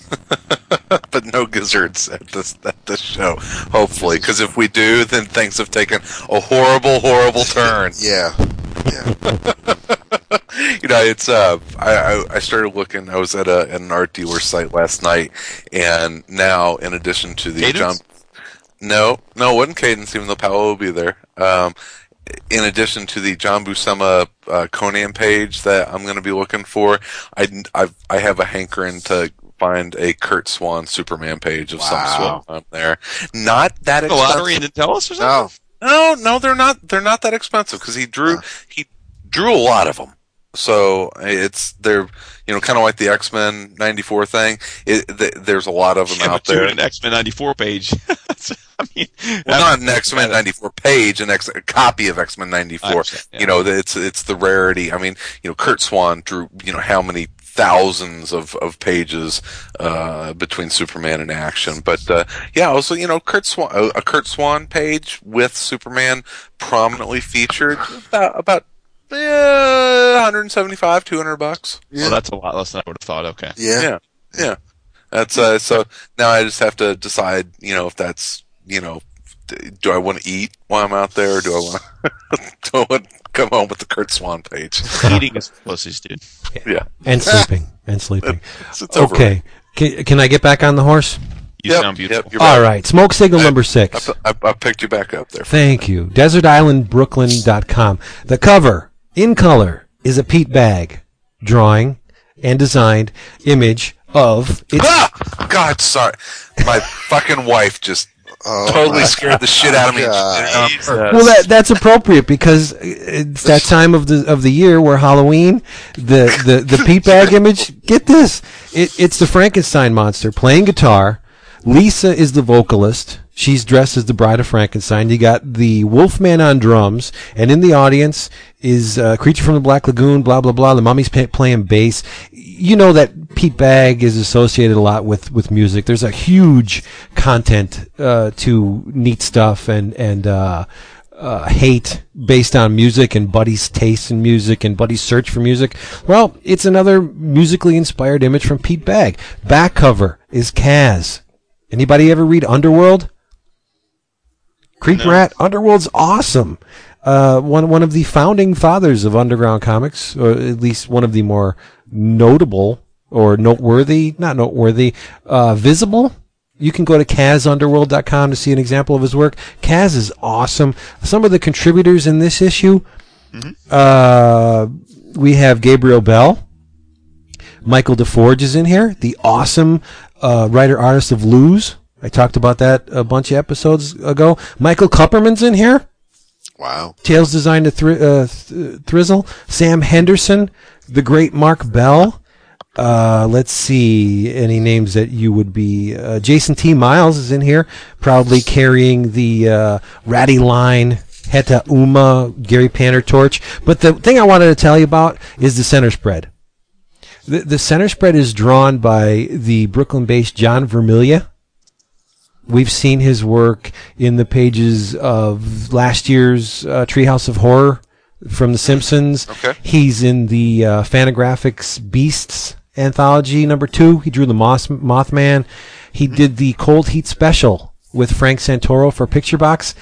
But no gizzards at this at this show, hopefully, because if we do, then things have taken a horrible, horrible turn. yeah, yeah. You know, it's uh, I I started looking. I was at a at an art dealer site last night, and now in addition to the Cadence? jump, no, no, it wasn't Cadence, even though Paolo will be there. Um, In addition to the John Buscema uh, Conan page that I'm going to be looking for, I, I've, I have a hankering to find a Kurt Swan Superman page of wow. some sort on there. Not that expensive. The lottery didn't tell us or something? No, no, no they're not. They're not that expensive because he drew huh. he drew a lot of them. So it's they're you know kind of like the X-Men ninety-four thing. It, th- there's a lot of them yeah, out there. An X-Men ninety-four page. I mean, well, not an X-Men ninety-four page, an X a copy of X-Men ninety-four. Yeah. You know, it's it's the rarity. I mean, you know, Kurt Swan drew you know how many thousands of of pages uh, between Superman and Action, but uh, yeah, also you know, Kurt Swan a, a Kurt Swan page with Superman prominently featured about about. Yeah, one seventy-five, two hundred bucks. Yeah. Well, that's a lot less than I would have thought. Okay. Yeah. Yeah. Yeah. That's uh, so now I just have to decide, you know, if that's, you know, do I want to eat while I'm out there or do I want to, do I want to come home with the Kurt Swan page? Eating is the closest, dude. Yeah. And sleeping. And sleeping. It's, it's okay. Can, can I get back on the horse? You yep, sound beautiful. Yep, all right. Smoke Signal I, number six. I, I, I picked you back up there. Thank you. desert island brooklyn dot com. The cover. In color is a Pete Bagg drawing and designed image of its... Ah! God, sorry. My fucking wife just oh, totally scared the shit out of me. Well, that, that's appropriate because it's that time of the of the year where Halloween, the, the, the Pete Bagg image, get this. It, it's the Frankenstein monster playing guitar. Lisa is the vocalist. She's dressed as the Bride of Frankenstein. You got the Wolfman on drums, and in the audience is uh, Creature from the Black Lagoon, blah, blah, blah. The Mummy's pay- playing bass. You know that Pete Bagg is associated a lot with, with music. There's a huge content uh, to neat stuff and, and uh, uh, hate based on music and Buddy's taste in music and Buddy's search for music. Well, it's another musically inspired image from Pete Bagg. Back cover is Kaz. Anybody ever read Underworld? Creep no. Rat. Underworld's awesome. Uh, one one of the founding fathers of underground comics, or at least one of the more notable or noteworthy, not noteworthy, uh, visible. You can go to Kaz Underworld dot com to see an example of his work. Kaz is awesome. Some of the contributors in this issue, mm-hmm. uh, we have Gabriel Bell. Michael DeForge is in here, the awesome uh, writer-artist of Lose. I talked about that a bunch of episodes ago. Michael Kupperman's in here. Wow. Tales Designed to thr- uh, th- Thrizzle. Sam Henderson, the great Mark Bell. Uh, let's see, any names that you would be... Uh, Jason T. Miles is in here, proudly carrying the uh, Ratty Line, Heta Uma, Gary Panter torch. But the thing I wanted to tell you about is the center spread. The, the center spread is drawn by the Brooklyn-based John Vermiglia. We've seen his work in the pages of last year's uh, Treehouse of Horror from The Simpsons. Okay. He's in the uh, Fantagraphics Beasts anthology number two. He drew the Moss, Mothman. He mm-hmm. did the Cold Heat special with Frank Santoro for Picture Box.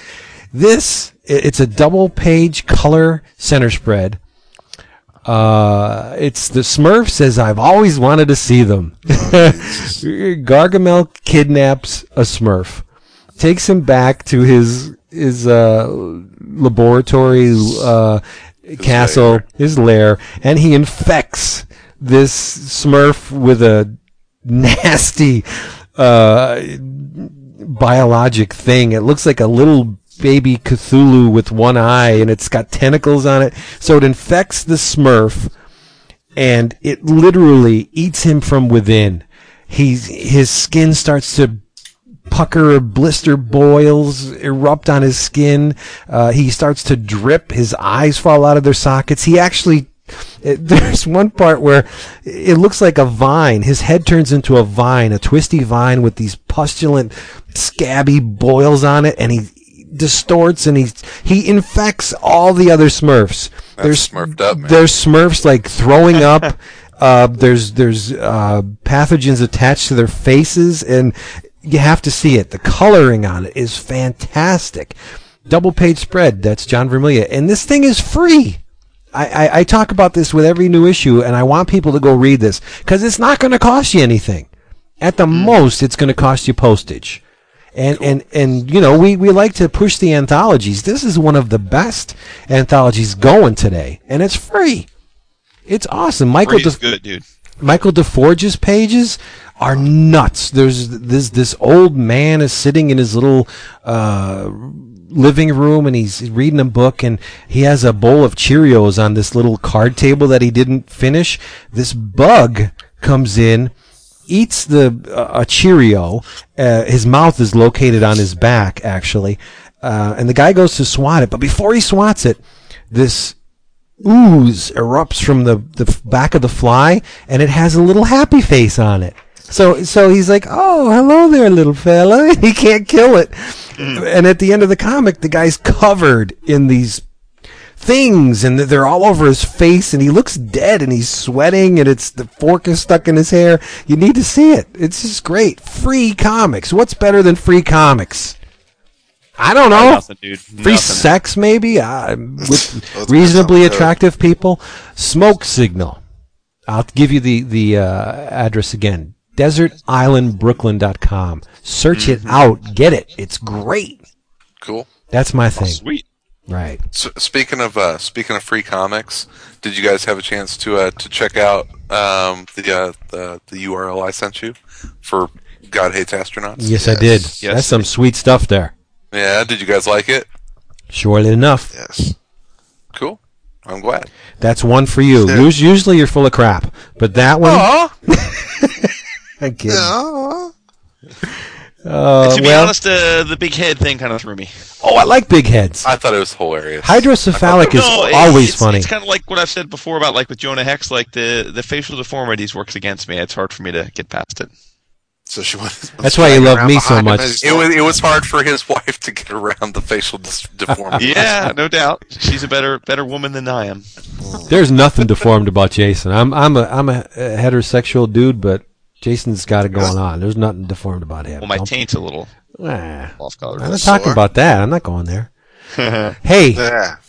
This, it's a double-page color center spread. Uh, it's the Smurf says, I've always wanted to see them. Gargamel kidnaps a Smurf, takes him back to his, his, uh, laboratory, uh, his castle, lair. his lair, and he infects this Smurf with a nasty, uh, biologic thing. It looks like a little baby Cthulhu with one eye, and it's got tentacles on it. So it infects the Smurf, and it literally eats him from within. He's, his skin starts to pucker, blister, boils erupt on his skin. Uh, he starts to drip. His eyes fall out of their sockets. He actually... It, there's one part where it looks like a vine. His head turns into a vine, a twisty vine with these pustulant, scabby boils on it, and he distorts and he he infects all the other Smurfs. That's there's Smurfed up, man. There's Smurfs like throwing up. uh, there's there's uh, pathogens attached to their faces, and you have to see it. The coloring on it is fantastic. Double page spread. That's John Vermiglia, and this thing is free. I, I, I talk about this with every new issue, and I want people to go read this because it's not going to cost you anything. At the mm. most, it's going to cost you postage. And, cool. and, and, you know, we, we like to push the anthologies. This is one of the best anthologies going today, and it's free. It's awesome. Michael De- good, dude. Michael DeForge's pages are nuts. There's this, this old man is sitting in his little, uh, living room, and he's reading a book, and he has a bowl of Cheerios on this little card table that he didn't finish. This bug comes in, eats the uh, a Cheerio. Uh, his mouth is located on his back, actually. Uh, and the guy goes to swat it. But before he swats it, this ooze erupts from the, the back of the fly, and it has a little happy face on it. So so he's like, oh, hello there, little fella. He can't kill it. And at the end of the comic, the guy's covered in these things, and they're all over his face, and he looks dead, and he's sweating, and it's the fork is stuck in his hair. You need to see it. It's just great. Free comics. What's better than free comics? I don't know. Nothing, dude. Free Nothing. sex, maybe, uh, with reasonably attractive people. Smoke Signal. I'll give you the, the uh, address again. desert island brooklyn dot com. Search mm-hmm. it out. Get it. It's great. Cool. That's my thing. Oh, sweet. Right. So, speaking of uh, speaking of free comics, did you guys have a chance to uh, to check out um, the, uh, the the U R L I sent you for God Hates Astronauts? Yes, yes. I did. Yes. That's some sweet stuff there. Yeah. Did you guys like it? Surely enough. Yes. Cool. I'm glad. That's one for you. Yeah. Usually you're full of crap, but that one. Uh-huh. I'm kidding. No. Uh, to be well, honest, uh, the big head thing kind of threw me. Oh, I like big heads. I thought it was hilarious. Hydrocephalic is no, always it's, funny. It's kind of like what I've said before about like with Jonah Hex. Like the, the facial deformities works against me. It's hard for me to get past it. So she was. That's why you love me so much. It was it was hard for his wife to get around the facial deformity. Yeah, no doubt. She's a better better woman than I am. There's nothing deformed about Jason. I'm I'm a I'm a heterosexual dude, but Jason's got it going on. There's nothing deformed about him. Well, my taint's a little ah, off color. I'm not talking about that. I'm not going there. Hey,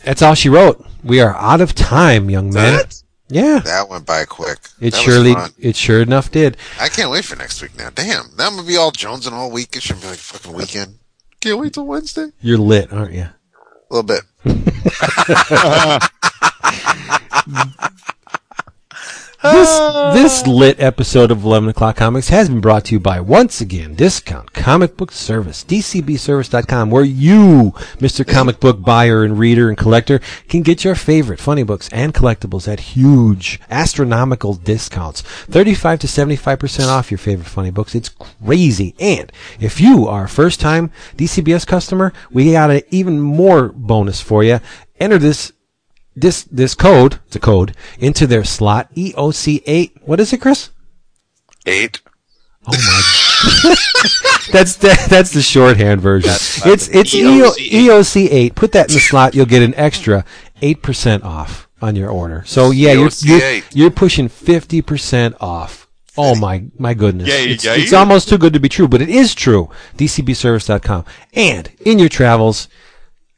that's all she wrote. We are out of time, young man. Yeah, that went by quick. It that surely, it sure enough did. I can't wait for next week now. Damn, now I'm gonna be all jonesing all week. It should be like a fucking weekend. Can't wait till Wednesday. You're lit, aren't you? A little bit. this this lit episode of eleven O'Clock Comics has been brought to you by once again Discount Comic Book Service, D C B service dot com, where you, Mister Comic Book buyer and reader and collector, can get your favorite funny books and collectibles at huge, astronomical discounts, thirty-five to seventy-five percent off your favorite funny books. It's crazy. And if you are a first-time D C B S customer, we got an even more bonus for you. Enter this. This this code, it's a code, into their slot, E O C eight. What is it, Chris? Eight. Oh, my God. that's, that, that's the shorthand version. That's, that's it's it's E O C eight. Put that in the slot. You'll get an extra eight percent off on your order. So, yeah, you're, you're, you're pushing fifty percent off. Oh, my my goodness. Yeah, it's, yeah, it's yeah. almost too good to be true, but it is true. D C B service dot com. And in your travels,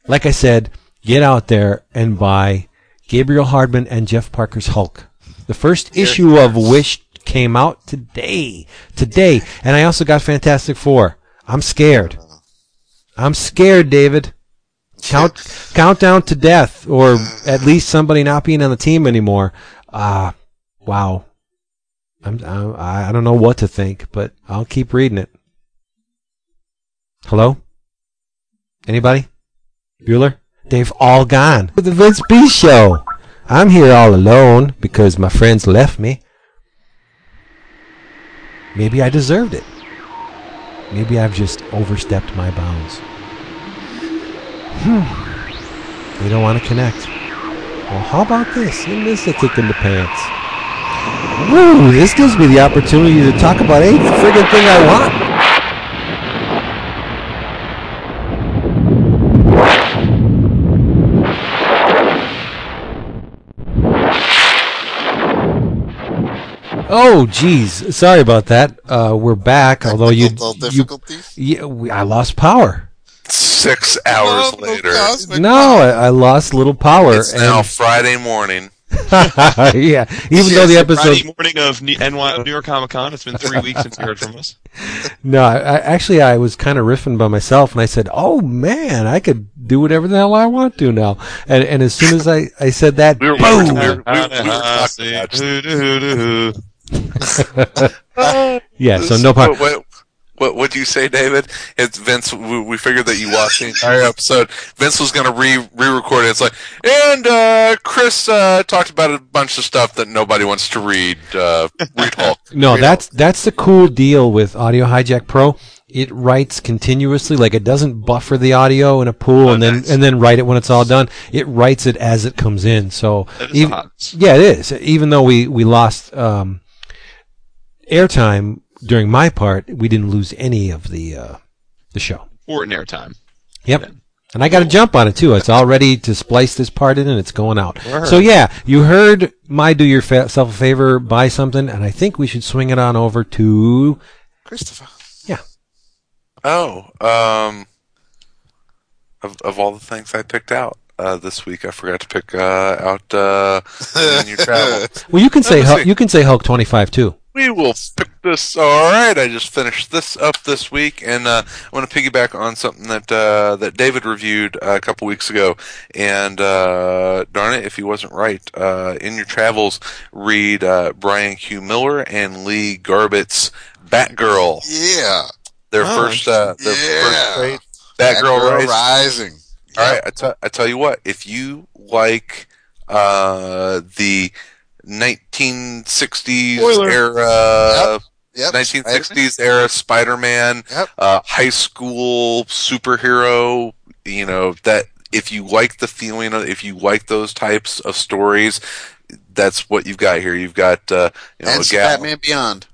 like I said, get out there and buy Gabriel Hardman and Jeff Parker's Hulk. The first issue of Wish came out today. Today. And I also got Fantastic Four. I'm scared. I'm scared, David. Count, countdown to death, or at least somebody not being on the team anymore. Ah, uh, wow. I'm, I'm, I don't know what to think, but I'll keep reading it. Hello? Anybody? Bueller? They've all gone. The Vince B Show. I'm here all alone because my friends left me. Maybe I deserved it. Maybe I've just overstepped my bounds. Hmm. They don't want to connect. Well, how about this? And this a kick in the pants. Woo! This gives me the opportunity to talk about any friggin' thing I want. Oh, geez. Sorry about that. Uh, we're back. Technical although you, difficulties? you, yeah, we, I lost power. Six hours no, later. No, no I, I lost little power. It's and... now Friday morning. Yeah, even yes, though the episode Friday morning of N Y New York Comic Con. It's been three weeks since you heard from us. No, I, I, actually, I was kind of riffing by myself, and I said, "Oh man, I could do whatever the hell I want to now." And and as soon as I, I said that, we were boom. We were, we were, we were talking yeah, so no part. What, what what do you say, David? It's Vince. We, we figured that you watched the entire episode. Vince was going to re re-record it. It's like, and uh, Chris uh, talked about a bunch of stuff that nobody wants to read. Uh, read Hulk. No, read that's Hulk. That's the cool deal with Audio Hijack Pro. It writes continuously, like it doesn't buffer the audio in a pool oh, and then nice. and then write it when it's all done. It writes it as it comes in. So that is even, hot. Yeah, it is. Even though we we lost. Um, airtime during my part, we didn't lose any of the uh, the show. Important airtime. Yep. Yeah. And I got a jump on it, too. It's all ready to splice this part in, and it's going out. Word. So, yeah, you heard my do yourself a favor, buy something, and I think we should swing it on over to... Christopher. Yeah. Oh, um, of, of all the things I picked out. Uh, this week I forgot to pick uh, out uh, when you travel. Well, you can say Hulk, you can say Hulk twenty-five too. We will pick this. All right, I just finished this up this week, and uh, I want to piggyback on something that uh, that David reviewed uh, a couple weeks ago. And uh, darn it, if he wasn't right, uh, in your travels, read uh, Brian Q. Miller and Lee Garbutt's Batgirl. Yeah, their oh, first, uh, their yeah. first Batgirl, Batgirl Rising. Rising. All right, I, t- I tell you what, if you like uh, the nineteen sixties Spoiler. era yep. Yep. nineteen sixties era Spider-Man, yep. uh, high school superhero, you know, that if you like the feeling of, if you like those types of stories, that's what you've got here. You've got, uh, you know, and a gal- Batman Beyond.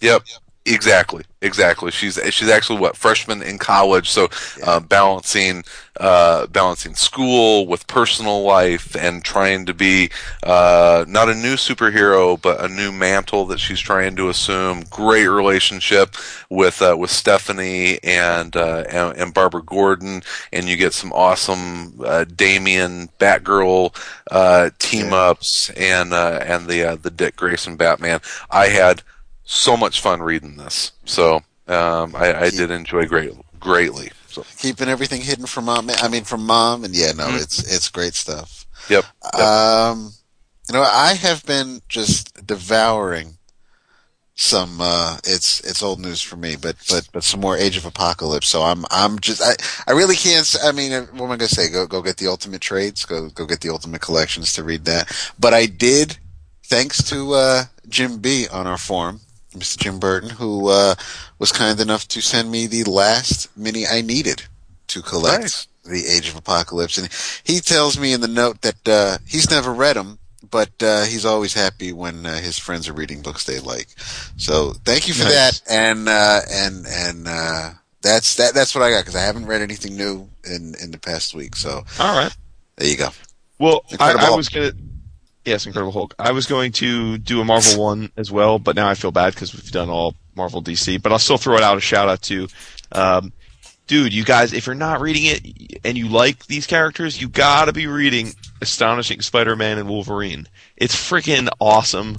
Yep. yep. Exactly, exactly. She's she's actually what freshman in college, so yeah. uh, balancing uh, balancing school with personal life and trying to be uh, not a new superhero, but a new mantle that she's trying to assume. Great relationship with uh, with Stephanie and, uh, and and Barbara Gordon, and you get some awesome uh, Damian Batgirl uh, team ups yeah. and uh, and the uh, the Dick Grayson Batman. I had. So much fun reading this. So um, I, I did enjoy great, greatly. So. Keeping everything hidden from mom. I mean, from mom, and yeah, no, mm-hmm. it's it's great stuff. Yep. yep. Um, you know, I have been just devouring some. Uh, it's it's old news for me, but but but some more Age of Apocalypse. So I'm I'm just I, I really can't. I mean, what am I gonna say? Go go get the Ultimate Trades. Go go get the Ultimate Collections to read that. But I did, thanks to uh, Jim B on our forum. Mister Jim Burton, who uh, was kind enough to send me the last mini I needed to collect nice. The Age of Apocalypse. And he tells me in the note that uh, he's never read them, but uh, he's always happy when uh, his friends are reading books they like. So thank you for nice. That. And uh, and and uh, that's that. That's what I got, because I haven't read anything new in, in the past week. So all right. There you go. Well, I, I was going to... Yes, Incredible Hulk. I was going to do a Marvel one as well, but now I feel bad because we've done all Marvel D C. But I'll still throw it out a shout-out to, um, dude, you guys, if you're not reading it and you like these characters, you got to be reading Astonishing Spider-Man and Wolverine. It's freaking awesome.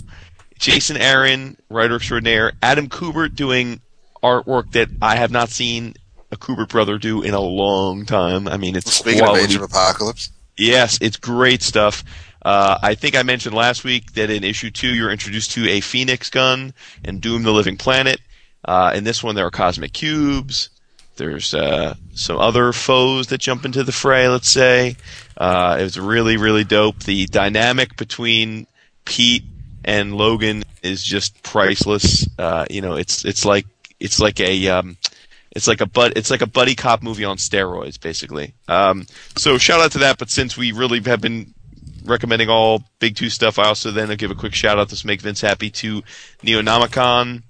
Jason Aaron, writer extraordinaire. Adam Kubert doing artwork that I have not seen a Kubert brother do in a long time. I mean, it's Speaking quality. Of Age of Apocalypse. Yes, it's great stuff. Uh, I think I mentioned last week that in issue two you're introduced to a Phoenix gun and Doom the Living Planet. Uh, in this one there are cosmic cubes. There's uh, some other foes that jump into the fray, let's say. Uh, it was really, really dope. The dynamic between Pete and Logan is just priceless. Uh, you know, it's it's like it's like a um, It's like a bud, it's like a buddy cop movie on steroids, basically. Um, so shout out to that. But since we really have been recommending all Big Two stuff, I also then give a quick shout out to make Vince happy to Neonomicon,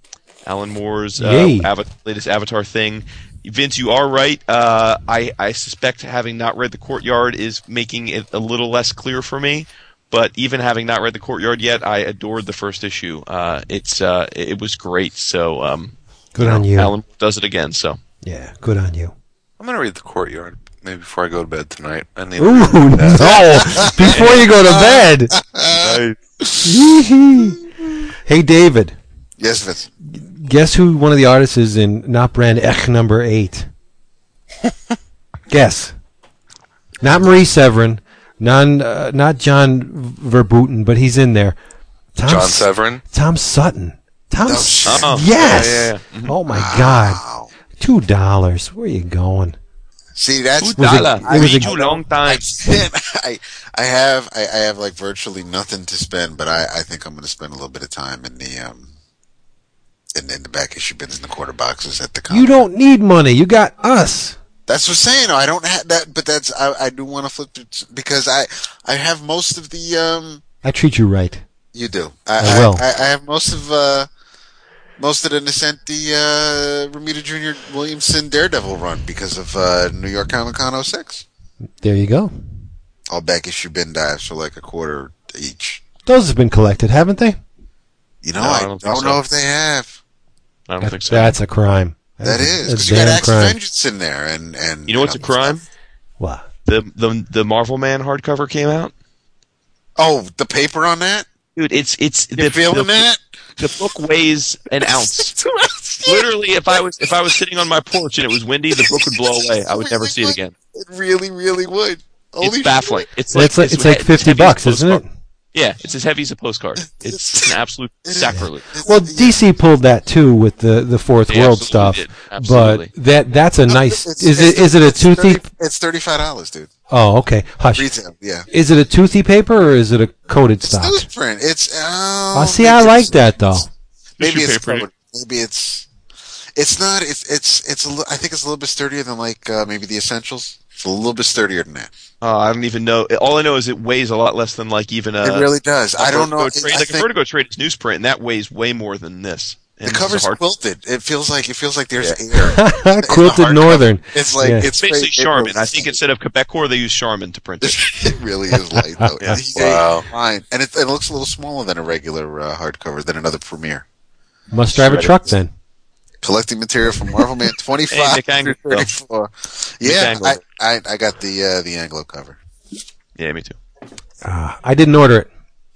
Alan Moore's uh, av- latest Avatar thing. Vince, you are right. Uh, I I suspect having not read The Courtyard is making it a little less clear for me. But even having not read The Courtyard yet, I adored the first issue. Uh, it's uh, it was great. So. Um, Good on you. Alan does it again, so. Yeah, good on you. I'm going to read The Courtyard maybe before I go to bed tonight. I need Ooh, to read that. No! Before you go to bed! Nice. Hey, David. Yes, Vince. Guess who one of the artists is in Not Brand Ech number eight? Guess. Not Marie Severin, non, uh, not John Verboten, but he's in there. Tom John S- Severin? Tom Sutton. Tom, oh, yes! Yeah, yeah, yeah. Oh, my wow. God. Two dollars. Where are you going? See, that's... Two dollars. It was a long time. I, I have, I, I have like, virtually nothing to spend, but I, I think I'm going to spend a little bit of time in the um, in, in the back issue bins and the quarter boxes at the comic. You don't need money. You got us. That's what I'm saying. I don't have that, but that's... I, I do want to flip it, because I, I have most of the... Um, I treat you right. You do. I, I will. I, I have most of... Uh, Most of the Nascenti, uh Romita Junior Williamson Daredevil run because of uh, New York Comic Con oh six. There you go. All back issue bin dives for like a quarter each. Those have been collected, haven't they? You know, no, I don't, I don't know so. If they have. I don't that, think so. That's a crime. That, that is, because you got Axe of Vengeance in there. and, and You know what's a crime? Stuff. What? The, the, the Marvel Man hardcover came out. Oh, the paper on that? Dude, it's... it's you the, feeling the, that? The book weighs an ounce. Literally, if I was if I was sitting on my porch and it was windy, the book would blow away. I would never see it again. It really, really would. Holy it's baffling. It's like, it's like, it's like fifty bucks, isn't it? Yeah, it's as heavy as a postcard. It's an absolute sacrilege. Well, D C pulled that too with the, the Fourth they World stuff, but that that's a nice. It's, is it's, it is it a toothy? thirty, it's thirty five dollars, dude. Oh, okay. Hush. Retail, yeah. Is it a toothy paper or is it a coated it's stock? Newsprint. It's. Um, oh, see, I like that though. Maybe it's paper. Coated. maybe it's it's not it's it's it's a, I think it's a little bit sturdier than like uh, maybe the Essentials. It's a little bit sturdier than that. Oh, I don't even know. All I know is it weighs a lot less than like even a. It really does. I don't know. Trade. Like I a Vertigo trade, it's newsprint, and that weighs way more than this. And the cover's quilted. It feels like it feels like there's yeah. air. Quilted the northern. Cover. It's like yeah. it's basically great. Charmin. It I think instead of Quebecor, they use Charmin to print it. It really is light though. yeah. Wow. Fine, and it, it looks a little smaller than a regular uh, hardcover than another Premiere. Must drive a truck then. Collecting material from Marvel Man twenty-five hey, to thirty-four. Yeah, I, I I got the uh, the Anglo cover. Yeah, me too. Uh, I didn't order it.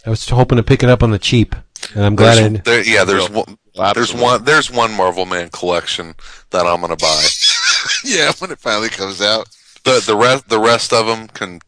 I was hoping to pick it up on the cheap, and I'm glad. There's, I there, yeah, there's one. There's one. There's one Marvel Man collection that I'm gonna buy. yeah, when it finally comes out. The the rest the rest of them can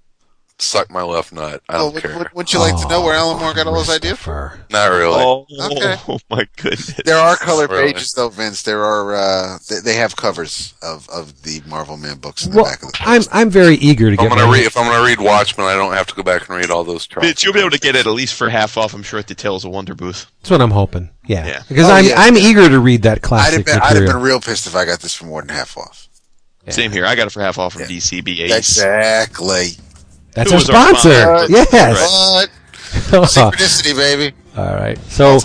suck my left nut. I don't oh, care. Would, would you like oh, to know where Alan Moore got all those ideas from? Not really. Oh, okay. Oh my goodness. There are color really? pages though, Vince. There are. Uh, they, they have covers of, of the Marvel Man books in well, the back of the. I'm I'm very eager to get. I'm gonna read, if I'm going to read Watchmen, I don't have to go back and read all those. Vince, you'll be able to get it at least for half off. I'm sure at the Tales of Wonder booth. That's what I'm hoping. Yeah. yeah. Because oh, I'm yeah. I'm eager to read that classic. I'd have, been, I'd have been real pissed if I got this for more than half off. Yeah. Same here. I got it for half off from yeah. D C B A. Exactly. That's our sponsor. Our sponsor. Yes. What? Synchronicity, baby. All right. So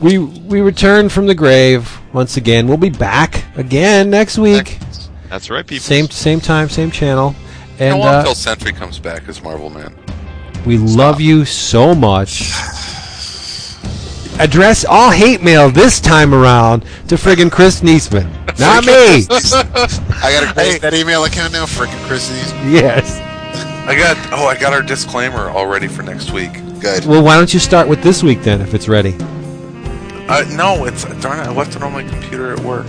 we we return from the grave once again. We'll be back again next week. That's right, people. Same same time, same channel. And no, uh, until Sentry comes back as Marvel Man. We Stop. love you so much. Address all hate mail this time around to friggin' Chris Niesman. Not me. I got to create that email account now, friggin' Chris Niesman. Yes. I got oh I got our disclaimer all ready for next week. Good. Well, why don't you start with this week then if it's ready? Uh, no, it's darn it. I left it on my computer at work.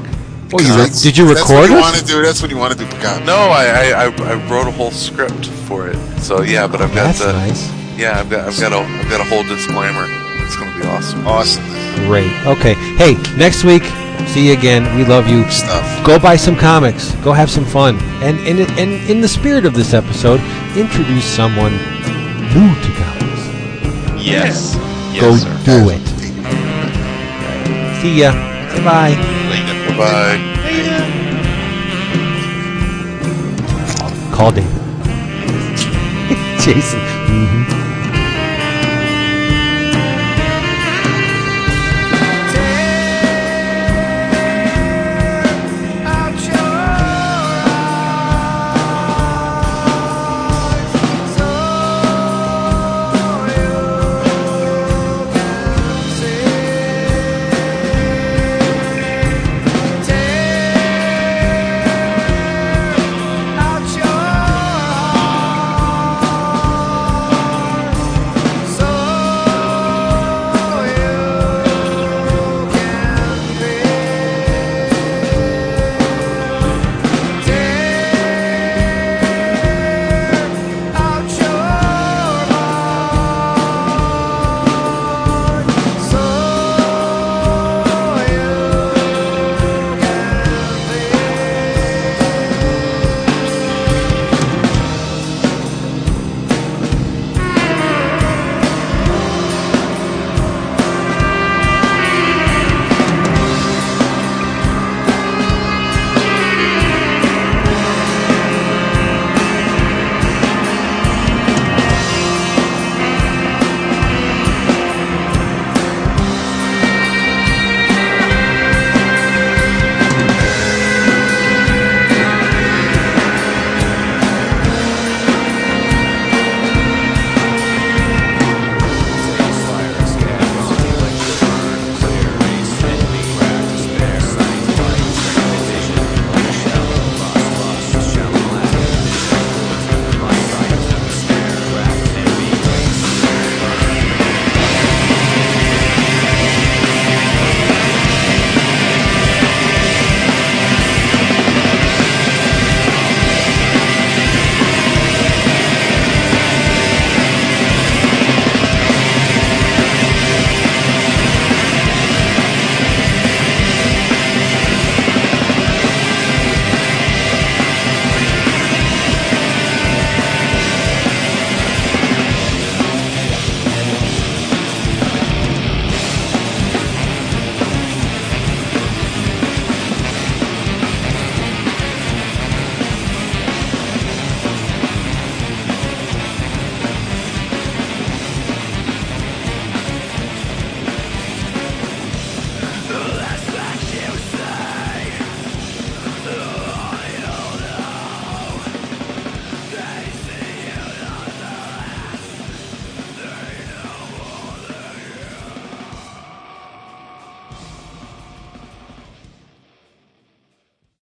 Oh, you re- did you record it? That's what you want to do. That's what you want to do. Pecan. No, I, I I wrote a whole script for it. So yeah, but I've oh, got that's the nice. yeah I've got I've got a I've got a whole disclaimer. It's gonna be awesome. Awesome. Great. Okay. Hey, next week. See you again. We love you. Stuff. Go buy some comics. Go have some fun. And and and in the spirit of this episode, introduce someone new to comics. Yes. yes Go sir. do it. Right. See ya. Bye. Bye. Bye. Later. Call David. Jason. Mm-hmm.